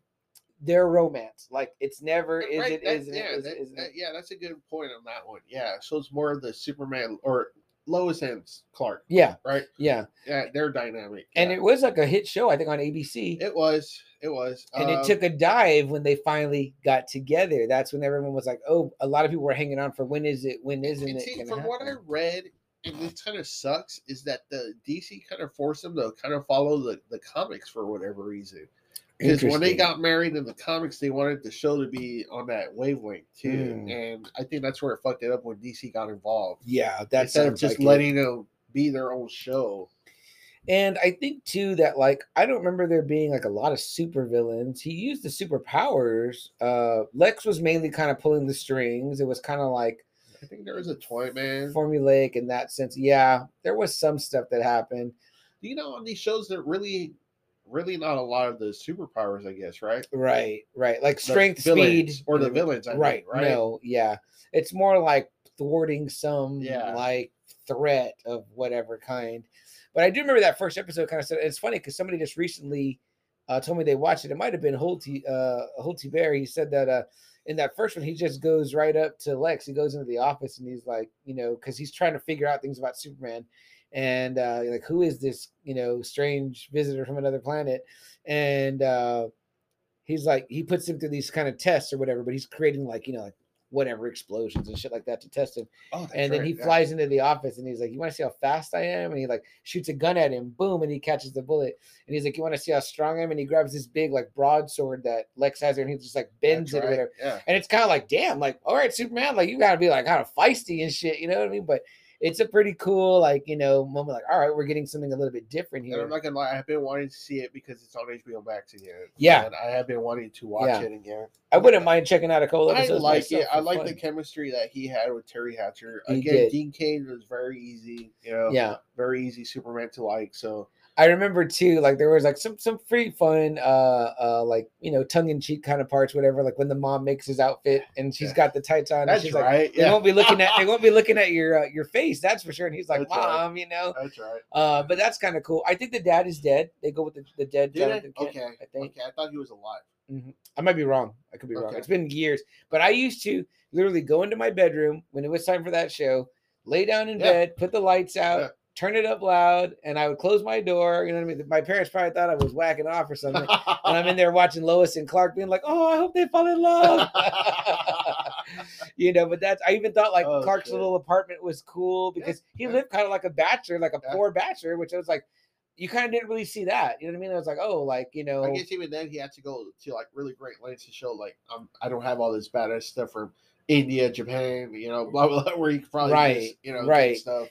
their romance. Like it's never Yeah, that's a good point on that one. Yeah. So it's more of the Superman or Lois and Clark. Yeah. Right? Yeah. Yeah, they're dynamic. And it was like a hit show, I think, on ABC. It was. And it took a dive when they finally got together. That's when everyone was like, oh, a lot of people were hanging on for when isn't it? See, from what I read, and this kind of sucks, is that the DC kind of forced them to kind of follow the comics for whatever reason. Because when they got married in the comics, they wanted the show to be on that wavelength too, and I think that's where it fucked it up when DC got involved. Yeah, instead of just letting them be their own show. And I think too that like I don't remember there being like a lot of supervillains. He used the superpowers. Lex was mainly kind of pulling the strings. It was kind of like I think there was a toy man formulaic in that sense. Yeah, there was some stuff that happened. you know, on these shows, they're really, really not a lot of the superpowers, I guess, right? Right, right. Like strength, speed. Or the villains, I right, think, right? No, yeah. It's more like thwarting some, like, threat of whatever kind. But I do remember that first episode kind of said, it's funny because somebody just recently told me they watched it. It might have been Holty Bear. He said that in that first one, he just goes right up to Lex. He goes into the office and he's like, you know, because he's trying to figure out things about Superman. And like, who is this, you know, strange visitor from another planet? And he's like, he puts him through these kind of tests or whatever, but he's creating like, you know, like whatever explosions and shit like that to test him. Oh, and then he flies into the office and he's like, you want to see how fast I am? And he like shoots a gun at him, boom, and he catches the bullet. And he's like, you want to see how strong I am? And he grabs this big like broadsword that Lex has there and he just like bends it or whatever. Yeah. And it's kind of like, damn, like, all right, Superman, like you gotta be like kind of feisty and shit, you know what I mean? But it's a pretty cool, like, you know, moment. Like, all right, we're getting something a little bit different here. And I'm not gonna lie, I've been wanting to see it because it's on HBO Max again. Yeah, and I have been wanting to watch it again. I wouldn't mind checking out a couple episodes. I like it. I like the chemistry that he had with Terry Hatcher. Again, Dean Cain was very easy. You know, very easy Superman to like. So I remember too, like there was like some free fun, like you know, tongue in cheek kind of parts, whatever. Like when the mom makes his outfit and she's got the tights on, and she's like, "They won't be looking at, they won't be looking at your face, that's for sure." And he's like, "Mom, you know." That's right. But that's kind of cool. I think the dad is dead. They go with the dead. Jonathan Kent, I think. Okay, I thought he was alive. Mm-hmm. I might be wrong. I could be wrong. It's been years, but I used to literally go into my bedroom when it was time for that show, lay down in bed, put the lights out. Yeah. Turn it up loud, and I would close my door. You know what I mean? My parents probably thought I was whacking off or something. And I'm in there watching Lois and Clark being like, oh, I hope they fall in love. You know, but that's, I even thought like Clark's little apartment was cool because he lived kind of like a bachelor, like a poor bachelor, which I was like, you kind of didn't really see that. You know what I mean? I was like, oh, like, you know. I guess even then he had to go to like really great lengths to show like, I don't have all this badass stuff for him. India, Japan, you know, blah, blah, blah, where you could probably, just, you know, stuff. You know?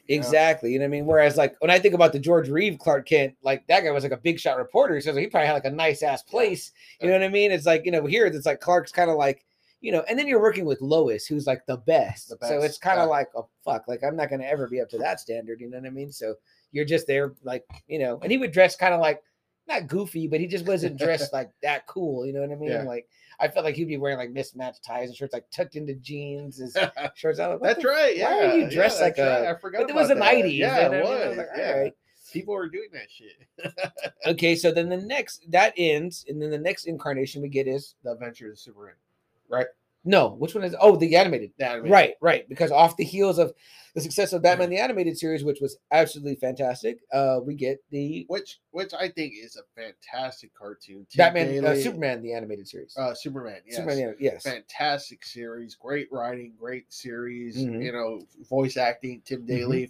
You know what I mean? Whereas, like, when I think about the George Reeve Clark Kent, like, that guy was like a big shot reporter. So he probably had like a nice ass place. Yeah. You know what I mean? It's like, you know, here, it's like Clark's kind of like, you know, and then you're working with Lois, who's like the best. So it's kind of like, oh, fuck, like, I'm not going to ever be up to that standard. You know what I mean? So you're just there, like, you know, and he would dress kind of like, not goofy, but he just wasn't dressed like that cool. You know what I mean? Yeah. Like, I felt like he'd be wearing like mismatched ties and shirts, like tucked into jeans and shorts. I was like, that's right. Yeah. Why are you dressed like I forgot. But there was the 90s. Yeah, it was. I was like, all right. People were doing that shit. Okay. So then that ends. And then the next incarnation we get is The Adventures of Superman. Right. No. Which one is? Oh, the animated. Right. Right. Because off the heels of the success of Batman, the animated series, which was absolutely fantastic. We get the, which I think is a fantastic cartoon. Superman, the animated series. Superman, yes. Fantastic series. Great writing, great series. Mm-hmm. You know, voice acting. Tim Daly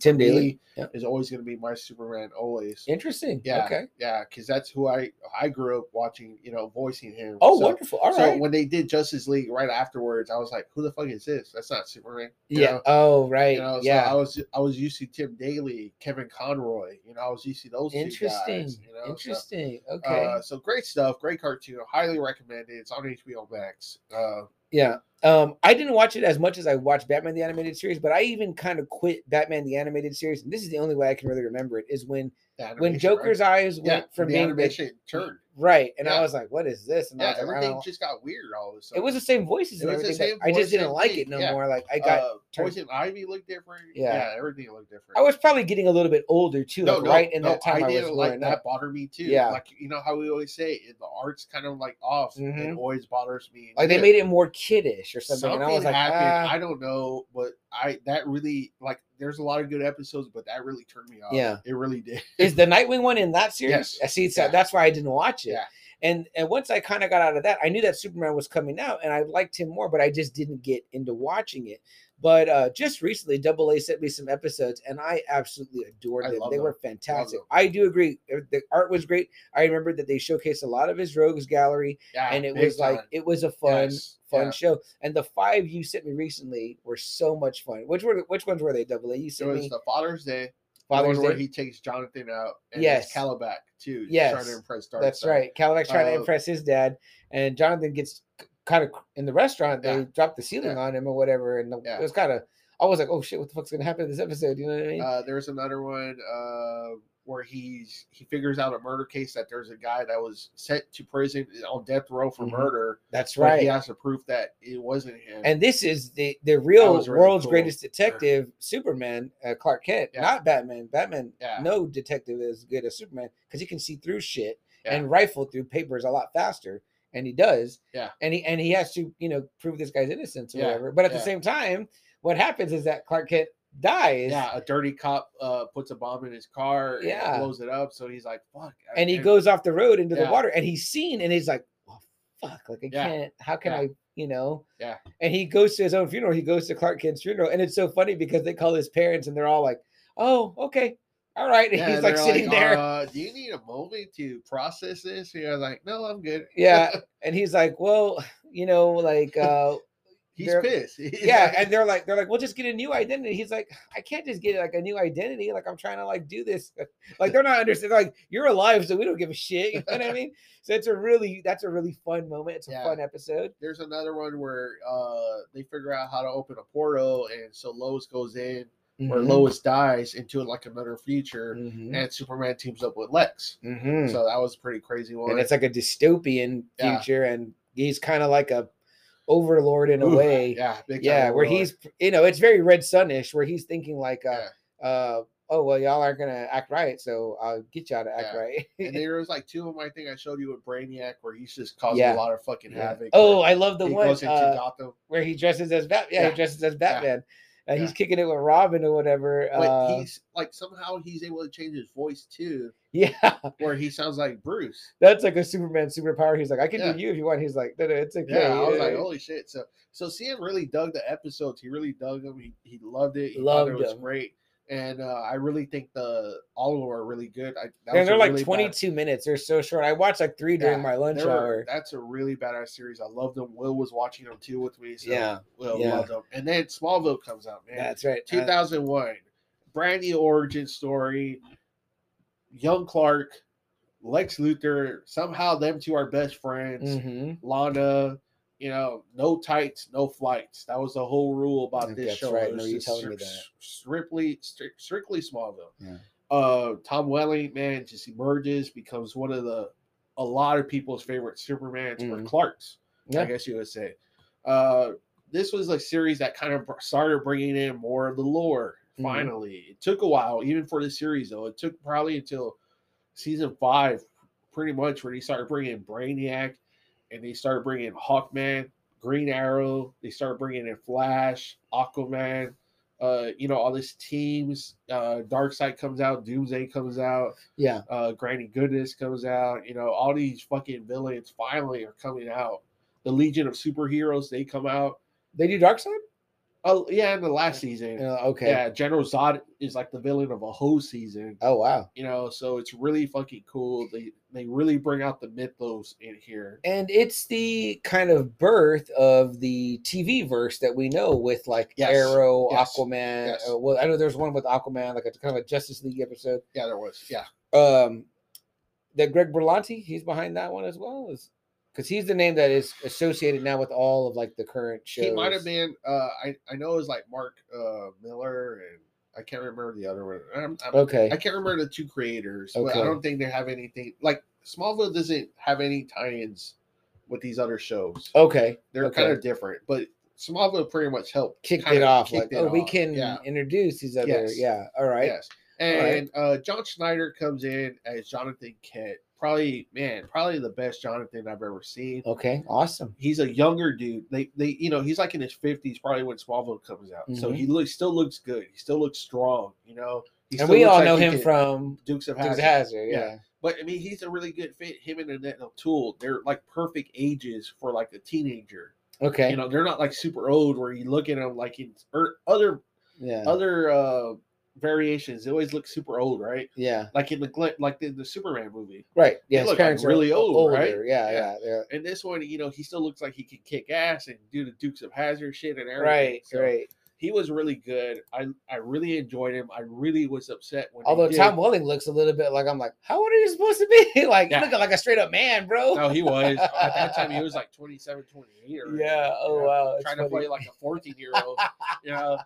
is always going to be my Superman. Always. Interesting. Yeah. Okay. Yeah. Cause that's who I grew up watching, you know, voicing him. Oh, so, wonderful. All right. So when they did Justice League right afterwards, I was like, who the fuck is this? That's not Superman. Yeah. Know? Oh, right. You know, so I was used to Tim Daly, Kevin Conroy. You know, I was used to those two guys. You know? Interesting. So, okay. So great stuff. Great cartoon. Highly recommended. It's on HBO Max. I didn't watch it as much as I watched Batman the Animated Series, but I even kind of quit Batman the Animated Series. And this is the only way I can really remember it is when Joker's eyes went from the animation turned. Right. And I was like, what is this? And I was like, everything just got weird all of a sudden. It was the same voices. I just didn't like it no more. Like I got Poison Ivy looked different. Yeah, everything looked different. I was probably getting a little bit older too. That time I was like that bothered me too. Yeah. Like you know how we always say the art's kind of like off. Mm-hmm. It always bothers me. Like they made it more kiddish or something. And I was like, I don't know, but that really like there's a lot of good episodes, but that really turned me off. Yeah. It really did. Is the Nightwing one in that series? Yes. I see. So that's why I didn't watch it. Yeah. And once I kind of got out of that, I knew that Superman was coming out and I liked him more, but I just didn't get into watching it. But just recently, Double A sent me some episodes and I absolutely adored them. They were fantastic. I do agree. The art was great. I remember that they showcased a lot of his rogues gallery and it was like, it was a fun show. And the 5 you sent me recently were so much fun. Which ones were they, Double A? You sent me the Father's Day. Where he takes Jonathan out and it's Kalibak too. Yes. Trying to impress Darkseid. That's right. Kalibak's trying to impress his dad and Jonathan gets kind of in the restaurant. They drop the ceiling on him or whatever. And it was kind of, I was like, oh shit, what the fuck's going to happen in this episode? You know what I mean? There was another one. where he figures out a murder case that there's a guy that was sent to prison on death row for murder. That's right. He has to prove that it wasn't him. And this is the real world's greatest detective, Superman, Clark Kent, not Batman. Batman, no detective is good as Superman because he can see through shit and rifle through papers a lot faster. And he does. Yeah. And he has to, you know, prove this guy's innocence or whatever. But at the same time, what happens is that Clark Kent dies. Yeah, a dirty cop puts a bomb in his car and blows it up. So he's like, fuck. And he goes off the road into the water and he's seen and he's like, oh, fuck, like I can't, how can I, you know? Yeah. And he goes to his own funeral. He goes to Clark Kent's funeral. And it's so funny because they call his parents and they're all like, oh, okay. All right. Yeah, he's like sitting there. Do you need a moment to process this? And you're like, no, I'm good. Yeah. And he's like, well, you know, like he's pissed. And they're like, well, just get a new identity. He's like, I can't just get like a new identity. Like I'm trying to like do this. Like they're not understanding, like you're alive, so we don't give a shit. You know what I mean? So that's a really fun moment. It's a fun episode. There's another one where they figure out how to open a portal, and so Lois goes in. Mm-hmm. Where Lois dies into like another future, mm-hmm. and Superman teams up with Lex. Mm-hmm. So that was a pretty crazy one. And it's like a dystopian future, and he's kind of like a overlord in a way. Yeah, where he's, you know, it's very Red Sun-ish, where he's thinking like, oh, well, y'all aren't going to act right, so I'll get y'all to act right. And there was like two of them, I think I showed you with Brainiac, where he's just causing a lot of fucking havoc. Oh, I love the one where he dresses as Batman. Yeah, he dresses as Batman. Yeah. He's kicking it with Robin or whatever. But he's like somehow he's able to change his voice too. Yeah, where he sounds like Bruce. That's like a Superman superpower. He's like, I can do you if you want. He's like, no, it's okay. Yeah, I was like, holy shit. So CM really dug the episodes. He really dug them. He loved it. He thought it was great. And I really think all of them are really good. They're like really 22 minutes. They're so short. I watched like three during my lunch hour. That's a really badass series. I love them. Will was watching them too with me. So Will loved them. And then Smallville comes out, man. That's right. 2001. Brand new origin story. Young Clark, Lex Luthor. Somehow them two are best friends. Mm-hmm. Lana. You know, no tights, no flights. That was the whole rule about this show. That's right. No, you're telling me that. Strictly Smallville. Yeah. Tom Welling, man, just emerges, becomes one of a lot of people's favorite Supermans or Clarks, I guess you would say. This was a series that kind of started bringing in more of the lore, finally. Mm-hmm. It took a while, even for the series, though. It took probably until season 5, pretty much, where they started bringing in Brainiac. And they started bringing in Hawkman, Green Arrow. They started bringing in Flash, Aquaman. You know, all these teams. Darkseid comes out. Doomsday comes out. Yeah. Granny Goodness comes out. You know, all these fucking villains finally are coming out. The Legion of Superheroes, they come out. They do Darkseid? Oh, yeah, in the last season. Okay. Yeah, General Zod is like the villain of a whole season. Oh, wow. You know, so it's really fucking cool. They really bring out the mythos in here. And it's the kind of birth of the TV verse that we know with like Arrow, Aquaman. Yes. Well, I know there's one with Aquaman, like a kind of a Justice League episode. Yeah, there was. Yeah. That Greg Berlanti, he's behind that one as well. Because he's the name that is associated now with all of like the current shows. He might have been. I know it was like Mark Miller, and I can't remember the other one. I can't remember the two creators, but I don't think they have anything. Like Smallville doesn't have any tie-ins with these other shows. Okay, they're kind of different, but Smallville pretty much helped kick it off. We can introduce these other. Yes. Yeah, all right. Yes, and all right. John Schneider comes in as Jonathan Kent. Probably the best Jonathan I've ever seen. Okay, awesome. He's a younger dude. They you know, he's like in his 50s, probably when Smallville comes out. Mm-hmm. So he still looks good. He still looks strong. You know, we all know him from Dukes of Hazzard. Yeah, but I mean, he's a really good fit. Him and Annette O'Toole, they're like perfect ages for like a teenager. Okay, you know, they're not like super old where you look at them like in other variations. They always look super old, right? Yeah, like in the Superman movie, right? Yeah, his parents are really old, right? Yeah. And this one, you know, he still looks like he can kick ass and do the Dukes of Hazzard shit and everything. Right, so right. He was really good. I really enjoyed him. I really was upset when. Although Tom Welling looks a little bit like, I'm like, how old are you supposed to be? Like, you look like a straight up man, bro. No, he was at that time. He was like 27, 28. Or yeah. Oh wow. Trying to play like a 14-year-old. Yeah.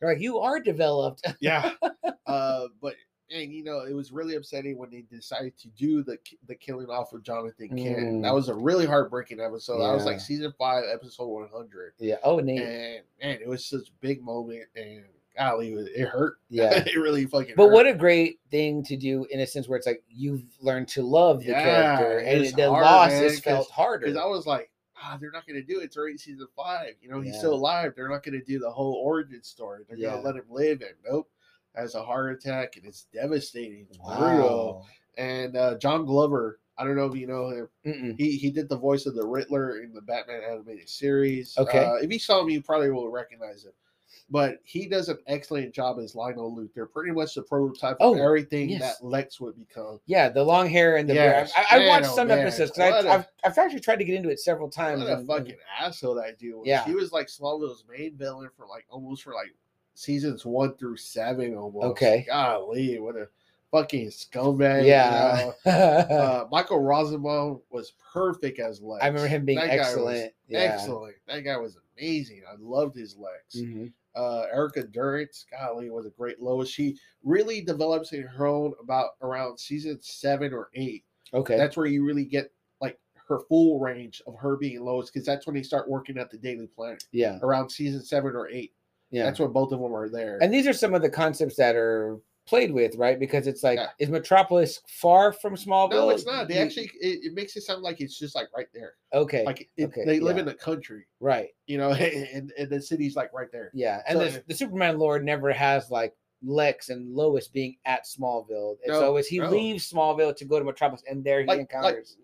Like you are developed. Yeah. But And, you know, it was really upsetting when they decided to do the killing off of Jonathan Kent. That was a really heartbreaking episode. Yeah. That was like season 5, episode 100. Yeah. Oh, neat. And, man, it was such a big moment. And, golly, it hurt. Yeah. It really fucking hurt. But what a great thing to do in a sense where it's like you've learned to love the character. And the loss has felt harder. Because I was like, they're not going to do it. It's already season 5. You know, he's still alive. They're not going to do the whole origin story. They're going to let him live. And nope. Has a heart attack, and it's devastating. It's brutal. And John Glover, I don't know if you know him. He did the voice of the Riddler in the Batman animated series. Okay. If you saw him, you probably will recognize him. But he does an excellent job as Lionel Luthor. Pretty much the prototype of everything that Lex would become. Yeah, the long hair and the beard. I watched some episodes because I've actually tried to get into it several times. What a fucking asshole that dude was. Yeah. He was like Smallville's main villain for like almost for like seasons 1 through 7 almost. Okay. Golly, what a fucking scumbag. Yeah. You know? Michael Rosenbaum was perfect as Lex. I remember him being excellent. Excellent. That guy was amazing. I loved his Lex. Erica Durance, golly, was a great Lois. She really develops in her own about around season 7 or 8. Okay. That's where you really get like her full range of her being Lois, because that's when they start working at the Daily Planet. Yeah. Around season 7 or 8. Yeah. That's what both of them are there. And these are some of the concepts that are played with, right? Because it's like, is Metropolis far from Smallville? No, it's not. They actually, it makes it sound like it's just like right there. Okay. Like they live in the country. Right. You know, and the city's like right there. Yeah. And so, the Superman lore never has like Lex and Lois being at Smallville. And so as he leaves Smallville to go to Metropolis, and there he encounters.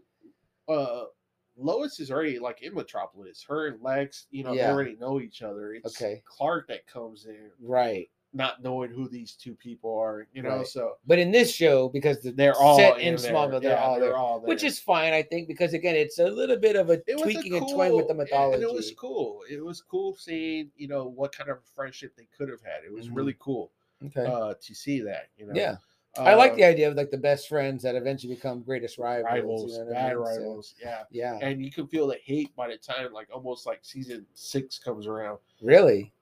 Lois is already like in Metropolis. Her and Lex, you know, they already know each other. It's Clark that comes in, right? Not knowing who these two people are, you know. Right. So, but in this show, because they're all set in Smallville, they're all there, which is fine, I think, because again, it's a little bit of a tweaking and toying with the mythology. And it was cool. It was cool seeing, you know, what kind of friendship they could have had. It was really cool to see that, you know. Yeah. I like the idea of like the best friends that eventually become greatest rivals, you know, bad rivals. So, yeah. And you can feel the hate by the time like almost like season 6 comes around. Really?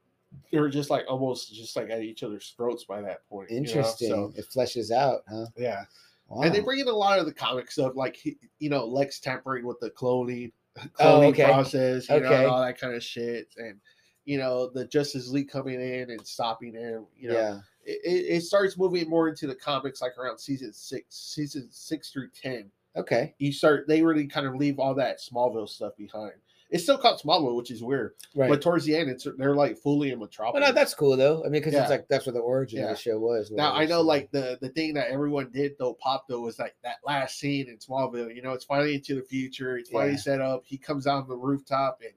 They were just like almost just like at each other's throats by that point. Interesting. You know? So, it fleshes out, huh? Yeah. Wow. And they bring in a lot of the comic stuff, like, you know, Lex tampering with the cloning process, you know, and all that kind of shit, and you know, the Justice League coming in and stopping him, you know. Yeah. It starts moving more into the comics, like around season 6 through 10. Okay. They really kind of leave all that Smallville stuff behind. It's still called Smallville, which is weird. Right. But towards the end, they're like fully in Metropolis. Well, no, that's cool though. I mean, because it's like that's where the origin of the show was. Now I know, like the thing that everyone did though, pop though, was like that last scene in Smallville. You know, it's finally into the future. It's finally set up. He comes out on the rooftop and.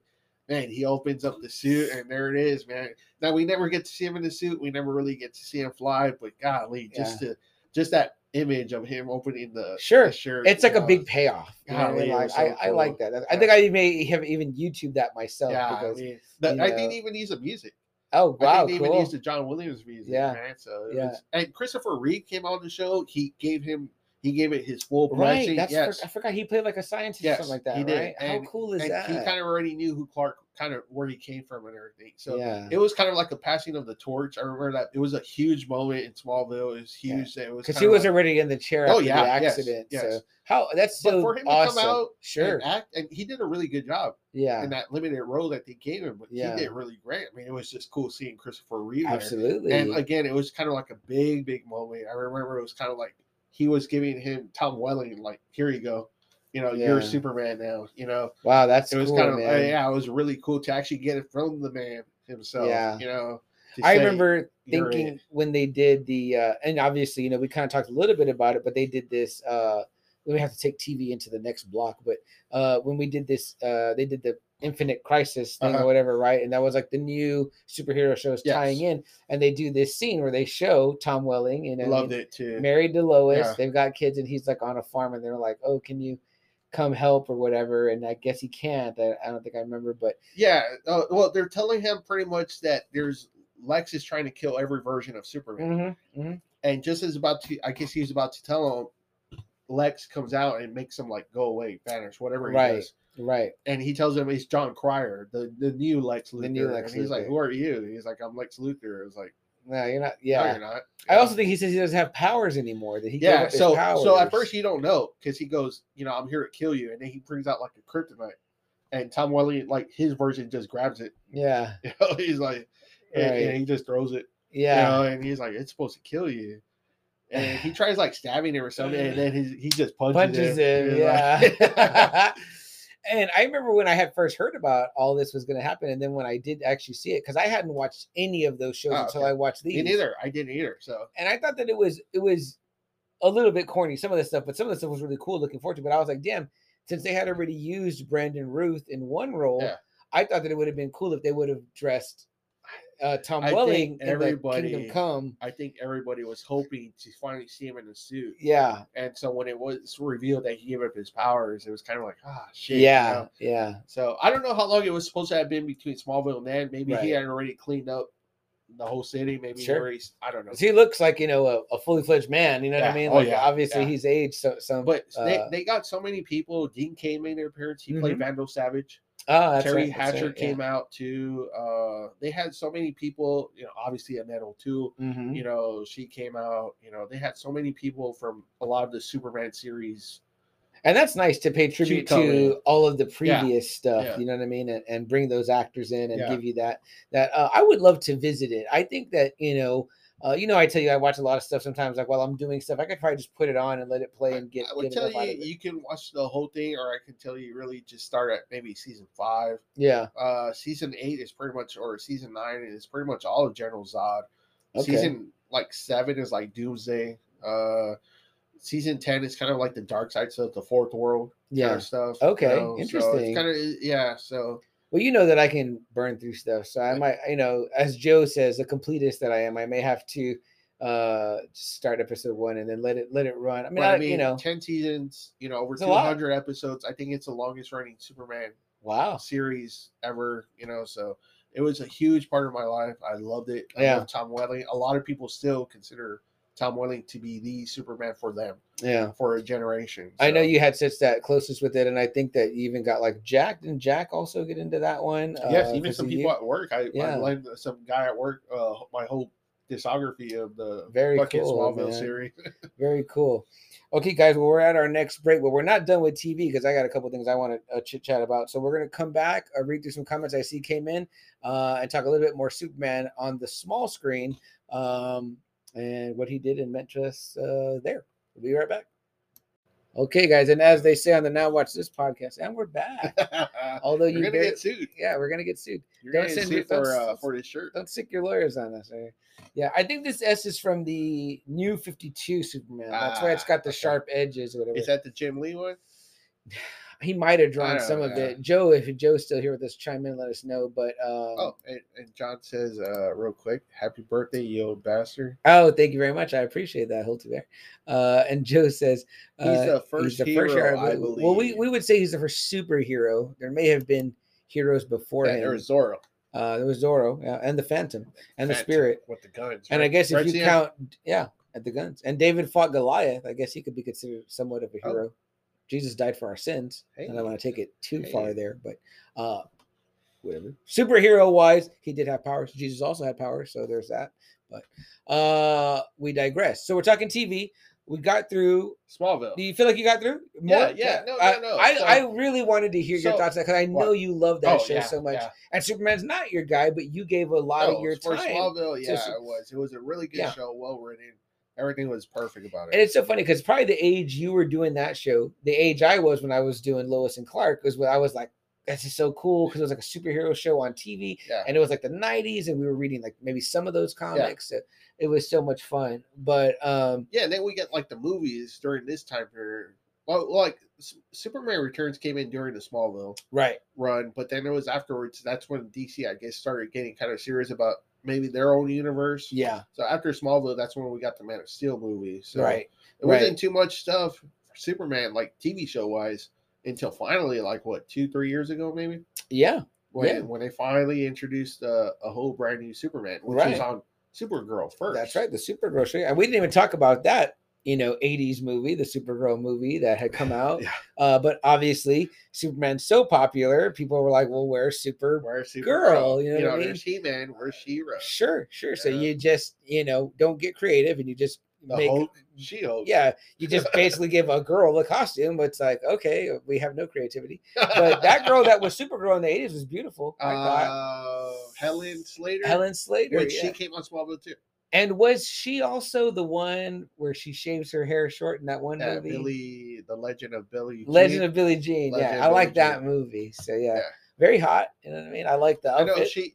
Man, he opens up the suit, and there it is, man. Now, we never get to see him in the suit. We never really get to see him fly, but golly, just that image of him opening the shirt. It's like a big payoff. Golly, I like that. I think I may have even YouTubed that myself. Yeah, because, I didn't even use the music. Oh, wow, I didn't even use the John Williams music, man. So and Christopher Reeve came on the show. He gave it his full blessing. Right, I forgot he played like a scientist or something like that. He did. Right? And, how cool is that? He kind of already knew who Clark, kind of where he came from and everything. So it was kind of like a passing of the torch. I remember that it was a huge moment in Smallville. It was huge. Yeah. It was because he was already in the chair after the accident. Yes. So that's so for him awesome. To come out, and act, and he did a really good job. Yeah, in that limited role that they gave him, but he did really great. I mean, it was just cool seeing Christopher Reeve. Absolutely. There. And again, it was kind of like a big, big moment. I remember it was kind of like. He was giving him Tom Welling, like, here you go. You know, you're Superman now, you know. Wow, that's cool, man. It was really cool to actually get it from the man himself, you know. I remember thinking when they did the and obviously, you know, we kind of talked a little bit about it, but they did this we have to take TV into the next block, but when we did this they did the Infinite Crisis thing or whatever, right? And that was like the new superhero shows tying in, and they do this scene where they show Tom Welling, and it too. Married to Lois, they've got kids, and he's like on a farm, and they're like, "Oh, can you come help or whatever?" And I guess he can't. I don't think I remember, but well, they're telling him pretty much that Lex is trying to kill every version of Superman, and just as about to, I guess he's about to tell him, Lex comes out and makes him like go away, vanish, whatever he does. Right, and he tells him he's John Cryer, the new Lex Luthor. And he's like, "Who are you?" And he's like, "I'm Lex Luthor." It was like, No, you're not. Yeah, no, you're not. Yeah. I also think he says he doesn't have powers anymore. That he gave up his powers. So at first you don't know because he goes, you know, I'm here to kill you, and then he brings out like a kryptonite, and Tom Welly, like his version, just grabs it. Yeah, you know, he's like, and he just throws it. Yeah, you know, and he's like, it's supposed to kill you. And he tries like stabbing him or something, and then he just punches him. Yeah. And I remember when I had first heard about all this was going to happen, and then when I did actually see it, because I hadn't watched any of those shows until I watched these. Me neither. I didn't either. So, and I thought that it was a little bit corny, some of this stuff, but some of the stuff was really cool. Looking forward to it. But I was like, damn, since they had already used Brandon Routh in one role, I thought that it would have been cool if they would have dressed Tom Welling in the Kingdom Come. I think everybody was hoping to finally see him in a suit. Yeah. And so when it was revealed that he gave up his powers, it was kind of like, shit. Yeah. You know? Yeah. So I don't know how long it was supposed to have been between Smallville and then. Maybe he had already cleaned up the whole city. Maybe he already, I don't know. He looks like, you know, a fully fledged man. You know what I mean? Like, obviously he's aged some. But they got so many people. Dean came in their appearance. He played Vandal Savage. Terry Hatcher came out too. They had so many people, you know, obviously Annette too, you know, she came out, you know, they had so many people from a lot of the Superman series. And that's nice to pay tribute to all of the previous stuff, you know what I mean? And bring those actors in and give you that I would love to visit it. I think that, you know, I tell you, I watch a lot of stuff sometimes. Like while I'm doing stuff, I could probably just put it on and let it play and get. I would tell you, you can watch the whole thing, or I can tell you, really just start at maybe season 5. Yeah. Season 8 is pretty much, or season 9 is pretty much all of General Zod. Okay. Season 7 is like Doomsday. Season 10 is kind of like the dark side stuff, the fourth world kind of stuff. Okay, you know? Interesting. So it's kind of So. Well, you know that I can burn through stuff, so I might, you know, as Joe says, the completist that I am, I may have to start episode 1 and then let it run. I mean, well, you know, 10 seasons, you know, over 200 episodes. I think it's the longest running Superman series ever. You know, so it was a huge part of my life. I loved it. I love Tom Welling. A lot of people still consider Tom Welling to be the Superman for them. Yeah. For a generation. So. I know you had such that closest with it. And I think that you even got like Jack. Didn't Jack also get into that one? Yes. Even some people at work. I learned some guy at work, my whole discography of the Smallville series. Very cool. Okay, guys. Well, we're at our next break. Well, we're not done with TV because I got a couple things I want to chit chat about. So we're going to come back, read through some comments I see came in, and talk a little bit more Superman on the small screen. And what he did and meant to us there. We'll be right back. Okay, guys. And as they say on the Now Watch This podcast, and we're back. Although you're going to get sued. Yeah, we're going to get sued. You're going to get sued for this shirt. Don't stick your lawyers on us. Right? Yeah, I think this S is from the new 52 Superman. That's why it's got the sharp edges or whatever. Is that the Jim Lee one? He might have drawn some of it. Joe, if Joe's still here with us, chime in and let us know. But and John says, real quick, happy birthday, you old bastard. Oh, thank you very much. I appreciate that, Hilti Bear. And Joe says he's the first hero, I believe. Well, we would say he's the first superhero. There may have been heroes before him. There was Zorro. And the Phantom and the Spirit. With the guns. And right? I guess if you count at the guns. And David fought Goliath. I guess he could be considered somewhat of a hero. Oh. Jesus died for our sins. I don't want to take it too far there, but whatever. Superhero wise, he did have powers. Jesus also had powers, so there's that. But we digress. So we're talking TV. We got through Smallville. Do you feel like you got through? More? Yeah. No. I really wanted to hear your thoughts because I know you love that show so much. Yeah. And Superman's not your guy, but you gave a lot of your time. For Smallville, it was. It was a really good show, well written. Everything was perfect about it. And it's so funny because probably the age you were doing that show, the age I was when I was doing Lois and Clark, was when I was like, this is so cool because it was like a superhero show on TV. Yeah. And it was like the 90s and we were reading like maybe some of those comics. Yeah. It was so much fun. But then we get like the movies during this time period. Well, like Superman Returns came in during the Smallville run. But then it was afterwards. That's when DC, I guess, started getting kind of serious about maybe their own universe. Yeah. So after Smallville, that's when we got the Man of Steel movie. So it wasn't too much stuff for Superman, like TV show wise, until finally, like what, 2-3 years ago, maybe. Yeah. When they finally introduced a whole brand new Superman, which was on Supergirl first. That's right, the Supergirl show. And we didn't even talk about that you know, 80s movie, the Supergirl movie that had come out. Yeah. But obviously Superman's so popular, people were like, well, where's Supergirl? You know what I mean? Where's He-Man? Where's She-Ra? Sure. Yeah. So you just, you know, don't get creative and you just She-Hulk. Yeah, you just basically give a girl a costume. It's like, okay, we have no creativity. But that girl that was Supergirl in the 80s was beautiful. I thought Helen Slater. When she came on Smallville too. And was she also the one where she shaves her hair short in that one movie? The Legend of Billie Jean. Yeah, I like that movie. So yeah. Very hot, you know what I mean? I like the outfit. I know she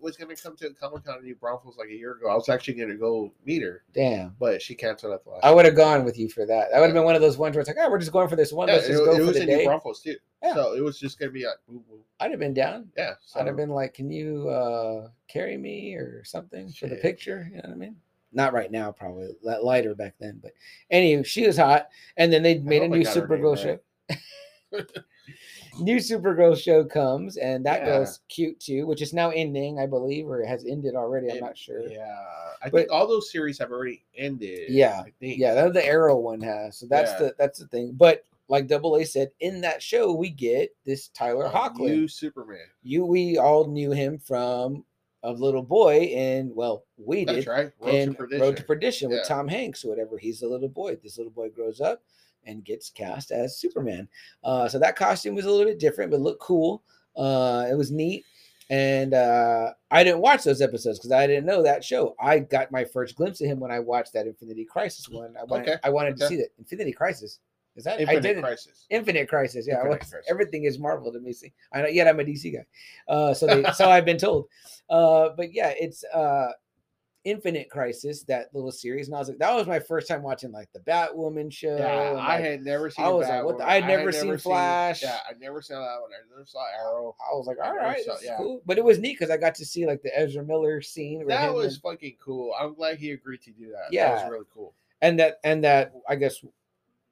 was going to come to Comic-Con in New Braunfels like a year ago. I was actually going to go meet her. Damn. But she canceled at the last. I would have gone with you for that. That would have been one of those ones where it's like, oh, we're just going for this one. Yeah, Let's just go for the day. New Braunfels, too. Yeah. So it was just going to be like, woo-woo. I'd have been down. Yeah. So. I'd have been like, can you carry me or something for the picture? You know what I mean? Not right now, probably. Lighter back then. But anyway, she was hot. And then they made a new Supergirl show. Right? New Supergirl show comes, and that girl's cute too, which is now ending, I believe, or has ended already. I'm not sure. Yeah, I think all those series have already ended. Yeah, I think. Yeah, the Arrow one has. So that's the thing. But like Double A said, in that show we get this Tyler Hoechlin, new Superman. We all knew him from a little boy, and Road to Perdition with Tom Hanks or whatever. He's a little boy. This little boy grows up and gets cast as Superman. So that costume was a little bit different, but looked cool. It was neat. And I didn't watch those episodes because I didn't know that show. I got my first glimpse of him when I watched that Infinity Crisis one. I wanted to see that. Infinity Crisis. Is that Infinite Crisis? Infinite Crisis. Yeah, Crisis. Everything is Marvel to me. See, I know. Yet I'm a DC guy. So I've been told. But yeah, it's Infinite Crisis, that little series, and I was like, that was my first time watching like the Batwoman show. Yeah, like, I had never seen. I was Batwoman. Like, what? I'd never seen Flash. Yeah, I never saw that one. I never saw Arrow. I was like, all right, cool. But it was neat because I got to see like the Ezra Miller scene. That was fucking cool. I'm glad he agreed to do that. Yeah, that was really cool. And that I guess,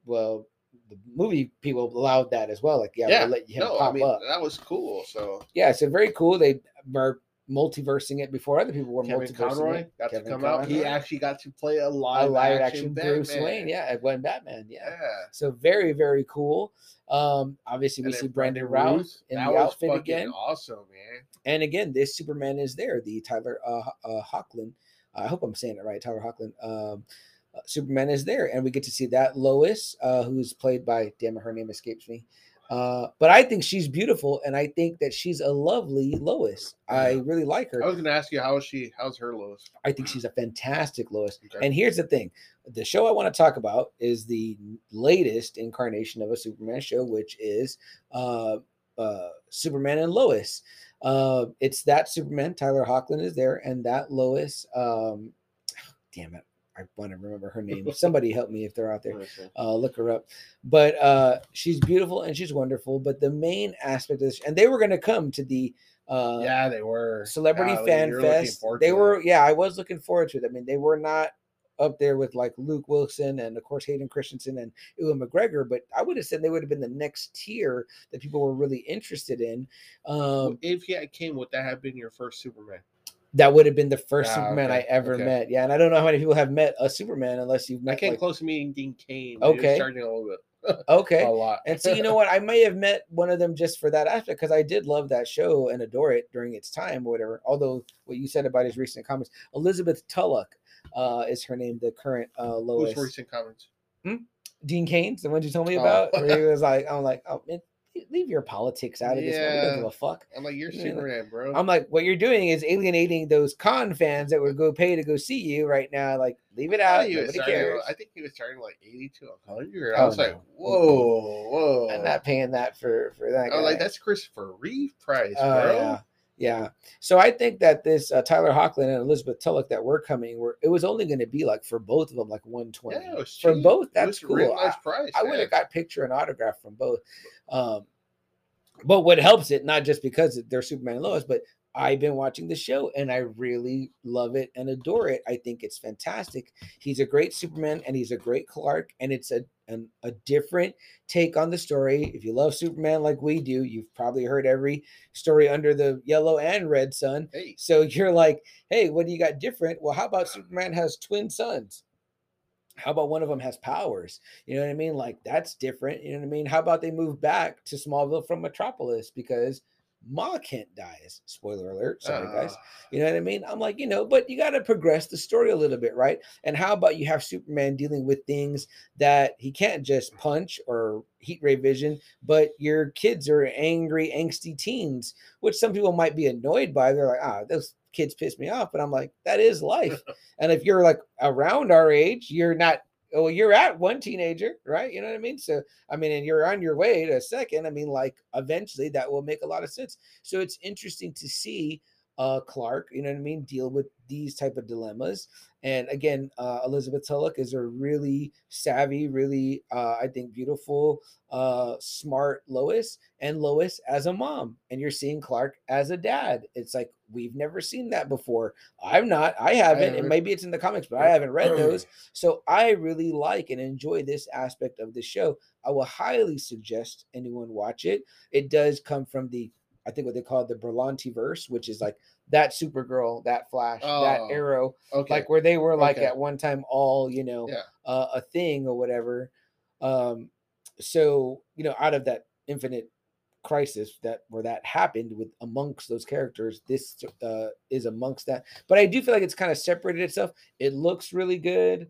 well, the movie people allowed that as well. Like, we'll let him pop up. That was cool. So yeah, so very cool. They were multiversing it before other people were multiversing it. Kevin Conroy got to come out. He actually got to play a live action Bruce Wayne. Yeah, it went Batman. Yeah. So very, very cool. Obviously, we see Brandon Routh in the outfit again. Awesome, man. And again, this Superman is there. The Tyler Hoechlin. I hope I'm saying it right. Tyler Hoechlin. Superman is there, and we get to see that Lois, who's played by. Damn it, her name escapes me. But I think she's beautiful, and I think that she's a lovely Lois. I really like her. I was going to ask you, how's her Lois? I think she's a fantastic Lois. Okay. And here's the thing. The show I want to talk about is the latest incarnation of a Superman show, which is Superman and Lois. It's that Superman, Tyler Hoechlin is there, and that Lois, damn it. I want to remember her name. Somebody help me if they're out there. Look her up. But she's beautiful and she's wonderful. But the main aspect of this, and they were going to come to the they were Celebrity Fan Fest. They were, I was looking forward to it. I mean, they were not up there with like Luke Wilson and of course Hayden Christensen and Ewan McGregor, but I would have said they would have been the next tier that people were really interested in. Would that have been your first Superman? That would have been the first Superman I ever met. Yeah, and I don't know how many people have met a Superman unless you've met. I came close to meeting Kane. Okay. Starting a little bit. Okay. A lot. And so you know what? I may have met one of them just for that aspect because I did love that show and adore it during its time or whatever. Although what you said about his recent comments, Elizabeth Tulloch is her name, the current Lois. Who's recent comments? Dean Kane's, the one you told me about. Where he was like, I'm like, oh, man. Leave your politics out of this. Yeah. We don't give a fuck. I'm like, you're Superman, bro. I'm like, what you're doing is alienating those con fans that would go pay to go see you right now. Like, leave it out. Nobody cares. I think he was starting like 80 to 100. I was like, whoa. I'm not paying that for that guy. I'm like, that's Christopher Reeve price, bro. Yeah. So I think that this Tyler Hoechlin and Elizabeth Tulloch that were coming, it was only going to be like for both of them, like 120. Yeah, for both, that's cool. Nice price, I would have got picture and autograph from both. But what helps it, not just because they're Superman and Lois, but I've been watching the show and I really love it and adore it. I think it's fantastic. He's a great Superman and he's a great Clark, and it's a different take on the story. If you love Superman like we do, you've probably heard every story under the yellow and red sun. Hey. So you're like, hey, what do you got different? Well, how about Superman has twin sons? How about one of them has powers? You know what I mean? Like, that's different. You know what I mean? How about they move back to Smallville from Metropolis because Ma Kent dies? Spoiler alert. Sorry, guys. You know what I mean? I'm like, you know, but you got to progress the story a little bit, right? And how about you have Superman dealing with things that he can't just punch or heat ray vision, but your kids are angry, angsty teens, which some people might be annoyed by. They're like, those kids piss me off. But I'm like, that is life. And if you're like around our age, you're not, well, you're at one teenager, right? You know what I mean? So, I mean, and you're on your way to a second. I mean, like, eventually that will make a lot of sense. So it's interesting to see Clark, you know what I mean, deal with these type of dilemmas. And again, Elizabeth Tulloch is a really savvy, really, I think, beautiful, smart Lois, and Lois as a mom. And you're seeing Clark as a dad. It's like, we've never seen that before. I haven't. And maybe it's in the comics, but I haven't read those. So I really like and enjoy this aspect of the show. I will highly suggest anyone watch it. It does come from the, I think what they call the Berlanti verse, which is like that Supergirl, that Flash, that Arrow, like where they were like at one time all, you know, a thing or whatever. So, you know, out of that infinite crisis that where that happened with amongst those characters, this is amongst that. But I do feel like it's kind of separated itself. It looks really good.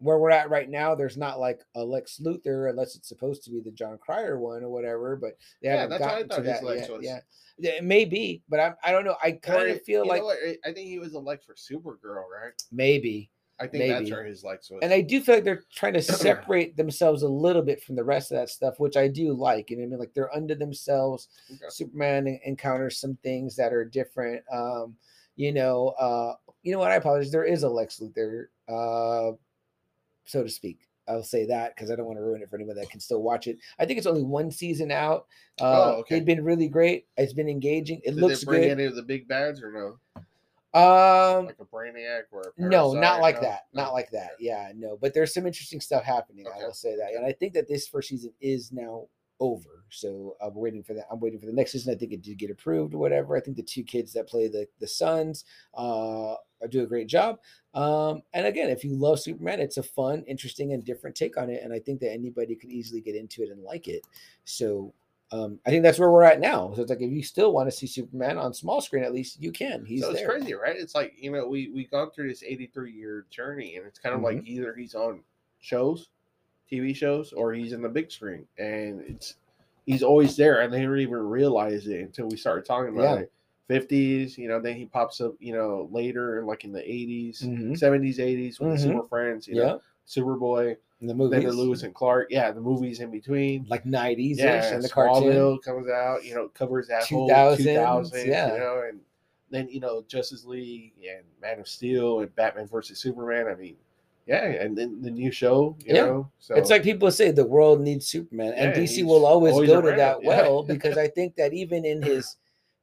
Where we're at right now, there's not like a Lex Luthor, unless it's supposed to be the John Cryer one or whatever, but they haven't gotten to that yet. Yeah, it may be, but I don't know. I kind of feel like, I think he was a Lex for Supergirl, right? Maybe. I think that's where his Lex was. And I do feel like they're trying to separate themselves a little bit from the rest of that stuff, which I do like. You know what I mean? Like, they're under themselves. Okay. Superman encounters some things that are different. You know what? I apologize. There is a Lex Luthor, so to speak. I'll say that because I don't want to ruin it for anyone that can still watch it. I think it's only one season out. It's been really great. It's been engaging. It looks good. Did they bring any of the big bads or no? Like a Brainiac or a Parasite? No, not like that. Not like that. Yeah, no. But there's some interesting stuff happening. I will say that. And I think that this first season is now over. So I'm waiting for that. I'm waiting for the next season. I think it did get approved or whatever. I think the two kids that play the sons do a great job. And again, if you love Superman, it's a fun, interesting, and different take on it. And I think that anybody could easily get into it and like it. So I think that's where we're at now. So it's like, if you still want to see Superman on small screen, at least you can. He's there. It's crazy, right? It's like, you know, we've gone through this 83-year journey, and it's kind of like either he's on shows, TV shows, or he's in the big screen, and he's always there, and they didn't even realize it until we started talking about it. 50s, you know, then he pops up, you know, later, like in the 80s, 70s, 80s, with the Super Friends, you know, Superboy, and the movies, then the Lewis and Clark, the movies in between, like 90s, and the cartoon comes out, you know, covers that 2000s, you know, and then, you know, Justice League and Man of Steel and Batman versus Superman. I mean, and then the new show, you know. So it's like people say the world needs Superman, and DC will always go to that because I think that even in his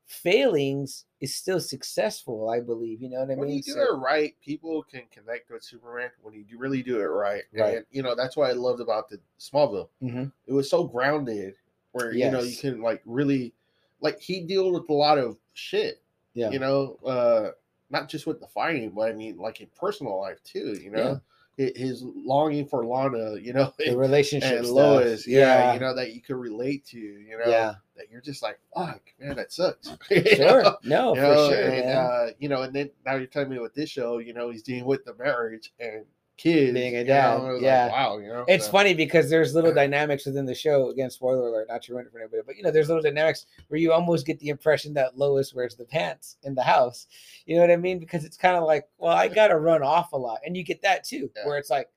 failings is still successful, I believe. You know what I mean? When you do it right, people can connect with Superman when you really do it right. Right. And, you know, that's what I loved about the Smallville. It was so grounded where, you know, you can like really, like he dealt with a lot of shit, you know, not just with the fighting, but I mean, like in personal life too, you know, his longing for Lana, you know, the relationship and Lois, you know, that you could relate to, you know, that you're just like, fuck, man, that sucks. Sure. And, you know, and then now you're telling me with this show, you know, he's dealing with the marriage and kids. Being a dad, like, wow, you know. It's funny because there's little dynamics within the show. Again, spoiler alert, not to ruin it for anybody, but, you know, there's little dynamics where you almost get the impression that Lois wears the pants in the house. You know what I mean? Because it's kind of like, well, I got to run off a lot. And you get that, too, where it's like,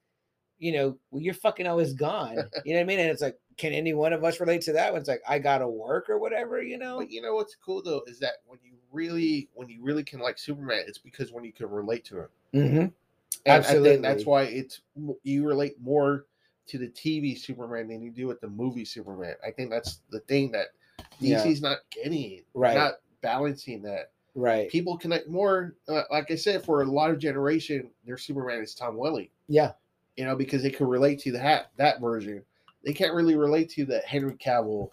you know, well, you're fucking always gone. You know what I mean? And it's like, can any one of us relate to that? When it's like, I got to work or whatever, you know? But you know what's cool, though, is that when you really can like Superman, it's because when you can relate to him. And absolutely, I think that's why you relate more to the TV Superman than you do with the movie Superman. I think that's the thing that DC's not getting, right? Not balancing that, right? People connect more. Like I said, for a lot of generation, their Superman is Tom Welling, you know, because they can relate to that version. They can't really relate to the Henry Cavill,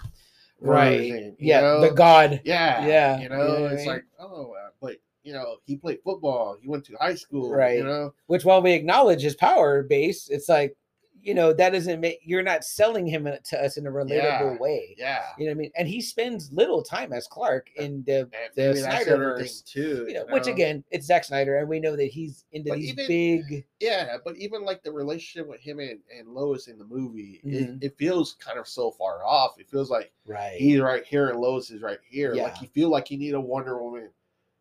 version, you know? The God, you know, it's like, but you know, he played football, he went to high school, right? You know, which while we acknowledge his power base, it's like, you know, that doesn't make, you're not selling him to us in a relatable way. Yeah. You know what I mean? And he spends little time as Clark in the Snyderverse too, you know, which again, it's Zack Snyder. And we know that he's into these big. Yeah. But even like the relationship with him and Lois in the movie, it feels kind of so far off. It feels like he's right here and Lois is right here. Yeah. Like you feel like you need a Wonder Woman.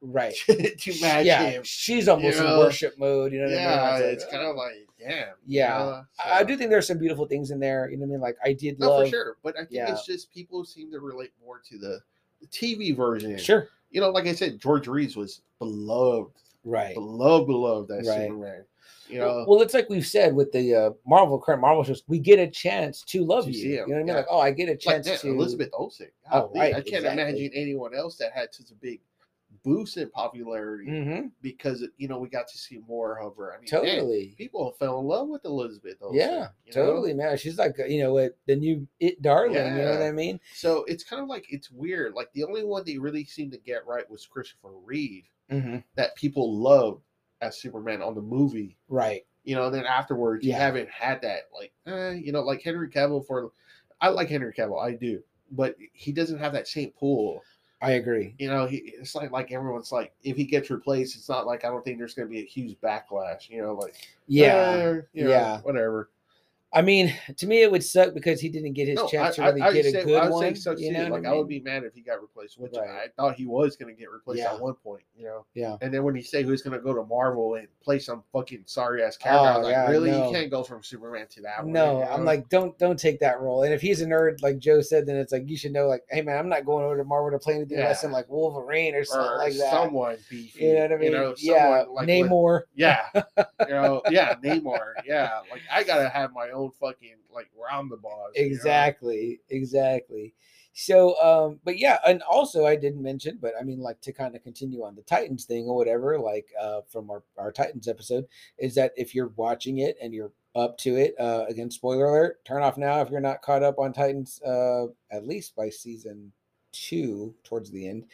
Right. to match him. She's almost in worship mode. You know what I mean? Like, it's kind of like, damn. Yeah. So. I do think there's some beautiful things in there. You know what I mean? Like, I did love. For sure. But I think it's just people seem to relate more to the TV version. Sure. You know, like I said, George Reeves was beloved. Right. Beloved as Superman. You know? Well, it's like we've said with the current Marvel shows, we get a chance to love you. You know what I mean? Like, oh, I get a chance to. Elizabeth Olsen. I can't imagine anyone else that had such a big boost in popularity because, you know, we got to see more of her. I mean, man, people fell in love with Elizabeth Olsen, you know? Man, she's like, you know, the new It darling, you know what I mean? So it's kind of like, it's weird. Like the only one they really seemed to get right was Christopher Reeve that people loved as Superman on the movie, right? You know, and then afterwards you haven't had that, like you know, like Henry Cavill. I like Henry Cavill, I do, but he doesn't have that same pull. I agree. You know, it's like everyone's like, if he gets replaced, it's not like, I don't think there's going to be a huge backlash, you know, like, whatever. I mean, to me, it would suck because he didn't get his chance to really get a good one. You know, like, I would be mad if he got replaced, which I thought he was going to get replaced at one point, you know? Yeah. And then when you say who's going to go to Marvel and play some fucking sorry-ass character, I'm like, really? No. You can't go from Superman to that one. No, you know? I'm like, don't take that role. And if he's a nerd, like Joe said, then it's like, you should know, like, hey, man, I'm not going over to Marvel to play anything less than, like, Wolverine or something like that. Someone beefy. You know what I mean? You know, like Namor. Namor. Yeah. Like, I got to have my own fucking, like, where I'm the boss. Exactly. So but yeah, and also I didn't mention, but I mean, like, to kind of continue on the Titans thing or whatever, like from our Titans episode, is that if you're watching it and you're up to it, again, spoiler alert, turn off now if you're not caught up on Titans, at least by season 2 towards the end,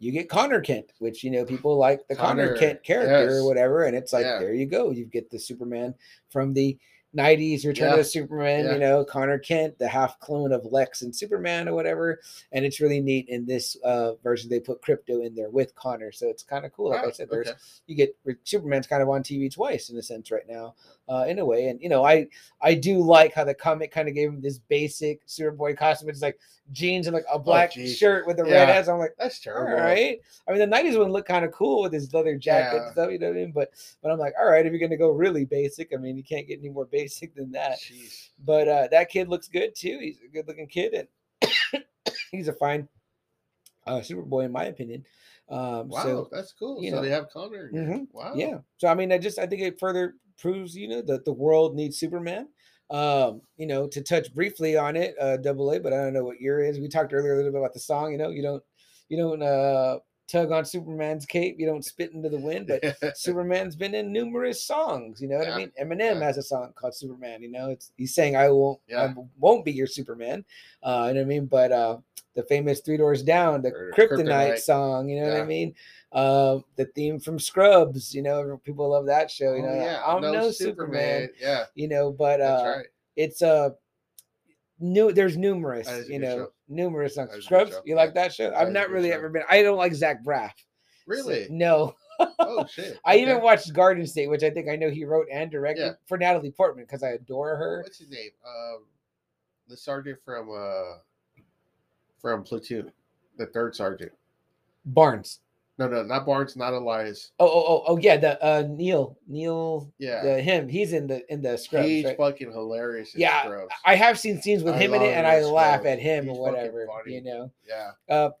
you get Connor Kent, which, you know, people like the Connor Kent character or whatever. And it's like, there you go. You get the Superman from the 90s, Return of Superman, you know, Connor Kent, the half clone of Lex and Superman or whatever. And it's really neat. In this version, they put Crypto in there with Connor. So it's kind of cool. Like I said, you get Superman's kind of on TV twice in a sense right now, in a way. And, you know, I do like how the comic kind of gave him this basic Superboy costume. It's like jeans and like a black shirt with a red hat. I'm like, that's terrible. All right. I mean, the 90s one looked kind of cool with his leather jacket and stuff, you know what I mean? But I'm like, all right, if you're going to go really basic, I mean, you can't get any more basic than that. Jeez. But that kid looks good too. He's a good looking kid and he's a fine Superboy in my opinion. So that's cool. So they have Connor. Wow. Yeah. So I mean, I think it further proves, you know, that the world needs Superman. You know, to touch briefly on it, Double A, but I don't know what year it is. We talked earlier a little bit about the song, you know, you don't tug on Superman's cape, you don't spit into the wind, but Superman's been in numerous songs, you know what I mean? Eminem has a song called Superman, you know, he's saying, I won't be your Superman, you know what I mean? But the famous Three Doors Down, the Kryptonite song, you know what I mean? The theme from Scrubs, you know, people love that show, you know, I'm no Superman, you know, but it's new. There's numerous, you know, numerous songs. Scrubs, you like that show? I've not really ever been. I don't like Zach Braff. Really? So, no. Oh shit! I even watched Garden State, which I think I know he wrote and directed for Natalie Portman because I adore her. What's his name? The sergeant from Platoon, the third sergeant. Barnes. No, not Barnes, not Elias. Oh, yeah, the Neil. Yeah, him. He's in the Scrubs. He's fucking hilarious. In Scrubs. I have seen scenes with him in it, and I laugh at him or whatever. You know. Yeah.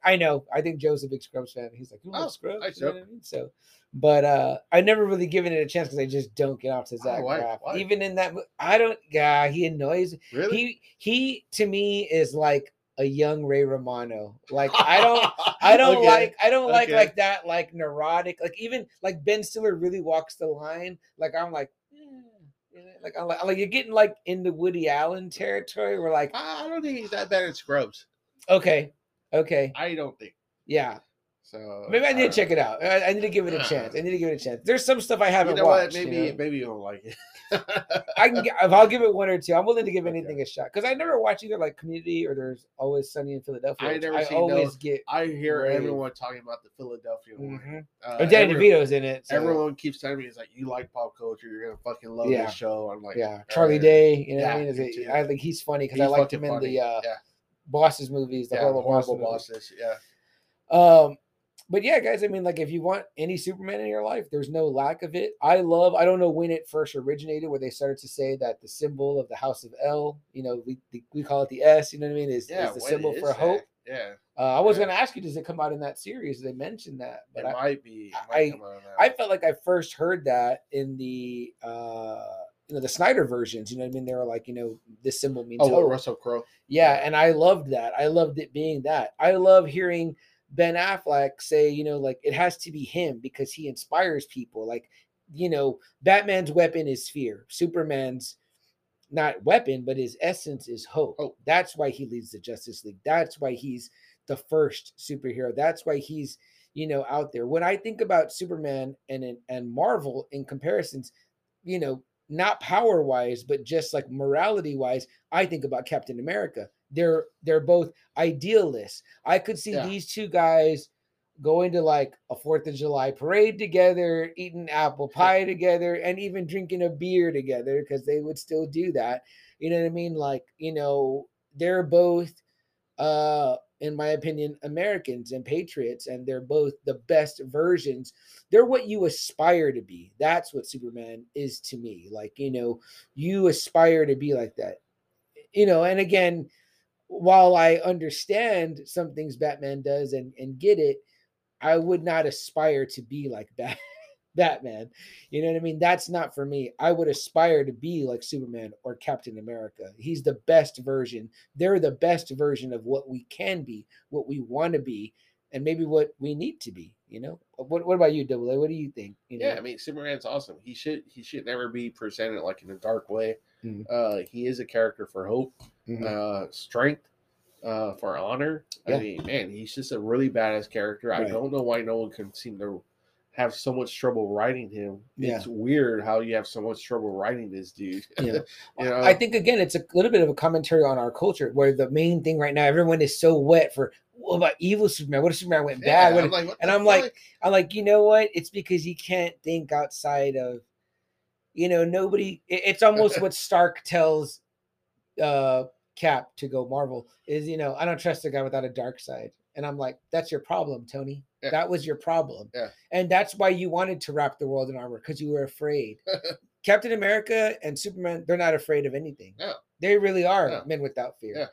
I know. I think Joe's a big Scrubs fan. He's like, oh, Scrubs. I know. So, but I never really given it a chance because I just don't get off to Zach Braff. Why? Even in that, I don't. Yeah, he annoys. Really? He to me is like a young Ray Romano. Like I don't like that, like neurotic, like even like Ben Stiller really walks the line. Like I'm like, I'm like you're getting like in the Woody Allen territory. We're like, I don't think he's that bad at Scrubs. Okay. I don't think. Yeah. So maybe I need to check it out. I need to give it a chance. There's some stuff I haven't watched. Maybe maybe you don't like it. I'll give it one or two. I'm willing to give anything a shot because I never watch either like Community or There's Always Sunny in Philadelphia. I hear everyone talking about the Philadelphia one. Danny DeVito's in it. So. Everyone keeps telling me it's like, you like pop culture, you're gonna fucking love this show. I'm like, Charlie Day. You know what I mean? I think he's funny because I liked him in the Bosses movies, the horrible bosses. Yeah. But yeah, guys, I mean, like, if you want any Superman in your life, there's no lack of it. I don't know when it first originated, where they started to say that the symbol of the House of El, you know, we call it the S, you know what I mean, is the symbol for hope. Yeah. I was going to ask you, does it come out in that series? They mentioned that. But I felt like I first heard that in the, you know, the Snyder versions, you know what I mean? They were like, you know, this symbol means hope. Russell Crowe. Yeah, and I loved that. I loved it being that. I love hearing Ben Affleck say, you know, like, it has to be him because he inspires people. Like, you know, Batman's weapon is fear. Superman's not weapon, but his essence is hope. Oh. That's why he leads the Justice League. That's why he's the first superhero. That's why he's, you know, out there. When I think about Superman and Marvel in comparisons, you know, not power wise, but just like morality wise, I think about Captain America. They're both idealists. I could see these two guys going to like a 4th of July parade together, eating apple pie together, and even drinking a beer together because they would still do that. You know what I mean? Like, you know, they're both, in my opinion, Americans and patriots, and they're both the best versions. They're what you aspire to be. That's what Superman is to me. Like, you know, you aspire to be like that. You know, and again, while I understand some things Batman does and get it, I would not aspire to be like Batman. You know what I mean? That's not for me. I would aspire to be like Superman or Captain America. He's the best version. They're the best version of what we can be, what we want to be, and maybe what we need to be. You know, what about you, Double A? What do you think? You know? Yeah, I mean, Superman's awesome. He should never be presented like in a dark way. Mm-hmm. He is a character for hope, mm-hmm. Strength, for honor. Yeah. I mean, man, he's just a really badass character. Right. I don't know why no one can seem to have so much trouble writing him. Yeah. It's weird how you have so much trouble writing this dude. Yeah. You know? I think, again, it's a little bit of a commentary on our culture where the main thing right now, everyone is so wet for, what about evil Superman? What if Superman went bad? I'm like, you know what? It's because you can't think outside of, you know, nobody. It's almost what Stark tells Cap to go Marvel is, you know, I don't trust a guy without a dark side. And I'm like, that's your problem, Tony. Yeah. That was your problem. Yeah. And that's why you wanted to wrap the world in armor, because you were afraid. Captain America and Superman, they're not afraid of anything. No. They really are men without fear. Yeah.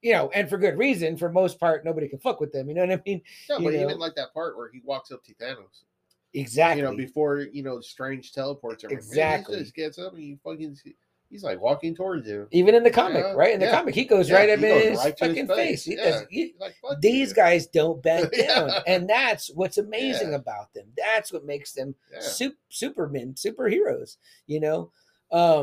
You know, and for good reason. For most part, nobody can fuck with them. You know what I mean? No, but even like that part where he walks up to Thanos. Exactly. You know, before, you know, Strange teleports. Exactly. He just gets up and he's like walking towards you. Even in the comic, right? In the comic, he goes right up in his fucking face. These guys don't bend down. And that's what's amazing about them. That's what makes them supermen, superheroes, you know?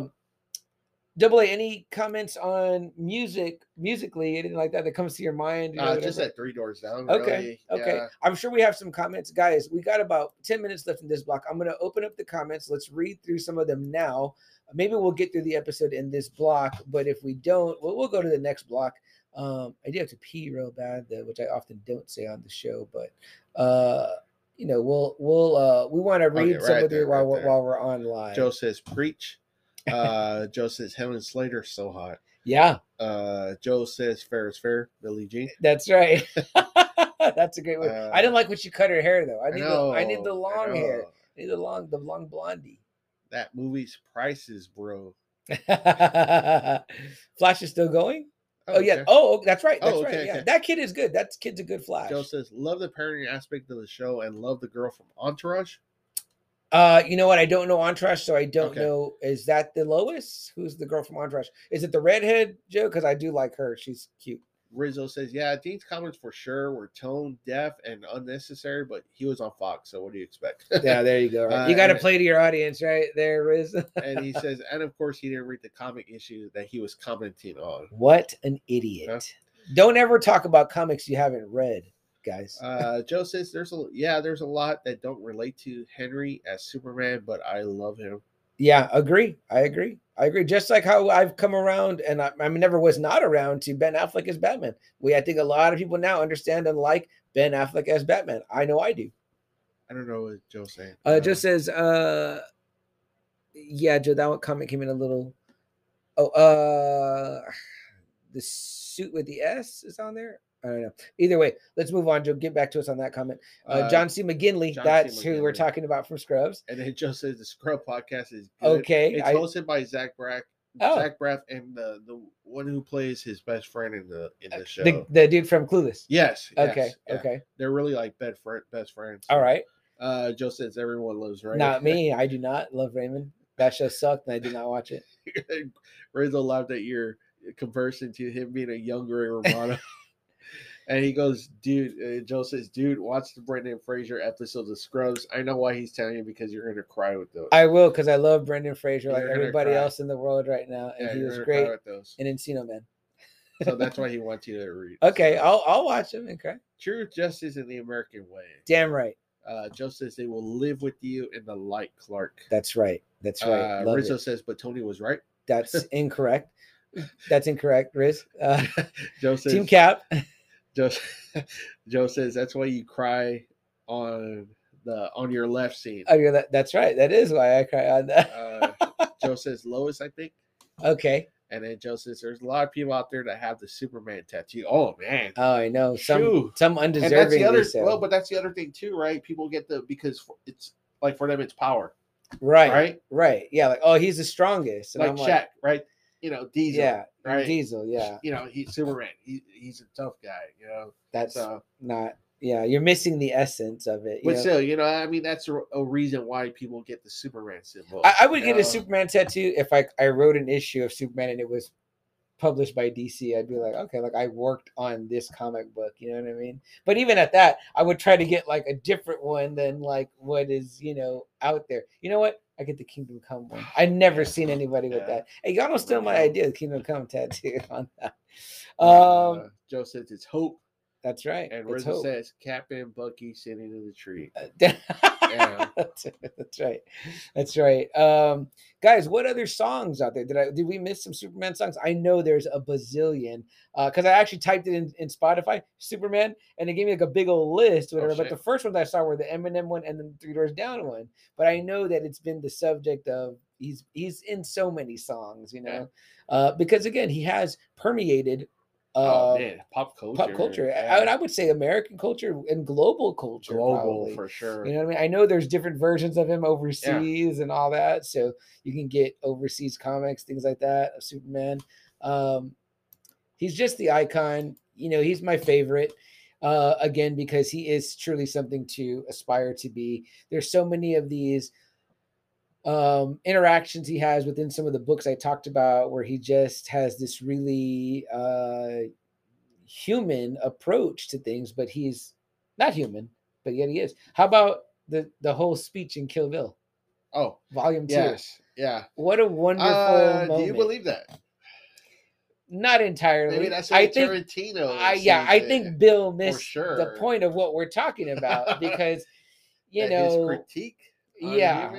Double A, any comments on musically, anything like that comes to your mind? You know, just that Three Doors Down. Okay. Really. Okay. Yeah. I'm sure we have some comments. Guys, we got about 10 minutes left in this block. I'm going to open up the comments. Let's read through some of them now. Maybe we'll get through the episode in this block, but if we don't, we'll go to the next block. I do have to pee real bad, though, which I often don't say on the show, but, you know, we want to read some of it while we're on live. Joe says, preach. Joe says Helen Slater so hot. Yeah. Joe says fair is fair, Billie Jean. That's right. That's a great one. I didn't like when she cut her hair though. I need the long hair. I need the long blondie. That movie's prices, bro. Flash is still going? Oh yeah. Okay. Oh, that's right. That's right. Yeah. Okay. That kid is good. That kid's a good Flash. Joe says love the parenting aspect of the show and love the girl from Entourage. You know what? I don't know Entourage, so I don't know. Is that the Lois? Who's the girl from Entourage? Is it the redhead, Joe? Because I do like her. She's cute. Rizzo says, yeah, Dean's comments for sure were tone deaf and unnecessary, but he was on Fox, so what do you expect? Yeah, there you go. Right? You got to play to your audience right there, Rizzo. And he says, and of course, he didn't read the comic issue that he was commenting on. What an idiot. Don't ever talk about comics you haven't read. guys. Joe says there's a lot that don't relate to Henry as Superman, but I love him. Yeah, I agree. Just like how I've come around, and I never was not around to Ben Affleck as Batman. I think a lot of people now understand and like Ben Affleck as Batman. I know I do. I don't know what Joe's saying. Joe says, yeah, Joe, that one comment came in a little. Oh, the suit with the S is on there. I don't know. Either way, let's move on, Joe. Get back to us on that comment. John C. McGinley. That's who we're talking about from Scrubs. And then Joe says the Scrub podcast is good. Okay. It's hosted by Zach Braff. Oh. Zach Braff and the one who plays his best friend in the show. The dude from Clueless. Yes. Okay. Yeah. Okay. They're really like best friends. All right. Joe says everyone loves Raymond. Not me. I do not love Raymond. That show sucked and I did not watch it. Rizzo laughed at your comparison to him being a young Ray Romano. And he goes, dude, Joe says, dude, watch the Brendan Fraser episode of Scrubs. I know why he's telling you, because you're going to cry with those. I will, because I love Brendan Fraser like everybody else in the world right now. And yeah, he was great in Encino Man. So that's why he wants you to read. Okay, so. I'll watch him and cry. True justice in the American way. Damn right. Joe says they will live with you in the light, Clark. That's right. That's right. Rizzo says, but Tony was right. That's incorrect. That's incorrect, Riz. Joe says, Team Cap. Joe says that's why you cry on the on your left scene. Oh, yeah, that's right. That is why I cry on that. Joe says Lois, I think. Okay. And then Joe says there's a lot of people out there that have the Superman tattoo. Oh man. Oh, I know. Some undeserving. And that's the other, well, but that's the other thing too, right? People get because it's like for them it's power. Right. Right. Right. Yeah. Like oh, he's the strongest. And like Shaq, right? You know, Diesel. Yeah, right? Diesel, yeah. You know, he's Superman. He's a tough guy, you know. That's not – yeah, you're missing the essence of it. But still, you know, I mean, that's a reason why people get the Superman symbol. I would get a Superman tattoo if I wrote an issue of Superman and it was published by DC. I'd be like, okay, like I worked on this comic book, you know what I mean? But even at that, I would try to get like a different one than like what is, you know, out there. You know what? I get the Kingdom Come one. I've never seen anybody with that. Hey, y'all don't steal my idea of the Kingdom Come tattoo on that. Joe says it's hope. That's right. And Rizzo says Captain Bucky sitting in the tree. Yeah. That's right. That's right. Guys, what other songs out there? Did we miss some Superman songs? I know there's a bazillion. Because I actually typed it in Spotify, Superman, and it gave me like a big old list, whatever. But the first ones I saw were the Eminem one and the Three Doors Down one. But I know that it's been the subject of he's in so many songs, you know. Yeah. Because again, he has permeated pop culture. Yeah. I would say American culture and global culture. Global, probably. For sure. You know what I mean? I know there's different versions of him overseas and all that, so you can get overseas comics, things like that, of Superman. He's just the icon. You know, he's my favorite, again, because he is truly something to aspire to be. There's so many of these interactions he has within some of the books I talked about where he just has this really human approach to things, but he's not human, but yet he is. How about the whole speech in Kill Bill? Oh, volume 2. Yes. Yeah. What a wonderful moment. Do you believe that? Not entirely. Maybe that's what Tarantino. I think Bill missed the point of what we're talking about because, you know, his critique. Yeah,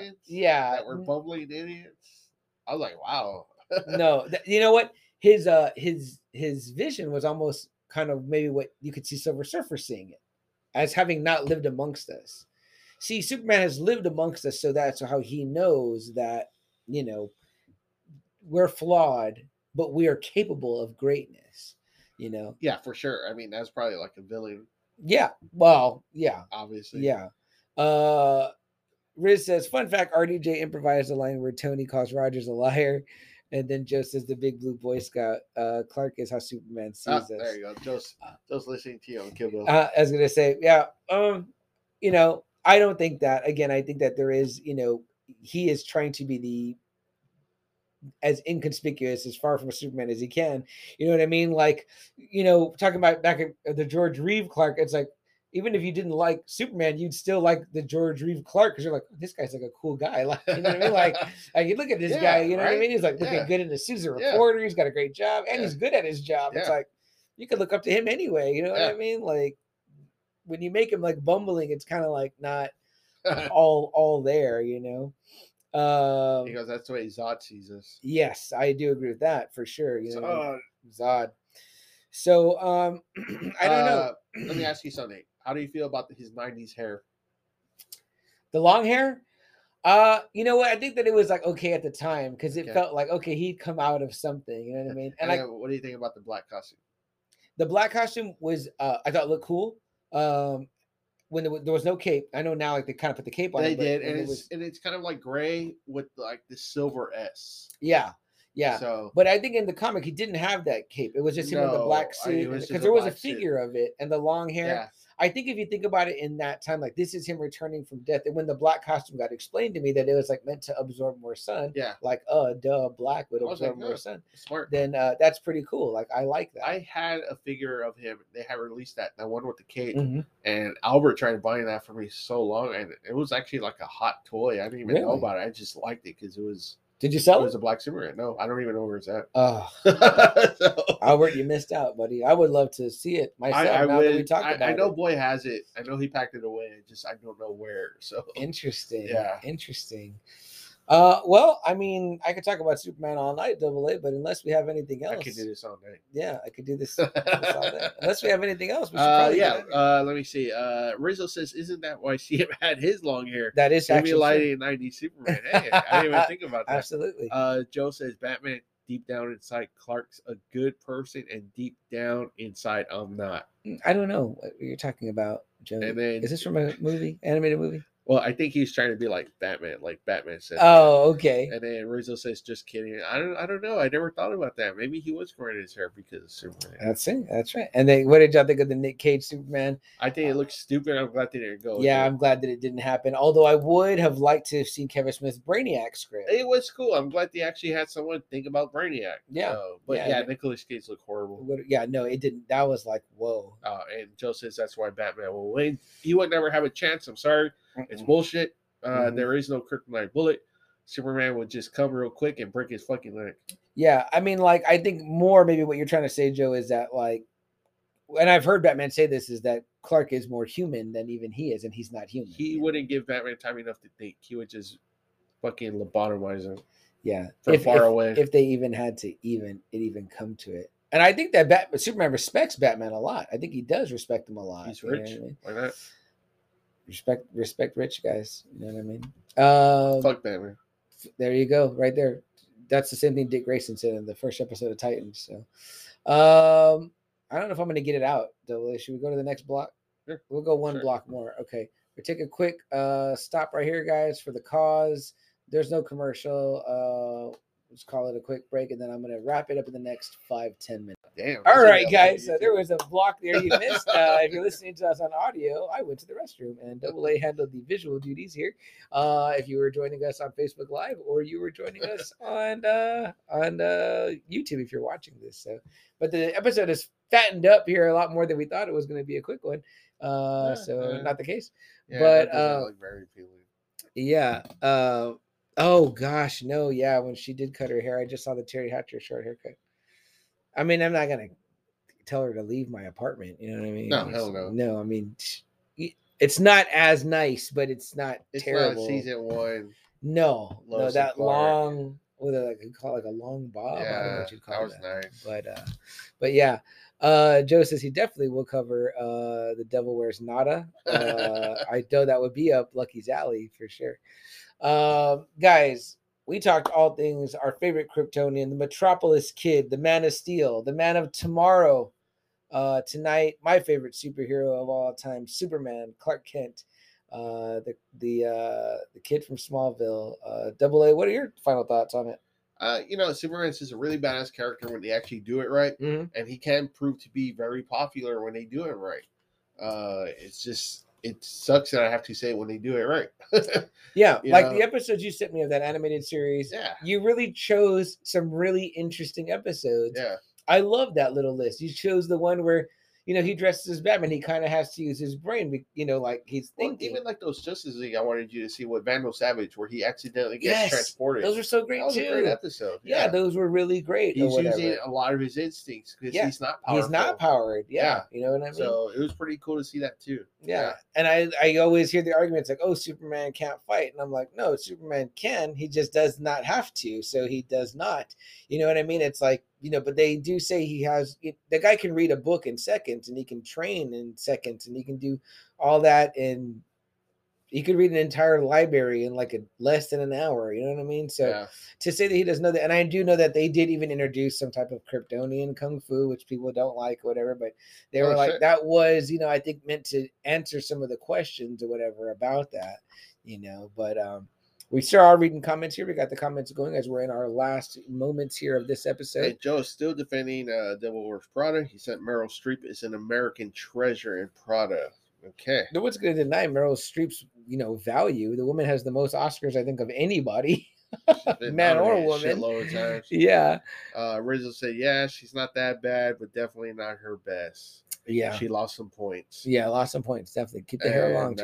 that were bumbling idiots. I was like, wow. No, you know what? His vision was almost kind of maybe what you could see Silver Surfer seeing it as having not lived amongst us. See, Superman has lived amongst us, so that's how he knows that, you know, we're flawed, but we are capable of greatness. You know? Yeah, for sure. I mean, that's probably like a villain. Yeah. Well, yeah. Obviously. Yeah. Riz says, fun fact, RDJ improvised a line where Tony calls Rogers a liar. And then Joe says the big blue Boy Scout. Clark is how Superman sees us. There you go. Joe's listening to you on Kill Bill. I was going to say, yeah. You know, I don't think that. Again, I think that there is, you know, he is trying to be as inconspicuous, as far from Superman as he can. You know what I mean? Like, you know, talking about back at the George Reeve Clark, it's like, even if you didn't like Superman, you'd still like the George Reeve Clark because you're like, this guy's like a cool guy. Like, you know what I mean? Like you look at this guy, you know what I mean? He's like looking good in the suit. He's a reporter. He's got a great job, and he's good at his job. Yeah. It's like you could look up to him anyway. You know what I mean? Like when you make him like bumbling, it's kind of like not all there, you know. He goes, that's the way Zod sees us. Yes, I do agree with that for sure. You know, Zod. So I don't know. Let me ask you something. How do you feel about his 90s hair? The long hair? You know what? I think that it was like okay at the time because it felt like okay, he'd come out of something. You know what I mean? And what do you think about the black costume? The black costume was I thought it looked cool. When there was no cape, I know now like they kind of put the cape on. They did, and it's kind of like gray with like the silver S. Yeah. Yeah, so, but I think in the comic he didn't have that cape. It was just him in the black suit because there was a figure of it and the long hair. Yeah. I think if you think about it in that time, like this is him returning from death. And when the black costume got explained to me that it was like meant to absorb more sun, like black would absorb more sun. Smart. Then that's pretty cool. Like I like that. I had a figure of him. They had released that, the one with the cape, and Albert tried buying that for me so long, and it was actually like a hot toy. I didn't even know about it. I just liked it because it was. Did you sell it? It was a black Superman. No, I don't even know where it's at. Oh, Albert, you missed out, buddy. I would love to see it myself. I know Boy has it. I know he packed it away. I don't know where. So interesting. Yeah, interesting. Well, I mean, I could talk about Superman all night, Double A, but unless we have anything else, I could do this all night. Yeah, I could do this all night. Unless we have anything else, we should probably let me see. Rizzo says, "Isn't that why CM had his long hair?" That is actually lighting 90 Superman. Hey, I didn't even think about that. Absolutely. Joe says, "Batman, deep down inside, Clark's a good person, and deep down inside, I'm not." I don't know what you're talking about, Joe. And then, is this from a movie, animated movie? Well, I think he's trying to be like Batman said. Oh, okay. And then Rizzo says, "Just kidding." I don't know. I never thought about that. Maybe he was growing his hair because of Superman. That's it. That's right. And then, what did y'all think of the Nick Cage Superman? I think it looks stupid. I'm glad they didn't go. Yeah, I'm glad that it didn't happen. Although I would have liked to have seen Kevin Smith's Brainiac script. It was cool. I'm glad they actually had someone think about Brainiac. Yeah. So, but yeah, Nicolas Cage looked horrible. Yeah, no, it didn't. That was like whoa. And Joe says that's why Batman will win. He would never have a chance. I'm sorry. It's bullshit. There is no kryptonite bullet. Superman would just come real quick and break his fucking leg. Yeah, I mean, like, I think more maybe what you're trying to say, Joe, is that, like, and I've heard Batman say this, is that Clark is more human than even he is, and he's not human. He wouldn't give Batman time enough to think. He would just fucking lobotomize him. Yeah. From far away. If they even had to even come to it. And I think that Superman respects Batman a lot. I think he does respect him a lot. He's rich. You know what I mean? Why not? Respect rich guys. You know what I mean? Fuck Batman. There you go. Right there. That's the same thing Dick Grayson said in the first episode of Titans. So I don't know if I'm gonna get it out. Should we go to the next block? Sure. We'll go one block more. Okay. We'll take a quick stop right here, guys, for the cause. There's no commercial. Let's call it a quick break, and then I'm gonna wrap it up in the next 5-10 minutes. Damn. All right, guys. So there was a block there you missed. If you're listening to us on audio, I went to the restroom, and Double A handled the visual duties here. If you were joining us on Facebook Live, or you were joining us on YouTube, if you're watching this. So, but the episode is fattened up here a lot more than we thought it was going to be a quick one. Not the case. Yeah, but very appealing. Yeah. Oh gosh, no. Yeah, when she did cut her hair, I just saw the Terry Hatcher short haircut. I mean, I'm not going to tell her to leave my apartment. You know what I mean? No, hell no. No, I mean, it's not as nice, but it's not terrible. It's not season one. No, that long, what they call it, like a long bob. Yeah, I don't know what you'd call that. That was nice. But yeah. Joe says he definitely will cover The Devil Wears Nada. I know that would be up Lucky's alley for sure. Guys. We talked all things, our favorite Kryptonian, the Metropolis Kid, the Man of Steel, the Man of Tomorrow, tonight, my favorite superhero of all time, Superman, Clark Kent, the kid from Smallville, Double A. What are your final thoughts on it? Superman's just a really badass character when they actually do it right, and he can prove to be very popular when they do it right. It sucks that I have to say when they do it right. The episodes you sent me of that animated series, you really chose some really interesting episodes. Yeah. I love that little list. You chose the one where you know, he dresses as Batman. He kind of has to use his brain, you know, like he's thinking. Well, even like those Justice League, I wanted you to see with Vandal Savage, where he accidentally gets transported. Those are so great. That was a great episode. Yeah, those were really great. He's using a lot of his instincts because he's not powerful. He's not powered. Yeah, you know what I mean. So it was pretty cool to see that too. Yeah, and I always hear the arguments like, "Oh, Superman can't fight," and I'm like, "No, Superman can. He just does not have to. So he does not." You know what I mean? It's like. You know, but they do say he has the guy can read a book in seconds, and he can train in seconds, and he can do all that, and he could read an entire library in like less than an hour. You know what I mean? So to say that he doesn't know that, and I do know that they did even introduce some type of Kryptonian kung fu, which people don't like, or whatever. But they were like that was, you know, I think meant to answer some of the questions or whatever about that. You know, but we still are reading comments here. We got the comments going as we're in our last moments here of this episode. Hey, Joe is still defending Devil Wears Prada. He said Meryl Streep is an American treasure in Prada. Okay. No one's going to deny Meryl Streep's, you know, value. The woman has the most Oscars, I think, of anybody, man or woman. Times. Yeah. Rizzo said, yeah, she's not that bad, but definitely not her best. Yeah. She lost some points. Yeah, lost some points. Definitely. Keep the hair long.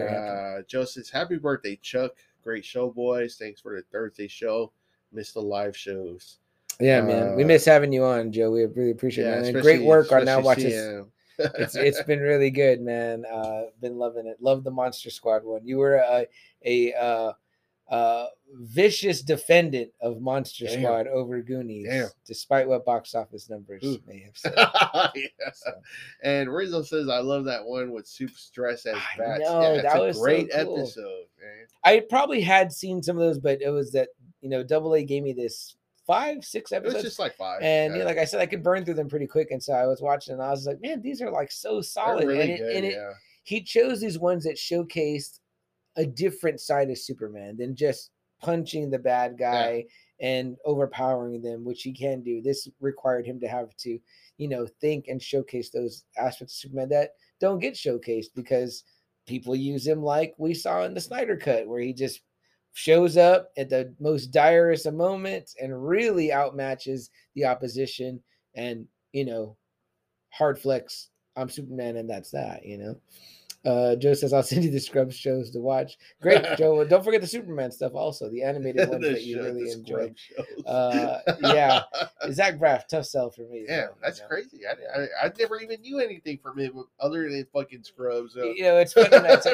Joe says, happy birthday, Chuck. Great show, boys. Thanks for the Thursday show. Miss the live shows. Yeah, man. We miss having you on, Joe. We really appreciate it. Man. Great work on Now Watch This. It's been really good, man. Been loving it. Love the Monster Squad one. You were a vicious defendant of Monster Squad over Goonies, despite what box office numbers may have said. So. And Rizzo says, I love that one with Soup Stress as Bats. Yeah, that was a great episode, man. I probably had seen some of those, but it was that, you know, Double A gave me this 5, 6 episodes. It was just like 5. And you know, like I said, I could burn through them pretty quick. And so I was watching and I was like, man, these are like so solid. Really he chose these ones that showcased a different side of Superman than just punching the bad guy and overpowering them, which he can do. This required him to have to, you know, think and showcase those aspects of Superman that don't get showcased because people use him like we saw in the Snyder Cut, where he just shows up at the most direst of moments and really outmatches the opposition and, you know, hard flex, I'm Superman and that's that, you know? Joe says, I'll send you the Scrubs shows to watch. Great, Joe. Don't forget the Superman stuff also, the animated ones that you really enjoy. Zach Braff, tough sell for me. Yeah, well, that's crazy. I never even knew anything from him other than fucking Scrubs. So. You know, it's funny.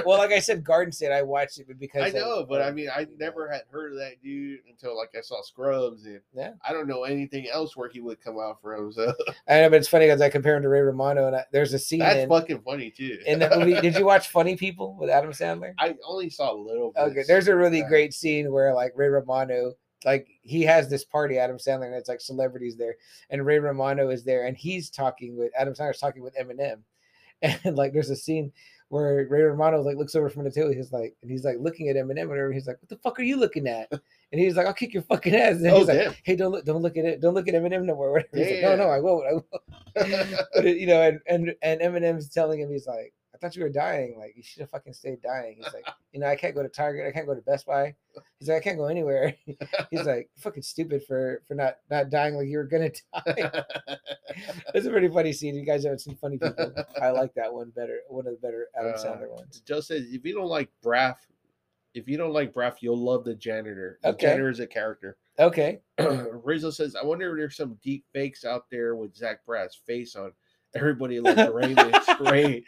Well, like I said, Garden State, I watched it because... I never had heard of that dude until, like, I saw Scrubs. And I don't know anything else where he would come out from. So. I know, but it's funny because I compare him to Ray Romano, and there's a scene... That's fucking funny, too. In that movie... Did you watch Funny People with Adam Sandler? I only saw a little bit. Okay, there's a really great scene where like Ray Romano, like he has this party, Adam Sandler, and it's like celebrities there, and Ray Romano is there, and he's talking with Adam Sandler's talking with Eminem, and like there's a scene where Ray Romano like looks over from the table, he's like looking at Eminem, and he's like, "What the fuck are you looking at?" And he's like, "I'll kick your fucking ass." And he's like, "Hey, don't look at it, don't look at Eminem no more." He's like, "No, I won't, I won't." But you know, and Eminem's telling him, he's like, I thought you were dying. Like, you should have fucking stayed dying. He's like, you know, I can't go to Target. I can't go to Best Buy. He's like, I can't go anywhere. He's like, fucking stupid for not dying like you were going to die. That's a pretty funny scene. You guys haven't seen Funny People. I like that one better. One of the better Adam Sandler ones. Joe says, if you don't like Braff, you'll love the janitor. The janitor is a character. Okay. Rizzo says, I wonder if there's some deep fakes out there with Zach Braff's face on. Everybody loves Raymond. It's great.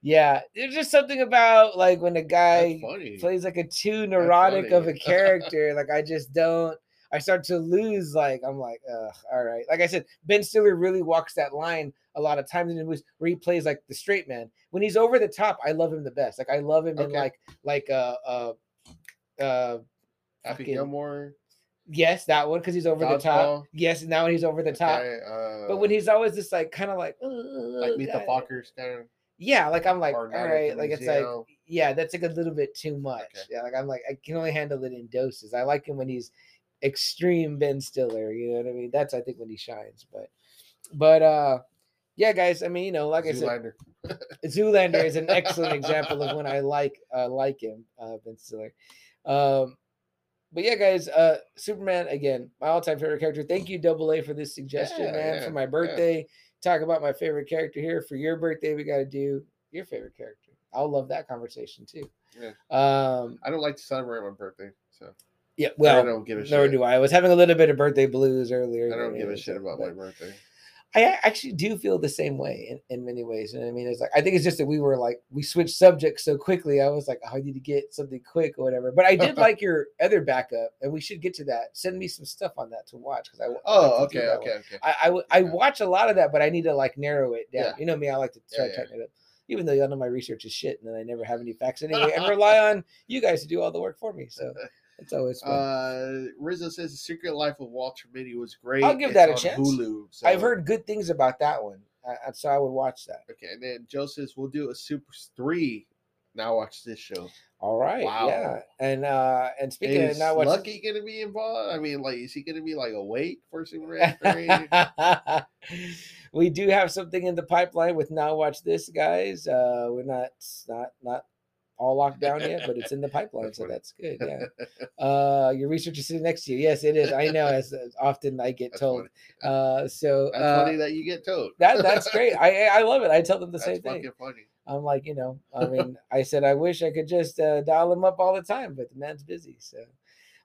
Yeah, there's just something about like when a guy plays like a too neurotic of a character. Like I start to lose. Like I'm like, ugh, all right. Like I said, Ben Stiller really walks that line a lot of times in the movies where he plays like the straight man. When he's over the top, I love him the best. Like I love him in like Happy Gilmore. Yes, that one, because he's over the top. Yes, now he's over the top. But when he's always just like, kind of like Meet the Fockers kind of. Yeah, like I'm like, all right, like it's like, yeah, that's like a little bit too much. Okay. Yeah, like I'm like, I can only handle it in doses. I like him when he's extreme Ben Stiller. You know what I mean? That's I think when he shines. But yeah, guys. I mean, you know, like Zoolander. I said, Zoolander is an excellent example of when I like him, Ben Stiller. But yeah, guys, Superman, again, my all-time favorite character. Thank you, Double A, for this suggestion, man, for my birthday. talk about my favorite character here. For your birthday, we got to do your favorite character. I'll love that conversation too. Yeah. I don't like to celebrate my birthday, so. Yeah, well, I don't give a shit. Nor do I. I was having a little bit of birthday blues earlier. I don't give a shit about my birthday. I actually do feel the same way in many ways. And I mean, it's like, I think it's just that we were like, we switched subjects so quickly. I was like, oh, I need to get something quick or whatever. But I did like your other backup, and we should get to that. Send me some stuff on that to watch. Cause I okay. I watch a lot of that, but I need to like narrow it down. Yeah. You know me, I like to try to tighten it up. Even though y'all know my research is shit, and then I never have any facts anyway, and rely on you guys to do all the work for me. So it's always fun. Rizzo says The Secret Life of Walter Mitty was great. I'll give that a chance. Hulu, so. I've heard good things about that one, so I would watch that. Okay, and then Joe says we'll do a Super 3. Now Watch This show. All right, wow. Yeah. And speaking of Now Watch, is Lucky going to be involved? I mean, like, is he going to be like awake for Super 3? We do have something in the pipeline with Now Watch This, guys. We're not all locked down yet, but it's in the pipeline, so that's good. Yeah. Your research is sitting next to you. Yes, it is. I know, as often I get told. That's funny that you get told. That's great. I love it. I tell them the same thing. That's fucking funny. I'm like, you know, I mean, I said I wish I could just dial him up all the time, but the man's busy. So,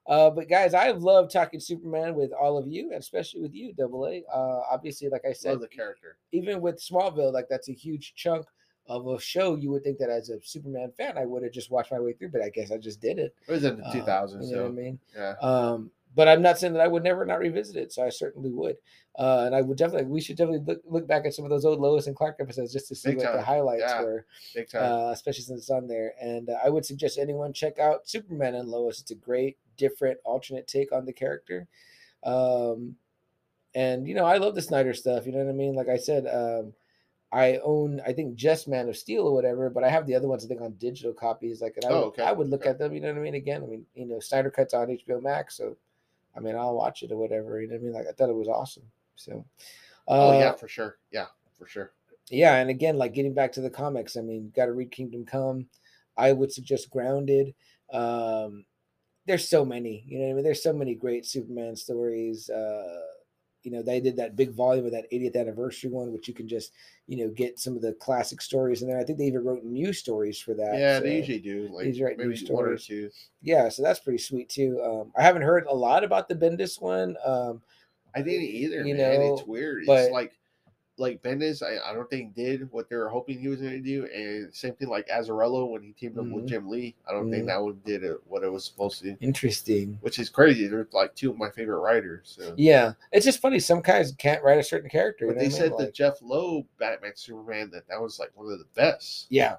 but guys, I love talking Superman with all of you, and especially with you, Double A. Obviously, like I said, love the character. Even with Smallville, like that's a huge chunk of a show. You would think that as a Superman fan, I would have just watched my way through, but I guess I just did it. It was in the 2000s. You know what I mean? Yeah. But I'm not saying that I would never not revisit it, so I certainly would. And I would definitely, we should definitely look back at some of those old Lois and Clark episodes just to see what the highlights were. Big time. Especially since it's on there. And I would suggest anyone check out Superman and Lois. It's a great, different, alternate take on the character. And, you know, I love the Snyder stuff, you know what I mean? Like I said, I own, I think, just Man of Steel or whatever, but I have the other ones, I think, on digital copies. Like, and I would look at them, you know what I mean? Again, I mean, you know, Snyder Cut's on HBO Max, so. I mean, I'll watch it or whatever. You know what I mean? Like, I thought it was awesome. So, yeah, for sure. Yeah. And again, like getting back to the comics, I mean, got to read Kingdom Come. I would suggest Grounded. There's so many, you know what I mean? There's so many great Superman stories. You know, they did that big volume of that 80th anniversary one, which you can just, you know, get some of the classic stories in there. I think they even wrote new stories for that. Yeah, so they usually do. Like, maybe new stories. One or two. Yeah, so that's pretty sweet too. I haven't heard a lot about the Bendis one. I didn't either. You know, it's weird. But, it's like Bendis, I don't think did what they were hoping he was going to do, and same thing like Azzarello when he teamed up with Jim Lee. I don't think that one did what it was supposed to do. Interesting, which is crazy. They're like two of my favorite writers. So. Yeah, it's just funny. Some guys can't write a certain character. But they said the Jeff Loeb Batman Superman that was like one of the best. Yeah.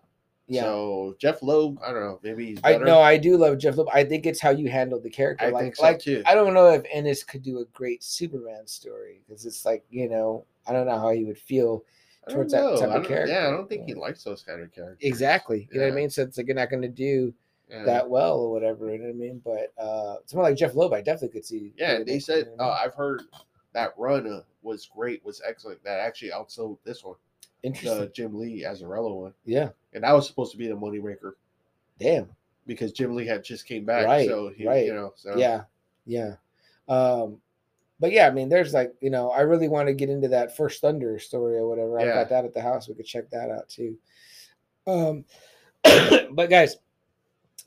Yeah. So Jeff Loeb, I don't know, maybe he's better. I do love Jeff Loeb. I think it's how you handle the character. I think so too. I don't know if Ennis could do a great Superman story because it's like, you know, I don't know how he would feel towards that type of character. Yeah, I don't think he likes those kind of characters. Exactly. You know what I mean? So it's like you're not going to do that well or whatever. You know what I mean? But someone like Jeff Loeb, I definitely could see. Yeah, they said, you know I mean? I've heard that run was great, was excellent. That actually outsold this one. Interesting. The Jim Lee Azzarello one. Yeah. And that was supposed to be the moneymaker. Damn. Because Jim Lee had just came back. Right. So, you know. So. Yeah. Yeah. But, yeah, I mean, there's like, you know, I really want to get into that First Thunder story or whatever. Yeah. I've got that at the house. We could check that out, too. But, guys,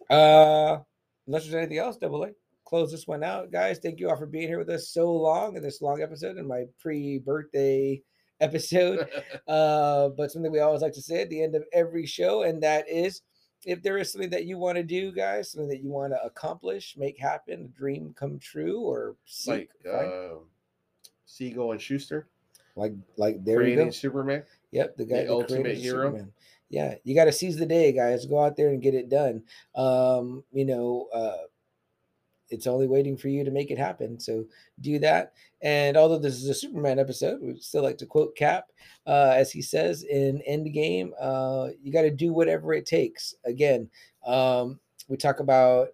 unless there's anything else, Double A, close this one out. Guys, thank you all for being here with us so long in this long episode and my pre-birthday episode. But something we always like to say at the end of every show, and that is, if there is something that you want to do, guys, something that you want to accomplish, make happen, a dream come true, or seek, like Siegel and Schuster, like there you go, Superman. Yep, the guy, the ultimate hero. Superman. Yeah, you got to seize the day, guys. Go out there and get it done. You know, it's only waiting for you to make it happen. So do that. And although this is a Superman episode, we'd still like to quote Cap, as he says in Endgame, you got to do whatever it takes. Again, we talk about,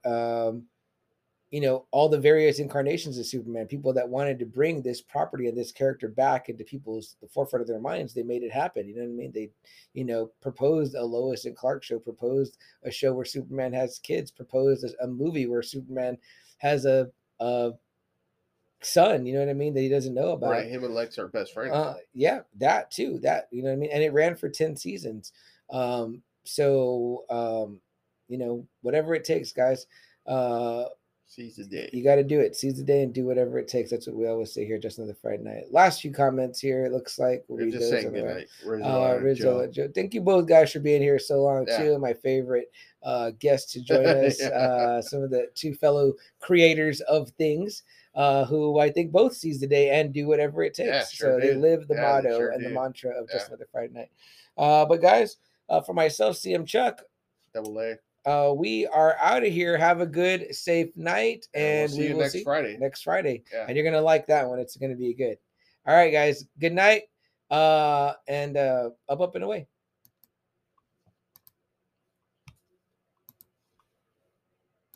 you know, all the various incarnations of Superman, people that wanted to bring this property and this character back into the forefront of their minds. They made it happen. You know what I mean? They, you know, proposed a Lois and Clark show, proposed a show where Superman has kids, proposed a movie where Superman has a son, you know what I mean, that he doesn't know about. Right, him and Lex are best friends. Yeah, that too. That, you know what I mean? And it ran for 10 seasons. You know, whatever it takes, guys. Seize the day. You got to do it. Seize the day and do whatever it takes. That's what we always say here, Just Another Friday Night. Last few comments here, it looks like. We're just saying good night. Rizzo, Joe. Thank you both guys for being here so long, too. My favorite guests to join us. Some of the two fellow creators of things who I think both seize the day and do whatever it takes. Yeah, sure so they live the motto and the mantra of Just Another Friday Night. But, guys, for myself, CM Chuck. Double A. We are out of here. Have a good, safe night, and we'll see you next Friday. Next Friday, and you're gonna like that one. It's gonna be good. All right, guys. Good night, and up, up, and away.